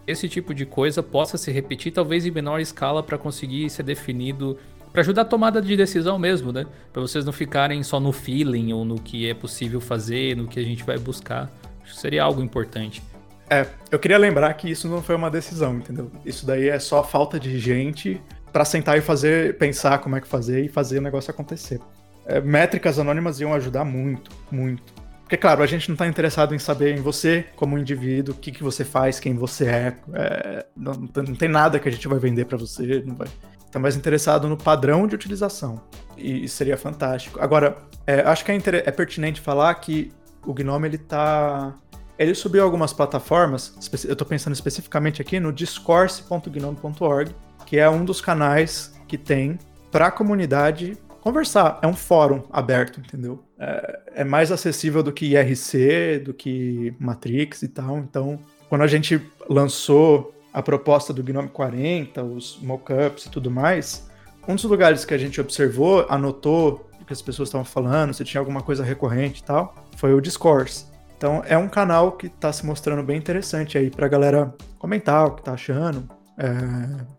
Esse tipo de coisa possa se repetir, talvez em menor escala, para conseguir ser definido, para ajudar a tomada de decisão mesmo, né? Para vocês não ficarem só no feeling ou no que é possível fazer, no que a gente vai buscar. Acho que seria algo importante. É, eu queria lembrar que isso não foi uma decisão, entendeu? Isso daí é só falta de gente para sentar e fazer, pensar como é que fazer e fazer o negócio acontecer. É, métricas anônimas iam ajudar muito, muito. Porque, claro, a gente não está interessado em saber em você, como indivíduo, o que, que você faz, quem você é. é não, não tem nada que a gente vai vender para você. Não vai. Tá mais interessado no padrão de utilização. E, e seria fantástico. Agora, é, acho que é, inter... é pertinente falar que o Gnome, ele tá... Ele subiu algumas plataformas, eu estou pensando especificamente aqui no discourse ponto gnome ponto org, que é um dos canais que tem para a comunidade conversar. É um fórum aberto, entendeu? É, é mais acessível do que I R C, do que Matrix e tal. Então, quando a gente lançou a proposta do Gnome quarenta, os mockups e tudo mais, um dos lugares que a gente observou, anotou o que as pessoas estavam falando, se tinha alguma coisa recorrente e tal, foi o Discourse. Então, é um canal que tá se mostrando bem interessante aí pra galera comentar o que tá achando, é,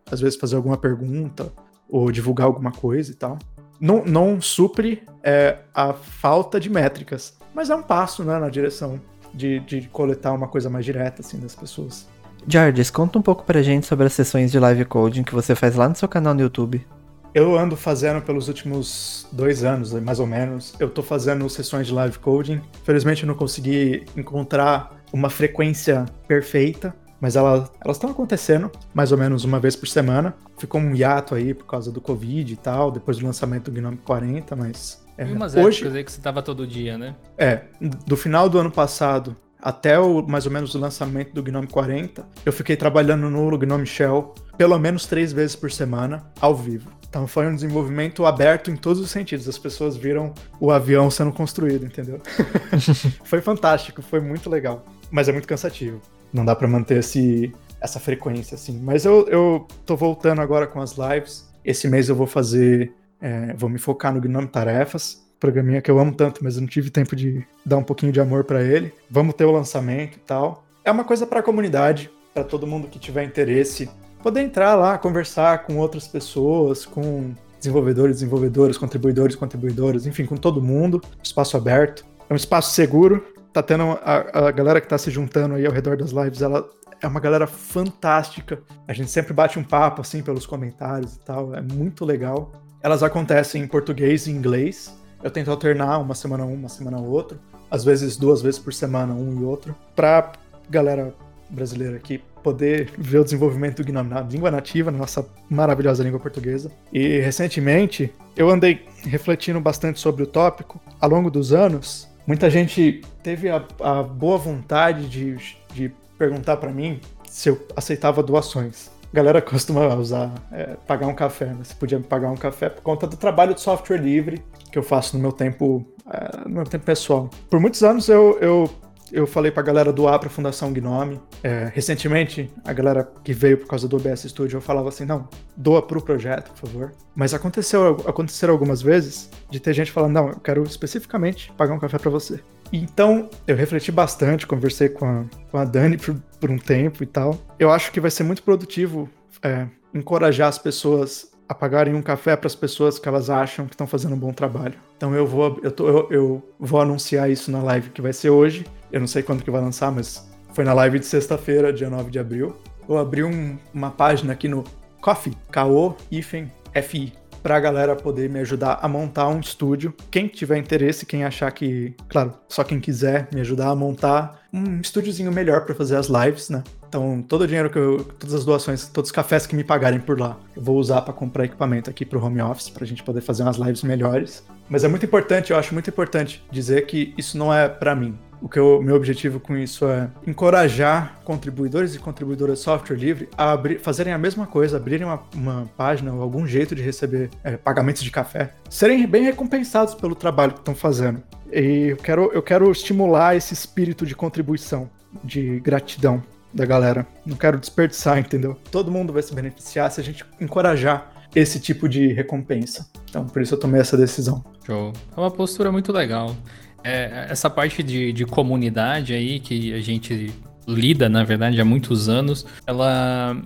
às vezes fazer alguma pergunta ou divulgar alguma coisa e tal. Não, não supre é, a falta de métricas, mas é um passo, né, na direção de, de coletar uma coisa mais direta, assim, das pessoas. Georges, conta um pouco pra gente sobre as sessões de live coding que você faz lá no seu canal no YouTube. Eu ando fazendo pelos últimos dois anos, mais ou menos. Eu tô fazendo sessões de live coding. Felizmente eu não consegui encontrar uma frequência perfeita, mas ela, elas estão acontecendo, mais ou menos uma vez por semana. Ficou um hiato aí por causa do Covid e tal, depois do lançamento do Gnome quarenta, mas... É, e umas hoje, épocas aí que você tava todo dia, né? É, do final do ano passado até o, mais ou menos o lançamento do Gnome quarenta, eu fiquei trabalhando no Gnome Shell pelo menos três vezes por semana, ao vivo. Então foi um desenvolvimento aberto em todos os sentidos. As pessoas viram o avião sendo construído, entendeu? Foi fantástico, foi muito legal. Mas é muito cansativo. Não dá pra manter esse, essa frequência, assim. Mas eu, eu tô voltando agora com as lives. Esse mês eu vou fazer... É, vou me focar no Gnome Tarefas. Programinha que eu amo tanto, mas eu não tive tempo de dar um pouquinho de amor pra ele. Vamos ter o lançamento e tal. É uma coisa pra comunidade, pra todo mundo que tiver interesse... Poder entrar lá, conversar com outras pessoas, com desenvolvedores, desenvolvedoras, contribuidores, contribuidoras, enfim, com todo mundo. Espaço aberto. É um espaço seguro. Tá tendo a, a galera que tá se juntando aí ao redor das lives, ela é uma galera fantástica. A gente sempre bate um papo, assim, pelos comentários e tal. É muito legal. Elas acontecem em português e inglês. Eu tento alternar uma semana um, uma semana outra. Às vezes duas vezes por semana, um e outro. Pra galera brasileira aqui poder ver o desenvolvimento do Gnome na língua nativa, na nossa maravilhosa língua portuguesa. E, recentemente, eu andei refletindo bastante sobre o tópico. Ao longo dos anos, muita gente teve a, a boa vontade de, de perguntar para mim se eu aceitava doações. A galera costuma usar, é, pagar um café, né? Se podia me pagar um café por conta do trabalho de software livre que eu faço no meu tempo, é, no meu tempo pessoal. Por muitos anos, eu... eu Eu falei pra galera doar pra Fundação Gnome. É, recentemente, a galera que veio por causa do O B S Studio, eu falava assim, não, doa pro projeto, por favor. Mas aconteceu, aconteceram algumas vezes de ter gente falando, não, eu quero especificamente pagar um café pra você. Então, eu refleti bastante, conversei com a, com a Dani por, por um tempo e tal. Eu acho que vai ser muito produtivo é, encorajar as pessoas a pagarem um café para as pessoas que elas acham que estão fazendo um bom trabalho. Então eu vou, eu, tô, eu, eu vou anunciar isso na live que vai ser hoje. Eu não sei quando que vai lançar, mas foi na live de sexta-feira, dia nove de abril. Eu abri um, uma página aqui no Ko-fi, K O F I, para a galera poder me ajudar a montar um estúdio. Quem tiver interesse, quem achar que... Claro, só quem quiser me ajudar a montar um estúdiozinho melhor para fazer as lives, né? Então, todo o dinheiro que eu... Todas as doações, todos os cafés que me pagarem por lá, eu vou usar para comprar equipamento aqui pro home office, pra gente poder fazer umas lives melhores. Mas é muito importante, eu acho muito importante dizer que isso não é para mim. O que eu, meu objetivo com isso é encorajar contribuidores e contribuidoras de software livre a abrir, fazerem a mesma coisa, abrirem uma, uma página ou algum jeito de receber é, pagamentos de café, serem bem recompensados pelo trabalho que estão fazendo. E eu quero, eu quero estimular esse espírito de contribuição, de gratidão. da galera. Não quero desperdiçar, entendeu? Todo mundo vai se beneficiar se a gente encorajar esse tipo de recompensa. Então, por isso eu tomei essa decisão. Show. É uma postura muito legal. É, essa parte de, de comunidade aí, que a gente lida, na verdade, há muitos anos, ela...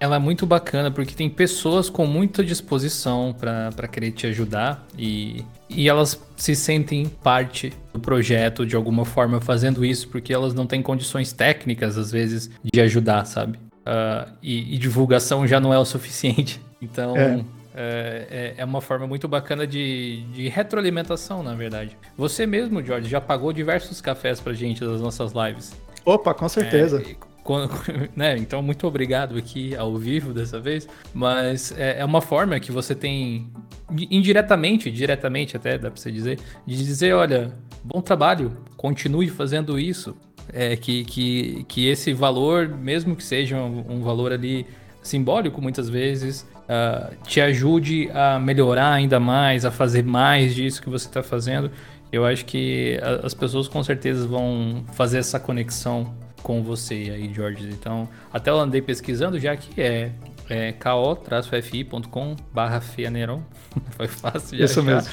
Ela é muito bacana, porque tem pessoas com muita disposição para querer te ajudar e, e elas se sentem parte do projeto de alguma forma fazendo isso, porque elas não têm condições técnicas, às vezes, de ajudar, sabe? Uh, e, e divulgação já não é o suficiente. Então, é, é, é uma forma muito bacana de, de retroalimentação, na verdade. Você mesmo, George, já pagou diversos cafés pra gente das nossas lives. Opa, com certeza. É, Quando, né? Então, muito obrigado aqui ao vivo dessa vez, mas é, é uma forma que você tem, indiretamente, diretamente até, dá para você dizer, de dizer, olha, bom trabalho, continue fazendo isso, é, que, que, que esse valor, mesmo que seja um, um valor ali simbólico muitas vezes, uh, te ajude a melhorar ainda mais, a fazer mais disso que você está fazendo. Eu acho que a, as pessoas com certeza vão fazer essa conexão com você aí, George. Então, até eu andei pesquisando, já que é, é ko traço f i ponto com barra feaneron. Foi fácil de Isso achar. Mesmo.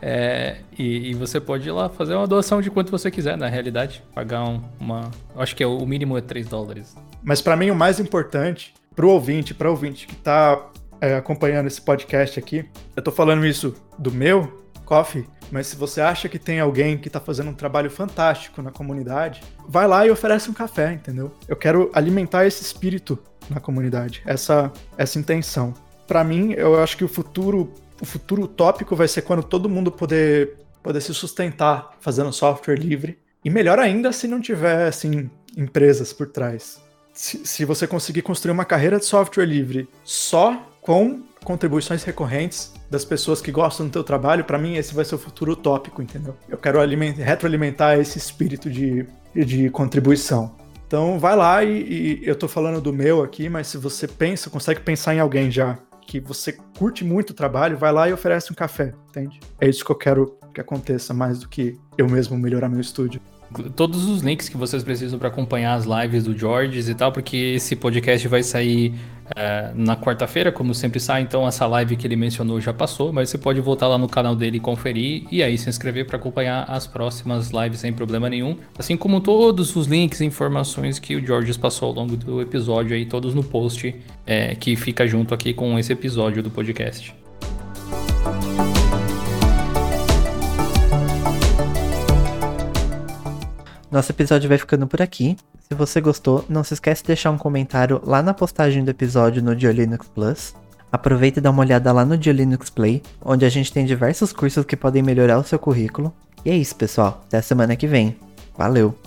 É, e, e você pode ir lá fazer uma doação de quanto você quiser, na realidade. Pagar um, uma... Acho que é, o mínimo é três dólares. Mas para mim, o mais importante, pro ouvinte, para o ouvinte que tá é, acompanhando esse podcast aqui, eu tô falando isso do meu coffee, mas se você acha que tem alguém que tá fazendo um trabalho fantástico na comunidade, vai lá e oferece um café, entendeu? Eu quero alimentar esse espírito na comunidade, essa, essa intenção. Pra mim, eu acho que o futuro, o futuro utópico vai ser quando todo mundo poder, poder se sustentar fazendo software livre. E melhor ainda se não tiver, assim, empresas por trás. Se, se você conseguir construir uma carreira de software livre só com contribuições recorrentes das pessoas que gostam do teu trabalho, pra mim esse vai ser o futuro utópico, entendeu? Eu quero alimentar, retroalimentar esse espírito de, de contribuição. Então vai lá e, e eu tô falando do meu aqui, mas se você pensa, consegue pensar em alguém já que você curte muito o trabalho, vai lá e oferece um café, entende? É isso que eu quero que aconteça, mais do que eu mesmo melhorar meu estúdio. Todos os links que vocês precisam para acompanhar as lives do George e tal, porque esse podcast vai sair é, na quarta-feira, como sempre sai, então essa live que ele mencionou já passou, mas você pode voltar lá no canal dele e conferir, e aí se inscrever para acompanhar as próximas lives sem problema nenhum, assim como todos os links e informações que o George passou ao longo do episódio, aí todos no post é, que fica junto aqui com esse episódio do podcast. Nosso episódio vai ficando por aqui. Se você gostou, não se esquece de deixar um comentário lá na postagem do episódio no Diolinux Plus. Aproveita e dá uma olhada lá no Diolinux Play, onde a gente tem diversos cursos que podem melhorar o seu currículo. E é isso, pessoal. Até a semana que vem. Valeu!